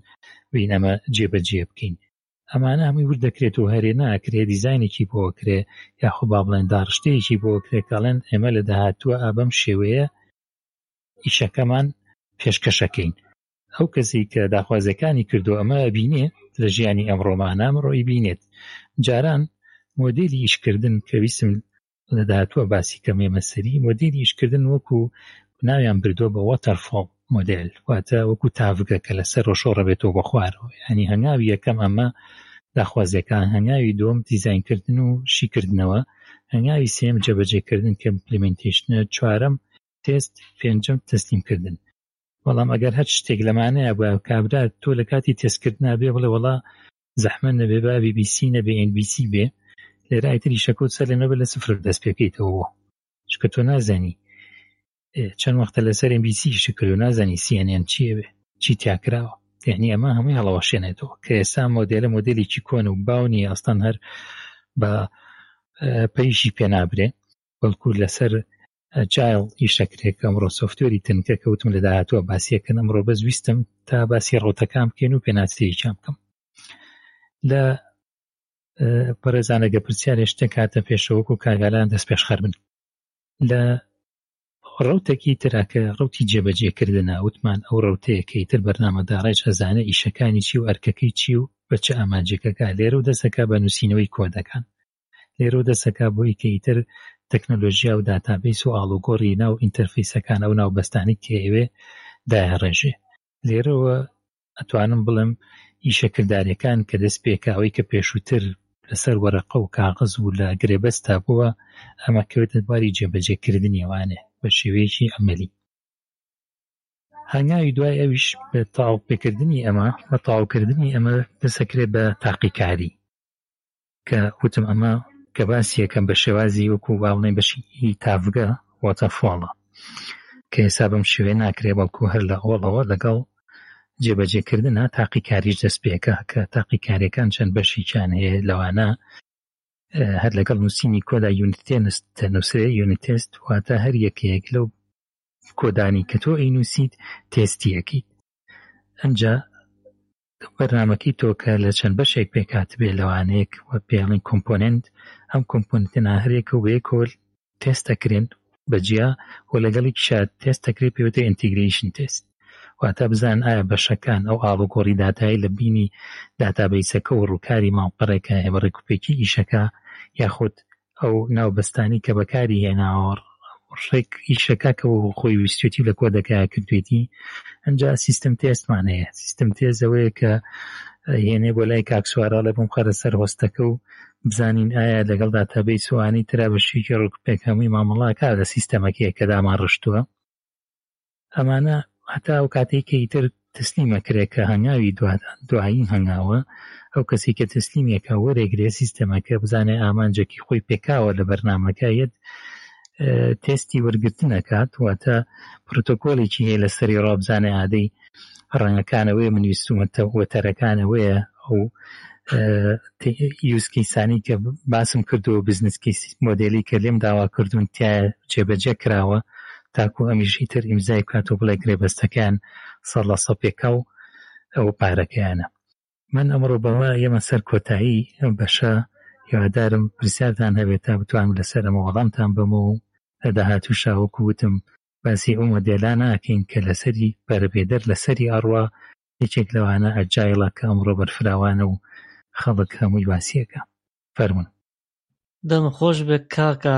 بینەمە جێبەجێ بکەین ئەمانە هەمووی وردەکرێت و هەرێ ناکرێ دیزاینێکی بۆکرێ یاخو با بڵێن داڕشتەیەکی بۆکرێ کاڵێن ئێمە لە داهاتووە ئابەم شێوەیە ئیشەکەمان پێشکەشەکەین ئەو کەسی کە داخوازەکانی کردو ئەمە بینێ لە ژیانی ئەمڕۆمانە ئەمڕۆی بینێت جاران مۆدێلی ئیشکردن کەویستم لە داهاتووە باسی کەم ئێمەسەری مۆدێلی ئیشکردن وەکو ناویان بردووە بە وەتەرفۆڵ مۆدێل واتە وەکو تاڤگە کە لەسەر ڕۆژۆڕە بێتەوە بە خوارەوە یعنی هەنگاوی یەکەم ئەمە داخوازەکان هەنگاوی دووەم دیزاینکردن و شیکردنەوە هەنگاوی سێم جێبەجێکردن کە ئیمپلیمنتیشنە چوارەم تست پێنجم تەسلیمکردن وەڵام ئەگەر هەر شتێک لەمانەیە بە کابرا تۆ لە کاتی تێستکردنا بێ بڵێ وەڵا زەحمە نەبێ با بی بی سی نەبێ ئین بی سی بێ لێرای تری شەکۆت سەر لێنەبێ لە سفر دەست پێ بکەیتەوە چکە تۆ نازانی چەند وەختە لەسەر ئین بی سی شکر و نازانی سی ئەن ئەن چیە بێ چی تیاکراوە یعنی ئەمە هەمووی هەڵەوەشێنێتەوە کە ئێستا مۆدێلە مۆدێلێکی کۆن و باونی ئەستان هەر بە پەیشی پێنابرێ بەڵکو لەسەر جایل ئیشەکرێک ئەمڕۆ سۆفتوێری تنکە کەوتم لە داهاتووە باسیەکەن ئەمڕۆ بەزویستم تا باسی ڕۆتەکان بکەین و پێناسیەکان بکەم لە پەرێزانەگە پرسیارێ شتێک هاتە پێشەوەک و کارگالان دەست پێشخەر بن لە ڕوتێکی تراکە ڕوتی جێبەجێکردنە، وتمان ئەو ڕوتەیە کە ئیتر بەرنامە داڕێژ ئەزانە ئیشەکانی چی و ئەرکەکەی چی و بەچە ئامانجێکەکە لێرە و دەسەکە بە نووسینەوەی کۆدەکان لێرە و دەسەکە بۆی کە ئیتر تەکنۆلۆژیا و داتابیس و ئاڵوگۆڕی ناو ئینتەرفیسەکانە و ناوبەستانی کێوێ داڕێژێ لێرەوە ئەتوانم بڵم ئیشەکردارەکان کە دەست پێکاوەی کە پێشووتر لەسەر وەرەقە و کاغز و لە گرێبەستا بووە ئەمە کەوێتە باری جێبەجێکردنی ئەوانە بە شێوەیەکی ئەمەلی. هەنگاوی دوای ئەویش بە تاوپێکردنی ئەمە بە تاوکردنی ئەمە دەسەکرێت بە تاقیکاری کە وتم ئەمە کە باسیەکەم بە شێوازی وەکو باڵنەی بەشی تافگە واتەفۆڵە کە ئێستا بەم شێوێ ناکرێ بەڵکو هەر لە ئەوڵەوە لەگەڵ جێبەجێکردنە تاقیکاریش دەست پێکە کە تاقیکاریەکان چەند بەشییان هەیە لەوانە هەر لەگەڵ نووسینی کۆدا یونتێنوسێ یونتێست واتە هەر یەکەیەک لەو کۆدانی کە تۆ ئینووسیت تێستیەکەیت ئەمجا بەرنامەکەی تۆ کە لە چەند بەشێک پێکات بێ لەوانەیەک وە پێڵین کۆمپۆننت ئەم کۆمپۆننتە ناهرێک و بێ کۆل تێستەکرێن بەجیا و لەگەڵی شاد تێستەکرێ پێوتە ئینتیگریشن تێست واتە بزان ئایا بەشەکان ئەو ئاڵوگۆڕی داتایی لە بینی داتابەیسەکە و ڕووکاری ماڵپەڕێکە ئێمە ڕێکوپێکی ئیشەکە یاخود ئەو ناوبەستانی کە بەکاری هێناوە ڕێک ئیشەکە کە خۆی ویستیوتی لە کۆدەکەیە کردوێتی ئەنجا سیستم تێستمان هەیە. سیستم تێز ئەوەیە کە هێنێ بۆ لای کاکسوارە لە بۆم خەرە سەر هۆستەکە و بزانین ئایا لەگەڵ داتابەی سوانی ترا بەشێکی ڕێکوپێک هەمووی مامەڵاکە لە سیستەمەکەیە کە دامان ڕشتووە ئەمانە هەتا ئەو کاتێک کە ئیتر تەسلیمە کرێ کە هەنگاوی دوایین هەنگاوە ئەو کەسی کە تەسلیمێکە وەرێگرێ سیستەمەکە بزانێ ئامانجێکی خۆی پێکاوە لە بەرنامەکەیەت تێستی وەرگرتنەکات واتە پرۆتۆکۆلێکی هەیە لە سەری ڕابزانێ عادەی ڕەنگەکانەوەی منویستومەتە وەتەرەکانەوەیە ئەو یوسکەیسانی کە باسم کردووە بزنسکەی مۆدێلی کە لێم داوا کردوون تیا جێبەجێ کراوە تاکو ئەمیشی تر ئیمزای کاتۆ بڵێ گرێبەستەکان سەد لە سەپێکە و ئەو پارەکەیانە. من ئەمڕۆ بەوە ئێمە سەر کۆتایی ئەم بەشە هیوادارم پرسیارتان هەبێت تا بتوانم لەسەر ئەمە وەڵامتان بم و لە داهاتوو شاوەکو وتم باسی ئەو مۆدێلە ناکەین کە لەسەری بەرەبێدەر لەسەری ئەڕوا یەکێک لەوانە ئەجایڵە کە ئەمڕۆ بەرفراوانە و خەڵک هەمووی باسیەکە فەرمون. دەم خۆش بە کاکا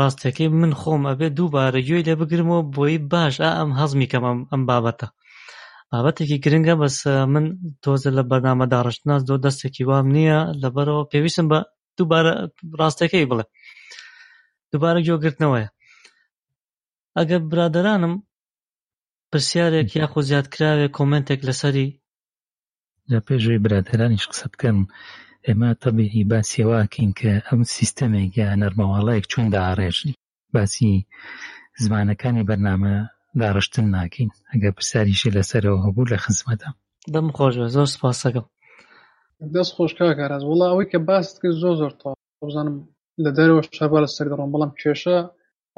ڕاستەکەی من خۆم ئەبێ دووبارە گوێی لێ بگرمەوە بۆی باش ئەم هەزمی کەم ئەم بابەتە بابەتێکی گرنگە بەس من تۆزە لە بەرنامە داڕشتناس دۆ دەستێکی وام نییە لەبەرەوە پێویستم بە دووبارە ڕاستەکەی بڵێ دووبارە گوێگرتنەوەیە. ئەگەر برادەرانم پرسیارێک یاخۆ زیادکراوێ کۆمنتێک لەسەری لە پێشووی برادەرانیش قسە بکەم ئێمە تەبیعی باسیەواکەین کە ئەم سیستەمێک یا نەرمەواڵەیەک چۆن داڕێژنی باسی زمانەکانی بەرنامە داڕشتن ناکەین. ئەگەر پرسیاریشی لەسەرەوە هەبوو لە خزمەتە دەم خۆش زۆر سپاسەکەم. دەست خۆش کاکاراز وڵا ئەوەی کە باست کرد زۆر تەواو بزانم لە دەرەوە شەبا لەسەر دەڕۆم بەڵام کێشە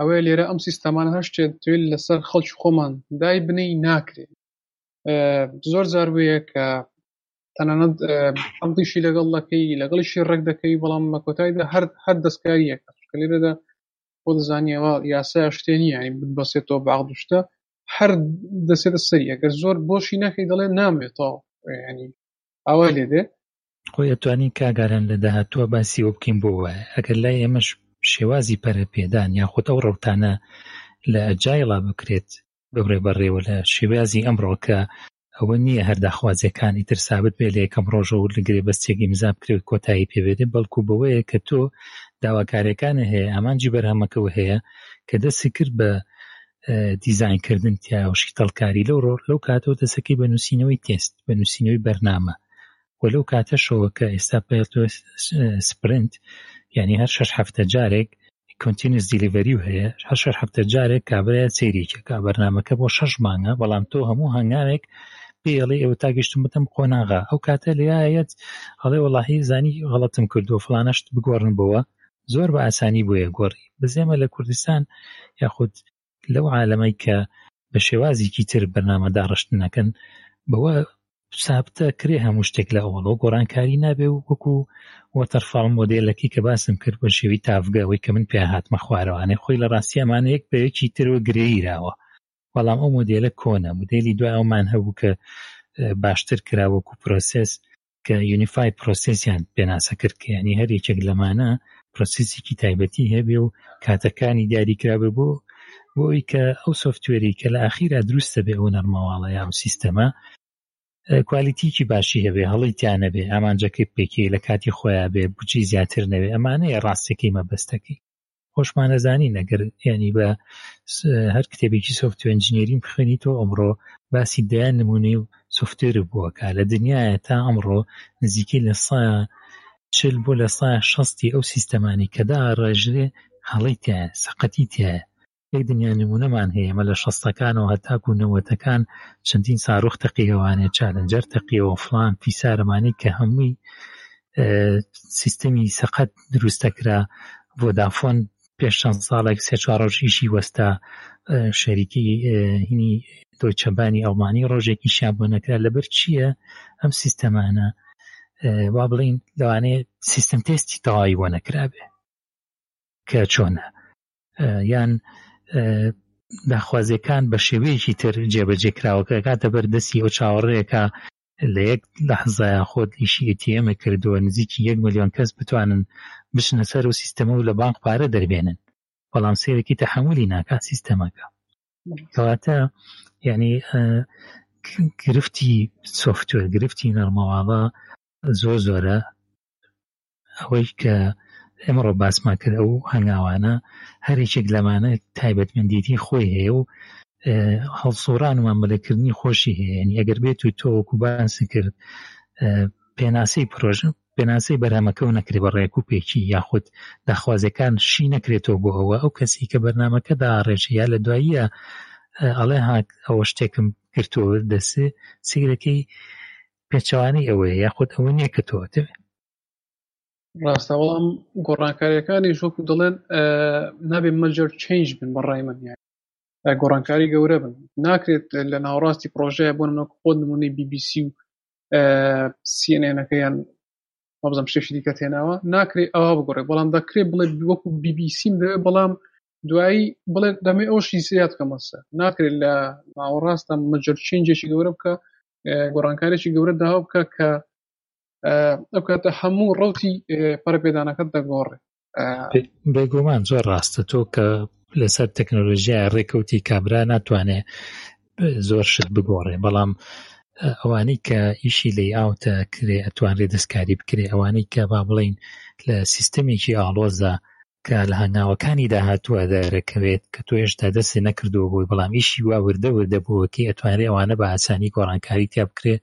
ئەوەیە لێرە ئەم سیستەمانە هەر شتێک توێت لەسەر خەڵکی خۆمان دای بنەی ناکرێت زۆر جار وەیە کە تەنانەت ئەمتیشی لەگەڵەکەی لەگەڵیشی ڕێک دەکەی بەڵام مەکۆتایدا هەر دەستکاریەکە لێرەدا بۆ دەزانیەوە یاسای شتێ نییە بەسێتەوە باغدوشتە هەر دەسێتە سەری ئەگەر زۆر بۆشی نەکەی دەڵێ نامێتەوە ینی ئەوە لێدێ خۆی ئەتوانین کاگاران لە داهاتووە باسی ئەو بکەین بۆ وایە ئەگەر لای ئێمەش شێوازی پەرەپێدان یاخۆت ئەو ڕەوتانە لە ئەجایڵا بکرێت بەڕێبەڕێوە لە شێوازی ئەمڕۆکە ئەوە نییە هەرداخوازیەکانی تر سابت بێ لە یەکەم ڕۆژە و لەگرێ بەستێکی مزاب کرێت کۆتایی پێبێتێ بەڵکو بەوەیە کە تۆ داواکارەکانە هەیە ئامانجی بەرهەمەکەەوە هەیە کە دەستی کرد بە دیزاینکردن تیاوشی تەڵکاری لەو ڕۆژ لەو کاتەوە دەسەکەی بە نووسینەوەی تێست بە نووسینەوەی بەرنامە وەلەو کاتەشەوە کە ئێستا پێتۆ سپرنت یعنی هەر شەش هەفتە جارێک کۆنتینوس دیلیڤەری هەیە هەر شەش هەفتە جارێک کابرایە سێریکە کا بەرنامەکە بۆ شەش مانگە بەڵام تۆ هەموو هەنگاوێک پێڵی ئەوە تاگەشتم بتم قۆناغا ئەو کاتە لەیەت هەڵێ وەڵاهی زانی غەڵەتم کردو فلانەشت بگۆڕن بەوە زۆر بە ئاسانی بۆیە گۆڕی بزێمە لە کوردستان یاخود لەو عالەمەی کە بە شێوازیکی تر بەرنامە داڕشتنەکەن بەوە سابتە کرێ هەموو شتێک لە ئەوڵۆ گۆڕانکاری نابێ و وەکو وەتەرفاڵ مۆدێلەکی کە باسم کرد بە شێوی تافگەوەی کە من پێ هاتمە خوارەوانەی خۆی لە ڕاستیەمانە یەک بەیەکی ترەوە گرێیراوە، بەڵام ئەو مۆدێلە کۆنە. مۆدێلی دوای ئەومان هەبوو کە باشتر کراوەکو پرۆسس کە یونیفای پرۆسسیان پێناسە کرد کە یعنی هەر یەکێک لەمانە پرۆسسێکی تایبەتی هەبێ و کاتەکانی دیاریکرابێ بۆ بۆی کە ئەو سۆفتوێری کە لە ئاخیرا دروستە بێ ئەو نەرماواڵە یا ئەو سیستەمە کوالیتیکی باشی هەبێ، هەڵیتیانە بێ، ئامانجەکەی پێکی لە کاتی خۆیان بێ، بچی زیاتر نەبێ. ئەمانەیە ڕاستەکەی مەبەستەکەی. خۆشمان نەزانی نەگەر یعنی بە هەر کتێبێکی سۆفتوێر ئینجینێرین بخوێنیتەوە ئەمڕۆ باسی دەیان نمونەی سۆفتوێر بووە کە لە دنیاە تا ئەمڕۆ نزیکەی لە 140 بۆ لە 160 ئەو سیستەمانی کەدا ڕێژرێ هەڵیتیە، سەقەتیتیە. یک دنیا نمونەمان هەیە مە لە 60ەکان و هەتاکو و 90ەکان چەندین سارۆخ تەقیەوانێ، چالنجەر تەقیەوە، فڵان فیسارەمانی کە هەمووی سیستەمی سەقەت دروستەکرا. ڤۆدافۆن پێش چەند ساڵێک سێ چوار ڕۆژ ئیشی وەستا، شەریکی هینی دۆیچەبانی ئەڵمانی ڕۆژێکیشیان بۆ نەکرا. لەبەر چییە؟ ئەم سیستەمانە وا بڵین لەوانەیە سیستەم تێستی تەواوی بۆ نەکرابێ کە چۆنە یان داخوازیەکان بە شێوەیەکی تر جێبەجێکراوەکە کاتە بەردەستی ئەو چاوەڕێکە لە یەک لەحزە خۆت ئیشی ئێتیێمە کردووە نزیکی 1 ملیۆن کەس بتوانن بشنە سەر و سیستەمە و لە بانک پارە دەربێنن، بەڵام سێرەکی تەحملی ناکات سیستەمەکە. کەواتە یعنی گرفتی سۆفتوێر، گرفتی نەرمەواڵە زۆر زۆرە. ئەوەی کە ئەمڕۆ باسمان کرد ئەو هەنگاوانە هەرێکێک لەمانە تایبەتمەندیتی خۆی هەیە و هەڵسۆران و مامەلەکردنی خۆشی هەیە. یعنی ئەگەر بێت و تۆ وەکو باسی کرد پێناسەی پرۆژە، پێناسەی بەرنامەکە و نەکرێ بە ڕێکوپێکی یاخود داخوازەکان شی نەکرێتەوە بۆ ئەوە ئەو کەسی کە بەرنامەکە داڕێژە یا لە دواییە ئەڵێ هاک ئەوە شتێکم کردووە دەسێ سیرەکەی پێچەوانەی ئەوەیە یاخود ئەوە نییە کە تۆتەوێ ڕاستە. وەڵام گۆڕانکاریەکانی شوکو دەڵێن نابێ مەجر چینج بن بە ڕای من، یعنی گۆڕانکاری گەورە بن. ناکرێت لە ناوڕاستی پرۆژەیە بۆ نمونە خۆت نمونەی BBC و CNN یان بەزەم شتێکی دیکە تێناوە ناکرێت ئەوە بگۆڕێت، بەڵام دەکرێت بڵێ وەکو BBC دەوێت، بەڵام دوایی بڵێت دەمێ ئەو شیزیات کەمەسە. ناکرێت لە ناوەڕاستە مەجر چینجێکی گەورە بکە، گۆڕانکارێکی گەورە داوا بکە کە ئەو کاتە هەموو ڕوتی پەرەپێدانەکەت دەگۆڕێ. بێگومان زۆر ڕاستە تۆ کە لەسەر تەکنۆلۆژیای ڕێکەوتی کابرا ناتوانێ زۆر شت بگۆڕێ، بەڵام ئەوانەی کە ئیشی لێ ئاوتە کرێ ئەتوانرێت دەستکاری بکرێ. ئەوانەی کە با بڵین لە سیستەمێکی ئاڵۆزدا کە لە هەنگاوەکانی داهاتووە دەرەکەوێت کە تۆ هێشتا دەستی نەکردووە بۆی، بەڵام ئیشی وا وردەوردە بووەکی ئەتوانرێ ئەوانە بە ئاسانی گۆڕانکاری تیا بکرێ،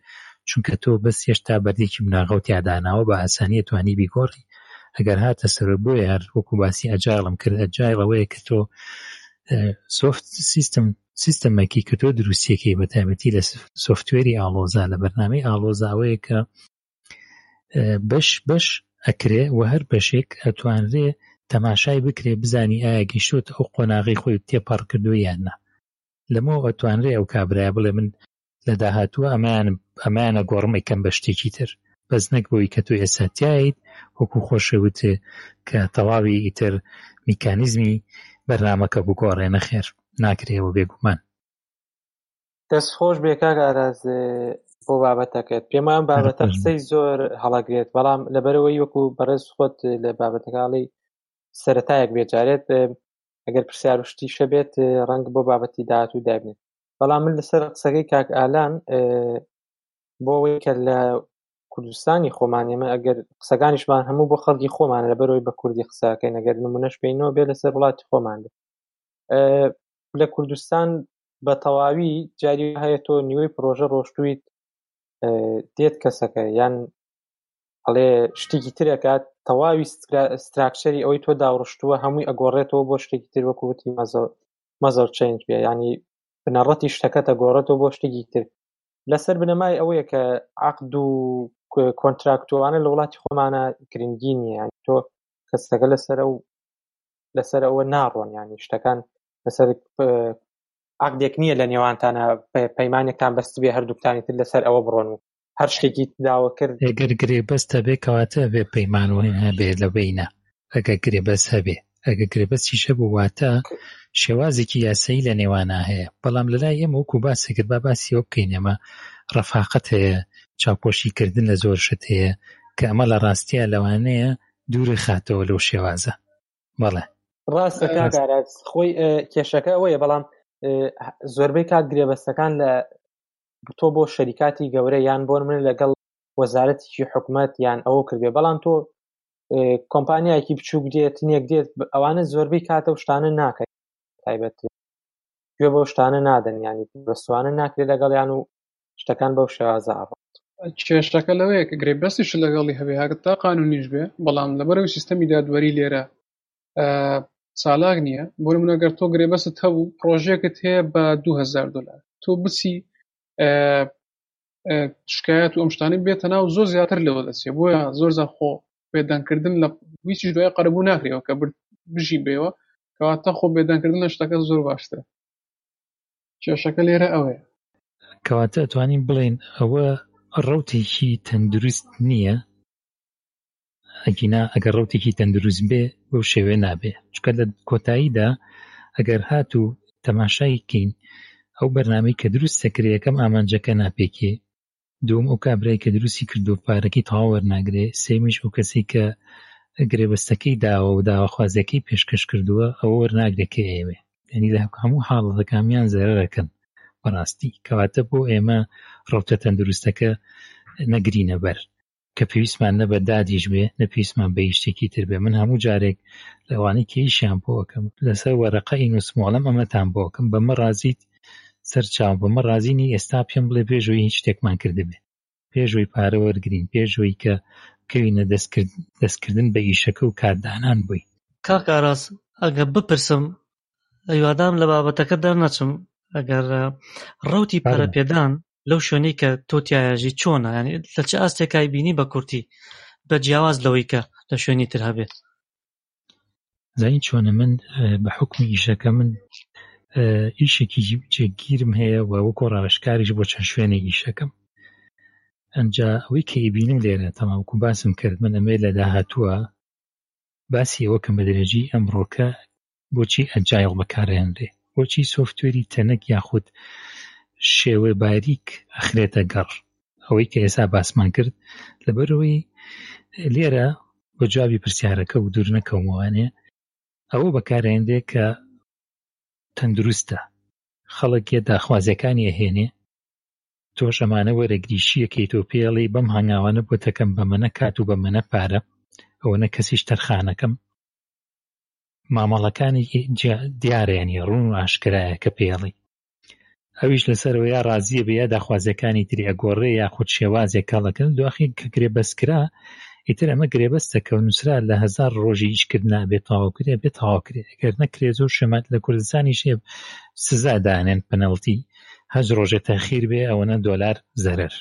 چونکە تۆ بەس هێشتا بەردێکی مناغەوت یاداناوە بە ئاسانی توانی بیگۆڕی. ئەگەر هاتە سەر بۆ یار وەکو باسی ئەجاڵم کرد، ئەجایڵ ئەوەیە کە تۆ سۆفت سیستەمێکی کە تۆ دروستیەکەی بە تایبەتی لە سۆفتوێری ئاڵۆزا لە بەرنامەی ئاڵۆزاوەیە کە بەش ئەکرێ و هەر بەشێک ئەتوانرێ تەماشای بکرێ بزانی ئایا گەیشتوت ئەو قۆناغی خۆی تێپەڕ کردووە یان نا. لەمەوە ئەتوانرێ ئەو کابرایە بڵێ من لە داهاتووە ئەمانە گۆڕمی کەم بە شتێکی تر، بەس نەک بۆی کە تۆ ئێساتیایت وەکو خۆشەوتێ کە تەواوی ئیتر میکانیزمی بەرنامەکە بگۆڕێ. نەخێر ناکرێەوە بێگومان. دەست خۆش بێکاک ئارازێ بۆ بابەتەکەت. پێمان بابەتە قسەی زۆر هەڵەگرێت، بەڵام لەبەرەوەی وەکو بەڕێز خۆت لە بابەتەکاڵی سەرەتایەک بێجارێت ئەگەر پرسیار وشتی شەبێت ڕەنگ بۆ بابەتی داهاتوو دابنێت. بەڵام من لەسەر قسەکەی کاک ئالان بۆەوەی کە لە کوردستانی خۆمانێمە ئەگەر قسەکانیشمان هەموو بۆ خەڵکی خۆمانە لەبەرەوەی بە کوردی قساکەین، ئەگەر نمونەش پێینەوە بێ لەسەر وڵاتی خۆماندا لە کوردستان بە تەواوی جاری هەیە تۆ نیوەی پرۆژە ڕۆشتویت دێت کەسەکە یان هەڵێ شتێکی ترێکات تەواوی ستراکچەری ئەوەی تۆ داڕشتووە هەمووی ئەگۆڕێتەوە بۆ شتێکی تر، وەکو وتی مەزەر چێنج بێ، یعنی بنەڕەتی شتەکەتە گۆڕێتەوە بۆ شتێکی تر. لەسەر بنەمای ئەوەیە کە عقد و کۆنتراکتوانە لە وڵاتی خۆمانە گرنگی نییە، یعنی تۆ کەسەکە لەسەر ئەوە ناڕۆن، یعنی شتەکان لەسەر عقدێک نییە لە نێوانتانە پەیمانێکتان بەست بێ هەردووکتانی تر لەسەر ئەوە بڕۆن و هەر شتێکی داوا کرد ئەگەر گرێبەست هەبێ کەواتە ئەبێ پەیمانوێن هەبێ لەوێینە ئەگەر گرێبەست هەبێ ئەگەر گرێبەستیشە بواتە شێوازێکی یاسایی لە نێوانە هەیە بەڵام لەلای ئێمە وەکو باسی کرد با باسی ئەو بکەین ئێمە ڕەفاقەت هەیە چاپۆشیکردن لە زۆر شت هەیە کە ئەمە لە ڕاستیە لەوانەیە دوورە خاتەوە لەو شێوازە بەڵێ ڕاستە کاکارات خۆی کێشەکە ئەوەیە بەڵام زۆربەی کات گرێبەستەکان لە تۆ بۆ شەریکاتی گەورە یان بۆ من لەگەڵ وەزارەتێکی حکومەت یان ئەوە کردێ بەڵام تۆ کۆمپانیایەکی بچووک دێت نیەک دێت ئەوانە زۆربەی کاتە و شتانە ناکەن تایبەت گوێ بەو شتانە نادەن یانی بەستوانە ناکرێت لەگەڵیان و شتەکان بەو شێوازە ئاڕات کێشەکە لەوەیە کە گرێبەستیش لەگەڵی هەبێ هەتا قانونیش بێ بەڵام لەبەرەوەی سیستەمی دادوەری لێرە ساڵاک نییە بۆ نمونە ئەگەر تۆ گرێبەست هەبوو پرۆژێکت هەیە بە $2000 تۆ بچی شکایەت و ئەم شتانە بێتە ناو زۆر زیاتر لەوە دەچێ بۆیە زۆر زار خۆ بێدانکردن لە هیچیش دوای قەرەبوو ناکرێەوە کە بژی بێەوە کەواتە خۆ بێدانکردن لە شتەکە زۆر باشترە کێشەکە لێرە ئەوەیە کەواتە ئەتوانین بڵێن ئەوە ڕوتێکی تەندروست نییە ئەگینا ئەگەر ڕوتێکی تەندروست بێ بەو شێوێ نابێ چکە لە کۆتاییدا ئەگەر هات و تەماشایکەین ئەو بەرنامەی کە دروست سەکرەکەم ئامانجەکە ناپێکێ دوم ئەو کابرای کە دروستی کرد و پارەکەی تەواو وەرناگرێ سێمیش ئەو کەسێک کە گرێبەستەکەی داوە و داواخوازیەکەی پێشکەش کردووە ئەوە وەرناگرێکە ئێوێ یعنی لە هەموو حاڵەتەکانیان زەرەرەکەن بەڕاستی کەواتە بۆ ئێمە ڕەوتە تەندروستەکە نەگرینە بەر کە پێویستمان نە بە دادیش بێ نە پێویستمان بە هیچشتێکی تر بێ من هەموو جارێک لەوانەی کێیشیان بۆوەکەم لەسەر وەرەقەی نووسمۆڵەم ئەمەتان بۆکەم بەمە ڕازیت سەرچاو بەمە ڕازینی ئێستا پێم بڵێ پێشووی هیچ شتێکمان کردبێ پێشووی پارە وەرگین پێشووی کە بکەوینە دەستکردن بە ئیشەکە و کاردانان بووی کاکاراس ئەگەر بپرسم ئەیوادام لە بابەتەکە دەرنەچم ئەگەر ڕەوتی پارەپێدان لەو شوێنەی کە تۆ تایژی چۆنە یعنی لە چه ئاستێکای بینی بە کورتی بە جیاواز لەوەی کە لە شوێنی تر هەبێت زانی چۆنە من بە حکمی ئیشەکە من ئیشێکی جێگیرم هەیە و وەکو ڕاوێژکاریش بۆ چەند شوێنێ ئیشەکەم ئەنجا ئەوەی کە ئیبینم لێرە تەماوەکو باسم کرد من ئەمێ لە داهاتووە باسی ئەوەکەم بە درێژی ئەمڕۆکە بۆچی ئەجایڵ بەکارهێنرێ بۆچی سۆفتوێری تەنەک یاخود شێوە باریک ئەخرێتە گەڕ ئەوەی کە ئێستا باسمان کرد لەبەرەوەی لێرە بۆ جوابی پرسیارەکە و دوور نەکەومەوانێ ئەوە بەکارهێنرێ کە تەندروستە خەڵکێ داخوازیەکانی ئەهێنێ تۆش ئەمانە وەرەگریشیەکەی تۆ پێڵی بەم هەنگاوانە بۆتەکەم بەمەنە کات و بەمەنە پارە ئەوەنە کەسیش تەرخانەکەم مامەڵەکانی دیارێنی ڕوون و ئاشکرایە کە پێڵی ئەویش لەسەرەوە یا ڕازیە بە یا داخوازیەکانی تری ئەگۆڕێ یا خۆت شێوازێک کاڵەکەن دواخین کە گرێبەستکرا ئیتر ئەمە گرێبەستە کە نووسرا لە 1000 ڕۆژی هیچکردنا بێت تاواکرێ بێت تاواکرێ ئەگەر نەکرێ زۆر شێمات لە کوردستانی شێب سزا دانێن پەنەڵتی 10 ڕۆژێ تاخیر بێ ئەوەنە دۆلار زەرەر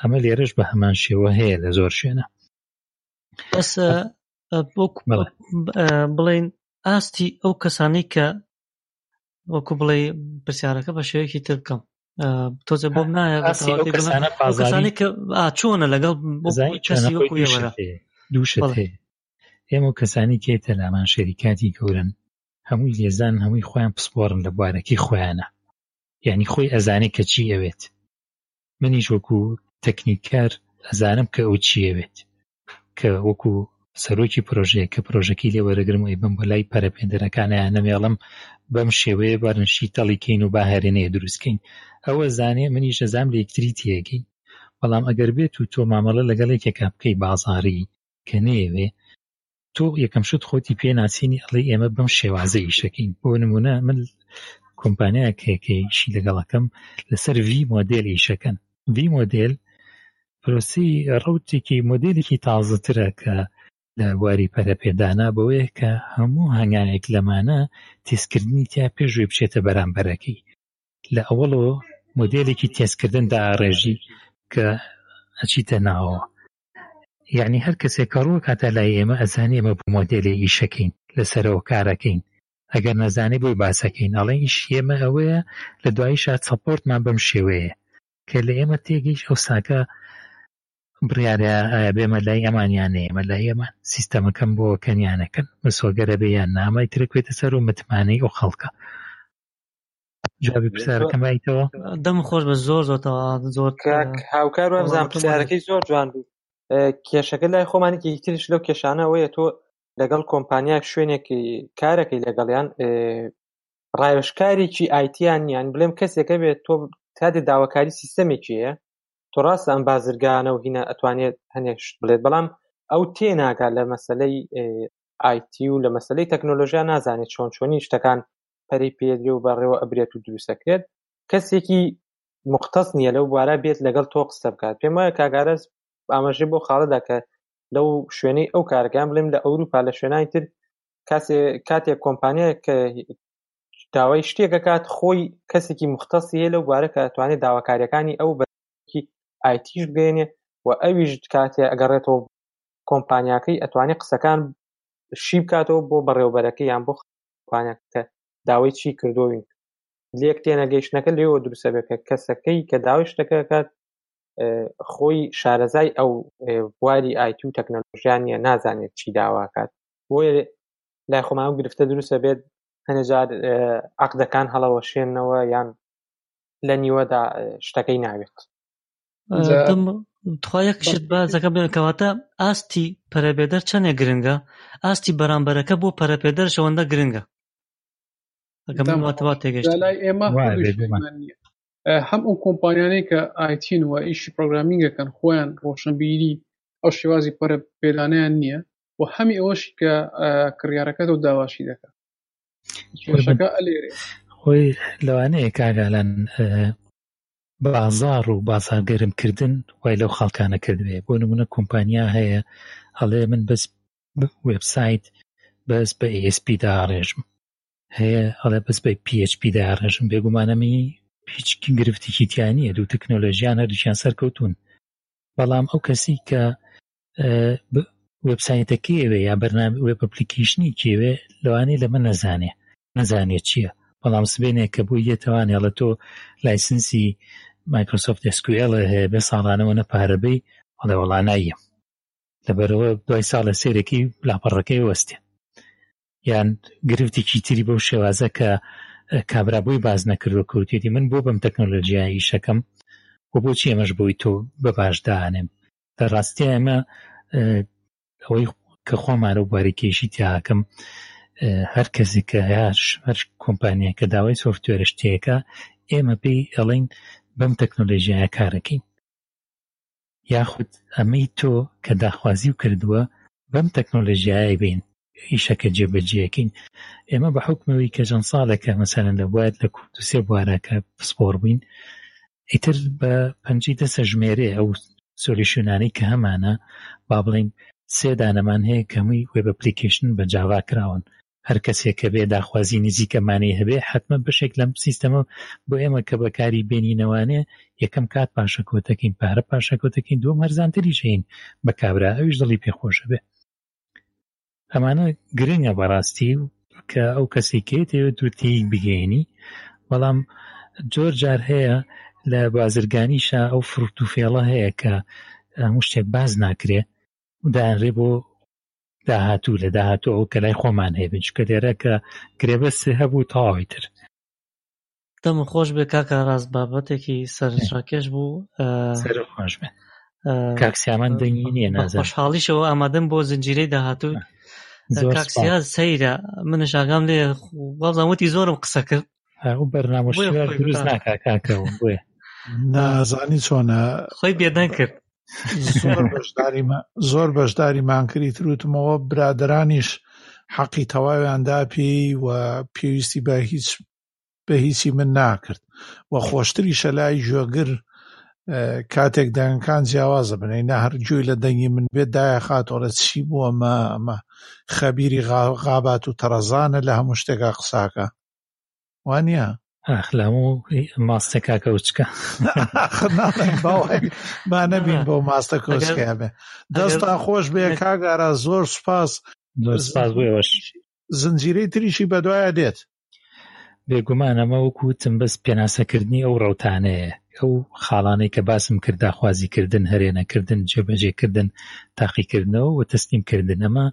ئەمە لێرەش بە هەمان شێوە هەیە لە زۆر شوێنە بەس بڵێن ئاستی ئەو کەسانی کە وەکو بڵێ پرسیارەکە بە شێوەیەکی تر بکەم تۆزە بۆم نایە کەسانی کە چۆنە لەگەڵ دووشت هەیە ئێمە و کەسانی کێ تەلامان شەریکاتی گەورن هەمووی لێزان هەمووی خۆیان پسپۆرن لە بوارەکەی خۆیانە یعنی خۆی ئەزانێ کە چی ئەوێت منیش وەکو تەکنیکار ئەزانم کە ئەو چی ئەوێت کە وەکو سەرۆکی پرۆژەیە کە پرۆژەکەی لێوەرەگرم و ئێبم بۆ لای پەرەپێندەرەکانیان نەمێڵم بەم شێوەیە بارنشی تەڵیکەین و باهێنەیە دروستکەین ئەوە زانێ منیش ئەزام لە یەکتری تێگەین بەڵام ئەگەر بێت و تۆ مامەڵە لەگەڵێکێکا بکەی بازاری کە نەیەوێ تۆ یەکەم شت خۆتی پێناسینی ئەڵێ ئێمە بەم شێوازە ئیشەکەین بۆ نمونە من کۆمپانیایەکێکیشی لەگەڵەکەم لەسەر وی مۆدێل ئیشەکەن وی مۆدێل پرۆسی ڕەوتێکی مۆدێلێکی تازەترە کە لە واری پەرەپێدانا بەوەیە کە هەموو هەنگایەک لەمانە تێستکردنی تیا پێشوێ بچێتە بەرامبەرەکەی لە ئەوەڵەوە مۆدێلێکی تێستکردن داڕێژی کە ئەچیتە ناوەوە یعنی هەر کەسێک کەڕوە کاتە لای ئێمە ئەزانێ ئێمە بۆ مۆدێلێ ئیشەکەین لەسەرەوە کارەکەین ئەگەر نەزانێ بۆی باسەکەین ئەڵێ ئیش ئێمە ئەوەیە لە دواییشا سەپۆرتمان بەم شێوەیە کە لە ئێمە تێگەیش ئەو ساکە بڕیارە ئایا بێمە لای ئەمانیان ئێمە لای ئەمان سیستەمەکەم بۆ کەنیانەکەن مسۆگەرە بێیان نامای ترکوێتە سەر و متمانەی ئەو خەڵکە جوابی پرسیارەکەمایتەوە دەم خۆش بە زۆر زۆر هاوکار وەمزان پرسیارەکەی زۆر جوان بوو کێشەکە لای خۆمانێکی هیتریش لەو کێشانەوەیە تۆ لەگەڵ کۆمپانیاک شوێنێکی کارەکەی لەگەڵیان ڕایشکارێکی ئایتیان یان بڵێم کەسێکە بێت تۆ تادێ داواکاری سیستەمێکیە تۆ ڕاستە ئەم بازرگانە و هینە ئەتوانێت هەندێک شت بڵێت بەڵام ئەو تێناگات لە مەسلەی ئایتی و لە مەسلەی تەکنۆلۆژیا نازانێت چۆنی شتەکان پەری پێدرێ و بەڕێوە ئەبرێت و دروستەکرێت کەسێکی مختص نییە لەو بوارە بێت لەگەڵ تۆ قستە بکات پێم وایە کاگارەز ئاماژەی بۆ خاڵەدا کە لەو شوێنەی ئەو کارگان بڵێم لە ئەوروپا لە شوێنانی تر کاتێک کۆمپانیایە کە داوای شتێکە کات خۆی کەسێکی مختصی هەیە لەو بوارە کە ئەتوانێت داواکاریەکانی ئەو ئایتیش بگەێنێ و ئەویش کاتێ ئەگەڕێتەوە کۆمپانیاکەی ئەتوانێت قسەکان شی بکاتەوە بۆ بەڕێوبەرەکەی یان بۆ کۆمپانیاکە داوای چی کردوین لێک تێنەگەیشتەکە لێەوە دروستە بێکە کەسەکەی کە داوای شتەکەکات خۆی شارەزای ئەو بواری ئایتی و تەکنەلۆژیانە نازانێت چی داواکات بۆیە لای خۆمان گرفتە دروستە بێت هەنەجار عەقدەکان هەڵەوە شێنەوە یان لە نیوەدا شتەکەی ناوێت توخوایەک شت بازەکە بکەواتە ئاستی پەرەبێدەر چەندێ گرنگە ئاستی بەرامبەرەکە بۆ پەرەپێدەر شەوەندە گرنگە ئەگەمەواتەوە تێگەشت لای ئێمە هەم ئەو کۆمپانیانەی کە ئایتین و ئیشی پرۆگرامینگەکەن خۆیان ڕۆشنبیری ئەو شێوازی پەرەپێدانیان نییە و هەمی ئەوەشی کە کڕیارەکەت و داواشی دەکات کێشەکە ئەلێرێ خۆی لەوانەیە کاگالان بازار و بازارگەرمکردن وای لەو خەڵکانە کردوێ بۆ نمونە کۆمپانیا هەیە هەڵێ من بەس وێبسایت بەس بە ASP داڕێژم هەیە هەڵێ بەس بە PHP داڕێژم بێگومانەمی هیچکی گرفتیی تیانە دوو تەکنۆلۆژیان هەردووچیان سەرکەوتون بەڵام ئەو کەسی کە وێبسایتە کێوێ یا بەرنامە وێب ئەپلیکیشنی کێوێ لەوانەیە لەمە نەزانێت چییە بەڵام سبێنێک کە بوو یەتەوانێ لە تۆ لایسنسی مایکرۆسۆفت SQL هەیە بێ ساڵانەوە نەپارەبەی ئەڵێ وەڵا نایە لەبەرەوە دوای ساڵە سێرێکی بلاپەڕەکەی وەستێ یان گرفتێکی تری بەو شێوازە کە کابرابووی باز نەکردووە کەوتێتی من بۆ بەم تەکنۆلۆژیای ئیشەکەم و بۆچی ئێمەش بووی تۆ بە باشدانێم دەڕاستیە ئێمە ئەوەی کە خۆمانە و بارێکێشی تیاکەم هەر کەسی کە هەر کۆمپانیە کە داوای سۆفتوێرە شتێکە ئێمە پێی ئەڵێن بەم تەکنۆلۆژیایە کارەکەین یاخود ئەمەی تۆ کە داخوازی و کردووە بەم تەکنۆلۆژیایە بین ئیشەکە جێبەجێکین ئێمە بە حکمەوەی کە چەند ساڵێکە مەسەلەن لە وایەت لە کورد و سێ بوارەکە پسپۆڕ بووین ئیتر بە پەنجی دەسە ژمێرێ ئەو سۆلیوشنانەی کە هەمانە با بڵێین سێ دانەمان هەیە کە هەمووی وێب ئەپلیکیشن بە جاوا کراون هەر کەسێک کە بێ داخوازی نزیکەمانەی هەبێ حتمما بەشێک لەم سیستەمە بۆ ئێمە کە بەکاری بینینەوانێ یەکەم کات پاشە کۆتەکەین پارە پاشە کۆتەکەین دووەم هەرزانتری شین بە کابرا ئەویش دڵی پێخۆشە بێ ئەمانە گرنگە بەڕاستی کە ئەو کەسێکێتەوە دووتی بگەێنی بەڵام جۆر جار هەیە لە بازرگانیشە ئەو فرود و فێڵە هەیە کە هەموو شتێک باز ناکرێ دانرێ بۆ داهاتوو لە داهاتوو ئەو کە لای خۆمان هەیە بچکە دێرە کە گرێبەسێ هەبوو تاوای تر دەم خۆش بێ کاکە ڕاست بابەتێکی سەرشاکێش بوو سەرخۆش بێ کاکسیامان دەنگی نیە نازە خۆشحاڵیشەوە ئامادەم بۆ زنجیرەی داهاتوو کاکسیا سەیرە منش ئاگام لێ بازانوتی زۆرم قسە کرد ئەو بەرنامەشتوار دروست ناکا کاکەوم بێ نازانی چۆنە خۆی بێدەنگ کرد زۆر بەشداریمان کردی تروتمەوە برادرانیش حەقی تەواویاندا پێی و پێویستی بە هیچی من ناکرد و خۆشتری شەلای ژێگر کاتێک دەنگەکان جیاوازە بنێ نە هەرگوێی لە دەنگی من بێت دایە خاتۆرە چی بووە ئەمە خەبیری غابات و تەرەزانە لە هەموو شتێکا قساکە وانە ئەخلامو ماستە کاکە وچکە با نەبین بۆ ماستە کۆچکە بێ دەستا خۆش بێ کاگارە زۆر سوپاس بێوەش زنجیرەی تریشی بەدوایە دێت بێگومان ئەمە وەکوتم بەس پێناسەکردنی ئەو ڕەوتانەیە ئەو خاڵانەی کە باسم کرد، داخوازیکردن، هەرێنەکردن، جێبەجێکردن، تاقیکردنەوە و تەسلیمکردن، ئەمە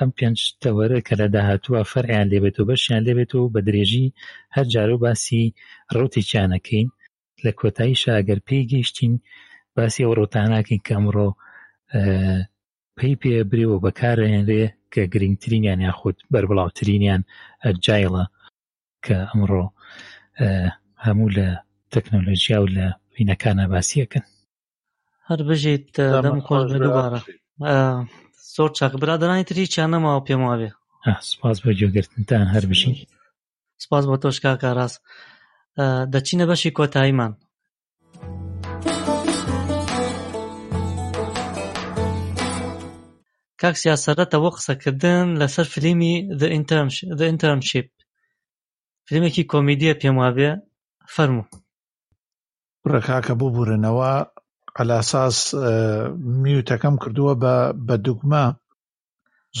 ئەم پێنج تەوەرە کە لە داهاتووە فەرعیان لێبێت و بەشیان لێبێت و بە درێژی هەر جار و باسی ڕوتێکیانەکەین. لە کۆتاییشە ئەگەر پێی گەیشتین باسی ئەو ڕوتاناکەین کە ئەمڕۆ پێی پێبرێەوە بەکارهێنرێ کە گرنگترینیان یاخود بەربڵاوترینیان ئەجایڵە کە ئەمڕۆ هەموو لە تەکنۆلۆژیا و لە وینەکانە باسیەکەن. هەر بژیت دەم خۆش بە دووبارە زۆر چاک برادەرانی تری چیانەماوە پێم وابێ. سپاس بە گوێگرتنتان. هەر بژین سپاس بۆ تۆش کاکا. ڕاست دەچینە بەشی کۆتاییمان. کاک سیاسەتەوە قسەکردن لەسەر فیلمی The Internship، فیلمێکی کۆمیدیە پێم وابێ. فەرموو ڕە کاکە بۆ بورنەوە ئەلاساس میوتەکەم کردووە بە دوگمە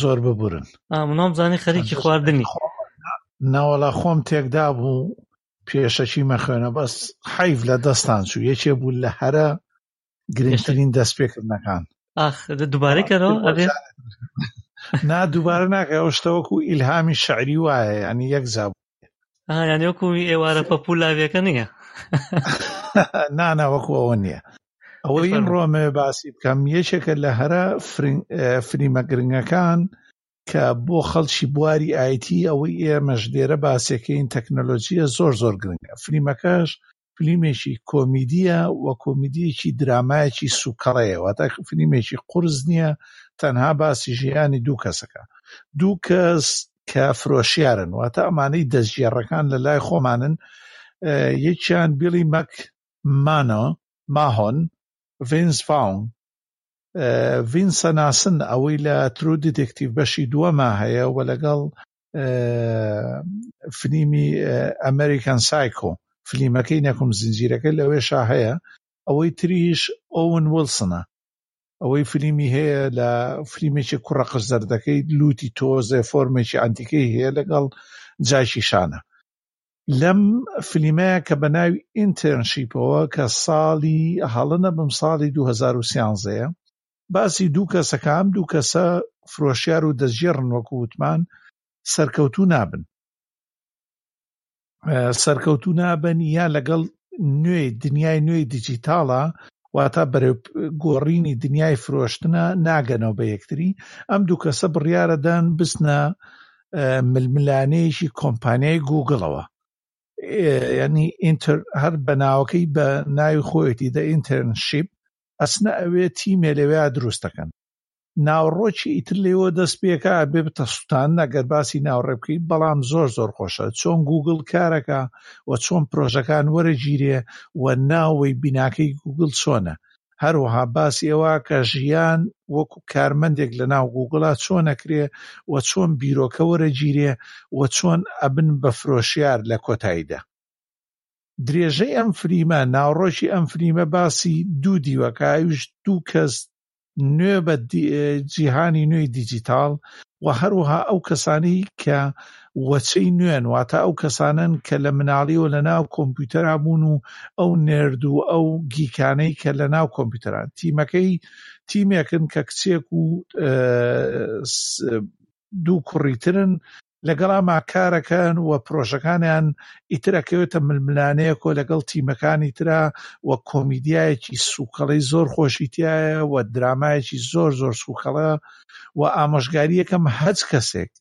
زۆر ببورن. منامزانی خەریکی خواردنی ناوەڵا خۆم تێکدا بوو پێشەکی مەخوێنە بەس حیف لە دەستان چوو یەکێ بوو لە هەرە گرنگترین دەستپێکردنەکان. ئاخ دووبارەی کەرەوە ئەبێ نا دووبارە ناکە ئەوشتەوەکو ئیلهامی شعری وایە، ینی یەکجا بوو. یعنی وەکو ئێوارە پەپولاویەکە نییە؟ نانا وەکو ئەوە نییە. ئەوەی ڕۆمێ باسی بکەم یەکێکە لە هەرە فریمە گرنگەکان کە بۆ خەڵکی بواری ئایتی ئەوەی ئێمەش دێرە باسیەکەین تەکنەلۆژیە زۆر زۆر گرنگە. فریمەکەش فلیمێکی کۆمیدیە و کۆمیدیەکی درامایەکی سوکەڕەیەوە، تا فلیمێکی قورس نییە، تەنها باسی ژیانی دوو کەسەکە، دوو کەس کە فرۆشیارن واتە ئەمانەی دەستگیرەکان لە لای خۆمانن. یەکیان بیلی مەک ماهۆن ڤینس فاون ڤینسە ناسن ئەوەی لە ترو دیتێکتیڤ بەشی دووەما هەیە و لەگەڵ فلیمی ئەمریکان سایکۆ فلیمەکەی نەکوم زنجیرەکە لەوێشا هەیە. ئەوەی تریش ئۆون ویلسنە، ئەوەی فلیمی هەیە لە فلیمێکی کوڕە قزەردەکەی لوتی تۆزە فۆرمێکی ئەنتیکەی هەیە لەگەڵ جایکی شانە. لەم فلیمەیە کە بەناوی ئینتێرنشیپەوە کە ساڵی هەڵەنە بم ساڵی 2013ەیە، باسی دوو کەسەکان، دوو کەسە فرۆشیار و دەستگیرن وەکو وتمان سەرکەوتوو نابن یا لەگەڵ نوێی دنیای نوێی دیجیتاڵە واتە بەرەو گۆڕینی دنیای فرۆشتنە ناگەنەوە بە یەکتری. ئەم دوو کەسە بڕیارەدان بچنە ململانەیەکی کۆمپانیای گوگڵەوە، یعنی هەر بەناوەکەی بە ناوی خۆیەتی دە ئینتێرنشیپ، ئەسنە ئەوێ تیمێ لەوێ دروستەکەن. ناوڕۆکی ئیتر لێوە دەست پێکە ئەبێ بتە سووتان نەگەر باسی ناوڕێ بکەیت، بەڵام زۆر زۆر خۆشە چۆن گوگڵ کارەکە و چۆن پرۆژەکان وەرەگیرێ و ناوەی بیناکەی گوگڵ چۆنە. هەروەها باسی ئەوە کە ژیان وەکو کارمەندێک لە ناو گوگڵا چۆنەکرێ و چۆن بیرۆکە وەرەگیرێ و چۆن ئەبن بە فرۆشیار لە کۆتاییدا. درێژەی ئەم فریمە ناوڕۆکی ئەم فریمە باسی دوو دیوەکایش، دوو کەس نوێ بە جیهانی نوێی دیجیتال و هەروها ئەو کەسانی کە وەچەی نوێن واتە ئەو کەسانن کە لە مناڵیەوە لە ناو کۆمپیوتەرا بوون و ئەو نێرد و ئەو گیکانەی کە لە ناو کۆمپیوتەران. تیمەکەی تیمێکن کە کچێک و دوو کوڕیترن لەگەڵا ماکارەکەن و پرۆژەکانیان ئیترەکەوێتە ململانەیەکۆ لەگەڵ تیمەکانی ترا و کۆمیدیایەکی سوکەڵی زۆر خۆشیتیایە و درامایەکی زۆر زۆر سوکەڵە و ئامۆژگاریەکەم هەچ کەسێک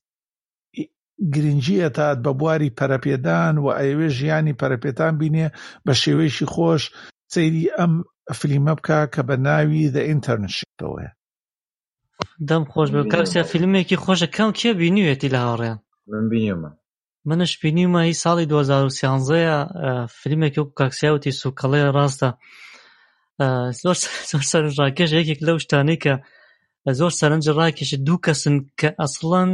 گرنگیە تات بە بواری پەرەپێدان و ئەوێ ژیانی پەرەپێتان بینێ بە شێوەیەکی خۆش. سەیری ئەم فلیمە بکە کە بە ناوی The Internship. دەم خۆش بێ کاکسیا، فیلمێکی خۆشە. کەم کێ بینیوێتی لە هاوڕێن؟ من بینیومە، منش بینیومە هی ساڵی 2013ە. فیلمێکی وەکو کاکسیاوتی سوکەڵەیە، ڕاستە زۆر سەرنج ڕاکێش. یەکێک لەو شتانەی کە زۆر سەرنج ڕاکێشە دوو کەسن کە ئەسڵەن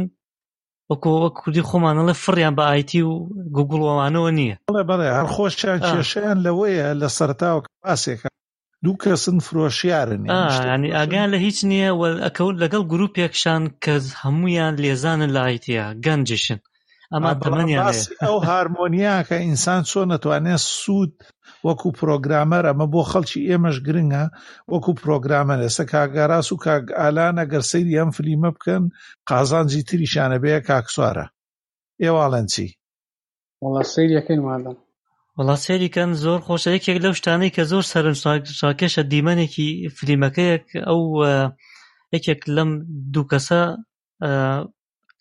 وەکو کوردی خۆمانەڵێ فڕیان بە ئایتی و گوگڵ وانەوە نییە. بەڵێ هەر خۆشیان کێشەیان لەوەیە لە سەرتاوە باسێکە دوو کەسن فرۆشیارن، ینی ئاگیان لە هیچ نییە و ئەکەوت لەگەڵ گروپێکشان کە هەموویان لێزانن لە ئایتیە، گەنجشن. ئەمە تەمەنیان ئەو هارمۆنیاکە ئینسان چۆن نەتوانێت سوود وەکو پرۆگرامەر ئەمە بۆ خەڵکی ئێمەش گرنگە وەکو پرۆگرامەر ئێستا کاگاراس و کاگ ئالان ئەگەر سەیری ئەم فلیمە بکەن قازانجی تریشانە بەیە کاکسوارە ئێواڵەن چی وەڵا سەیریەکەین وادەن وەڵا سەیریکەن زۆر خۆشە یەکێک لەو شتانەی کە زۆر سەرنجڕاکێشە دیمەنێکی فلیمەکەیەک ئەو یەکێک لەم دوو کەسە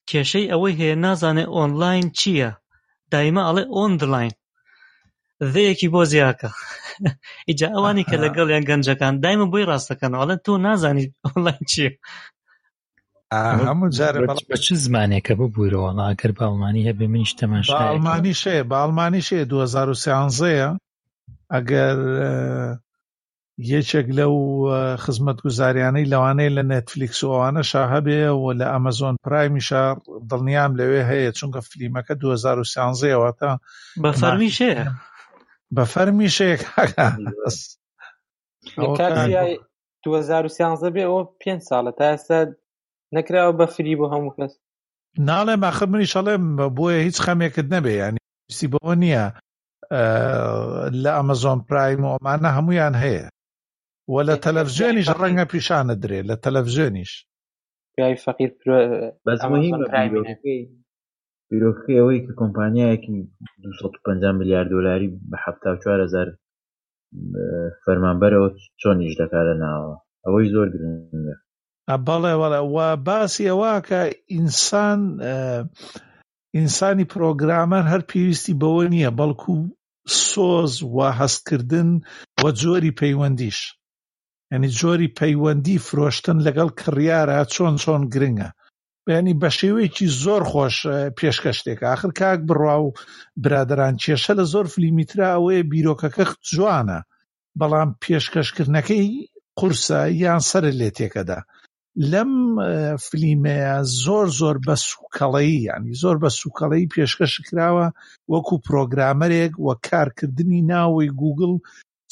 کێشەی ئەوەی هەیە نازانێ ئۆنلاین چییە دایمە ئەڵێ ئۆندلاین دەیەکی بۆ زیاکە ئیجا ئەوانی کە لەگەڵیان گەنجەکان دایمە بۆی ڕاستەکەنەوە ئەڵێن تۆ نازانی ئۆنلاین چییە هەموو جارە بە چ زمانێکە ببوورەوە ئەگەر باڵمانی هەبێ منیش تەماشای باڵمانیشەیە باڵمانیشەیە 2013ە ئەگەر یەکێک لەو خزمەتگوزاریانەی لەوانەیە لە نێتفلیکس و ئەوانە شا هەبێ و لە ئەمازۆن پرایمیشە دڵنیام لەوێ هەیە چونکە فلیمەکە 2013 واتە بە فەرمیشەیە بە فەرمیشەیە کاکە 2013 بێ ئەوە 5 ساڵە تا ئێستا نەکراوە بە فری بۆ هەموو کەس ناڵێم ئاخر منیش ئەڵێم بۆیە هیچ خەمێکت نەبێ یانی ویستی بەوە نییە لە ئەمازۆن پرایم و ئەمانە هەموویان هەیە و لە تەلەڤزیۆنیش ڕەنگە پیشانە درێ لە تەلەڤزیۆنیش پیاوی فەقیر بیرۆکەی ئەوەی کە کۆمپانیایەکی 250 ملیار دۆلاری بە 74,000 فەرمانبەرەوە چۆنیش دەکات لەناوە ئەوەی زۆر گرنگە بەڵێ وەڵێ و باسی ئەوە کە ئینسانی پرۆگرامەر هەر پێویستی بەوە نییە بەڵکو سۆز و هەستکردن و جۆری پەیوەندیش یعنی جۆری پەیوەندی فرۆشتن لەگەڵ کڕیارە چۆن گرنگە یعنی بە شێوەیەکی زۆر خۆش پێشکەشتێکە ئاخر کاک بڕوا و برادران کێشە لە زۆر فلیمیترا ئەوەیە بیرۆکەکە جوانە بەڵام پێشکەشکردنەکەی قورسە یان سەرە لێ تێکەدا لەم فلیمەیە زۆر بە سوکەڵەیی یعنی زۆر بە سوکەڵەیی پێشکەش کراوە وەکو پرۆگرامەرێک و کارکردنی ناوەی گوگڵ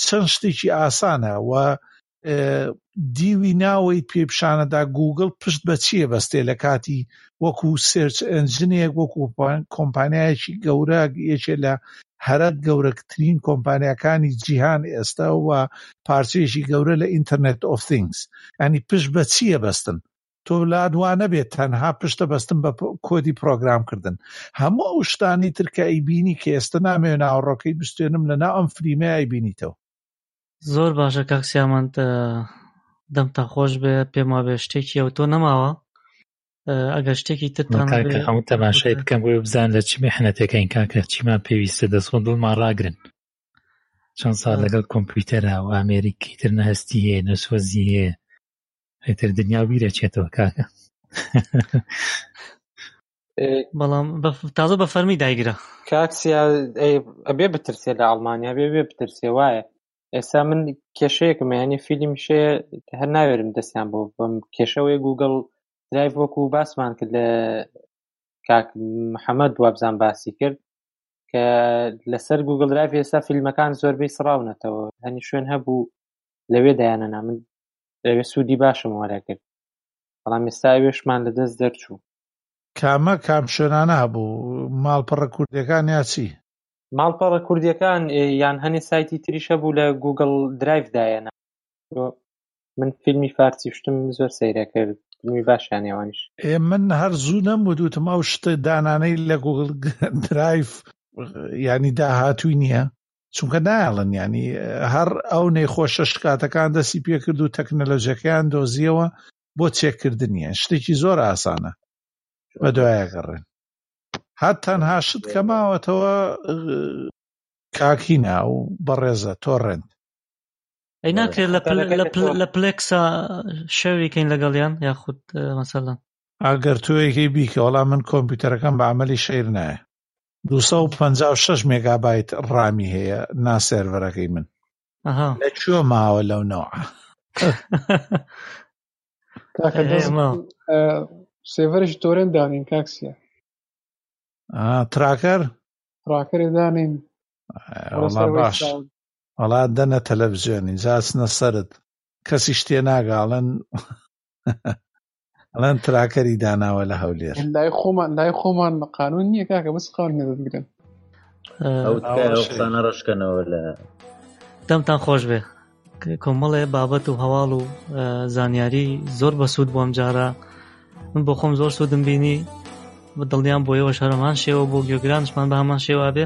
چەند شتێکی ئاسانە و دیوی ناوەی پێپشانەدا گوگڵ پشت بە چیە بەستێ لە کاتی وەکو سێرچ ئەنجینێک وەکو کۆمپانیایەکی گەورە یەکێ لە هەرەت گەورەترین کۆمپانیەکانی جیهان ئێستا و پارچەیەکی گەورە لە ئینتەرنێت ئۆف ثینگس یعنی پشت بە چیە بەستن تۆ لادوانە بێت تەنها پشتە بەستن بە کۆدی پرۆگرامکردن هەموو ئەو شتانی ترکە ئەیبینی کە ئێستا نامێنە ناوەڕۆکەی بستێنم لەناو ئەم فلیمە ئەیبینیتەوە زۆر باشە کاکسیامان دەمتان خۆش بێ پێم وابێ شتێکی ئەو تۆ نەماوە ئەگەر شتێکی ترتان کاکە هەموو تەماشای بکەم بۆی بزان لە چ میحنەتێکەین کاکە چیمان پێویستە دەستخۆن دڵمان ڕاگرن چەند ساڵ لەگەڵ کۆمپیوتەرە و ئامێریکی تر نەهەستی هەیە نەسۆزی هەیە هەیتر دنیا بیرەچێتەوە کاکە بەڵام تازە بە فەرمی دایگرە کاکسیا ئەبێ بترسێ لە ئەڵمانیا بێ بترسێ وایە ئێستا من کێشەیەکم یعنی فیلمیشەیە هەر ناوێرم دەستیان بۆ بم کێشەوەی گوگڵ درایڤ وەکو باسمان کرد لە کاک محەممەد وابزان باسی کرد کە لەسەر گوگڵ درایڤ ئێستا فیلمەکان زۆربەی سڕاونەتەوە هەنی شوێن هەبوو لەوێ دایانەنا من لەوێ سوودی باشم وەرە کرد بەڵام ئێستا وێشمان لەدەست دەرچوو کامە کام شوێنانە هەبوو ماڵپەڕە کوردیەکان یا چی ماڵپەڕە کوردیەکان یان هەنێ سایتی تریشە بوو لە گوگڵ درایڤدایەنا من فیلمی فارسی شتم زۆر سەیرە کرد فیلمی باشیانێوانیش من هەر زوو نەمودوتم ئەو شتە دانانەی لە گوگڵ درایڤ یعنی داهاتووی نییە چونکە نایڵن یعنی هەر ئەو نەیخۆشە شکاتەکان دەستی پێکرد و تەکنەلۆژیەکەیان دۆزیەوە بۆ چێکردنیە شتێکی زۆر ئاسانە بە دوایە گەڕێن هەتەنها شت کەماوەتەوە کاکینا و بەڕێزە تۆڕێنت ئەی ناکرێت لە پلێکسا شەویکەین لەگەڵیان یاخود مەسەڵەن ئەگەر توێکی بیکە وەڵام من کۆمپیوتەرەکەم بە عەمەلی شەیر نایە 256 مێگابایت ڕامی هەیە ناسێرڤەرەکەی من لەکوێ ماوە لەو نەوعە سێڤەرش تۆڕێن دانین کاکسیە تراکەرێ دانین باش وەڵا دەنە تەلەڤزیۆنی جاچنە سەرت کەسی شتێ ناگاڵن ئەڵەن تراکەری داناوە لە هەولێر لای خۆمان قانون نییە کاکە بەس قانونێ دەگرن ئەو ئەوسانە ڕشکەنەوە لە دەمتان خۆش بێ. کۆمەڵێ بابەت و هەواڵ و زانیاری زۆر بەسوود بۆم جارە. من بۆ خۆم زۆر سوودم بینی، دڵنیام بۆیەوە شەرەمان شێوە بۆ گوێگرانشمان بە هەمان شێوە بێ.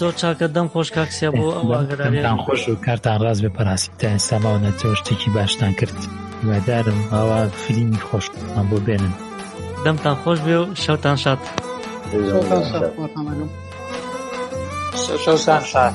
زۆر چاکە دەم خۆش کاکسیا بۆ ئەوەگەداریان خۆش و کارتان ڕاز بێ پەراسیتان ساماوەنە چۆ شتێکی باشتان کرد. هیوادارم ئەوا فیلمی خۆشتان بۆ بێنن. دەمتان خۆش بێ و شەوتان شاد. شەوتان شاد خۆتانەگەم. شەوتان شاد.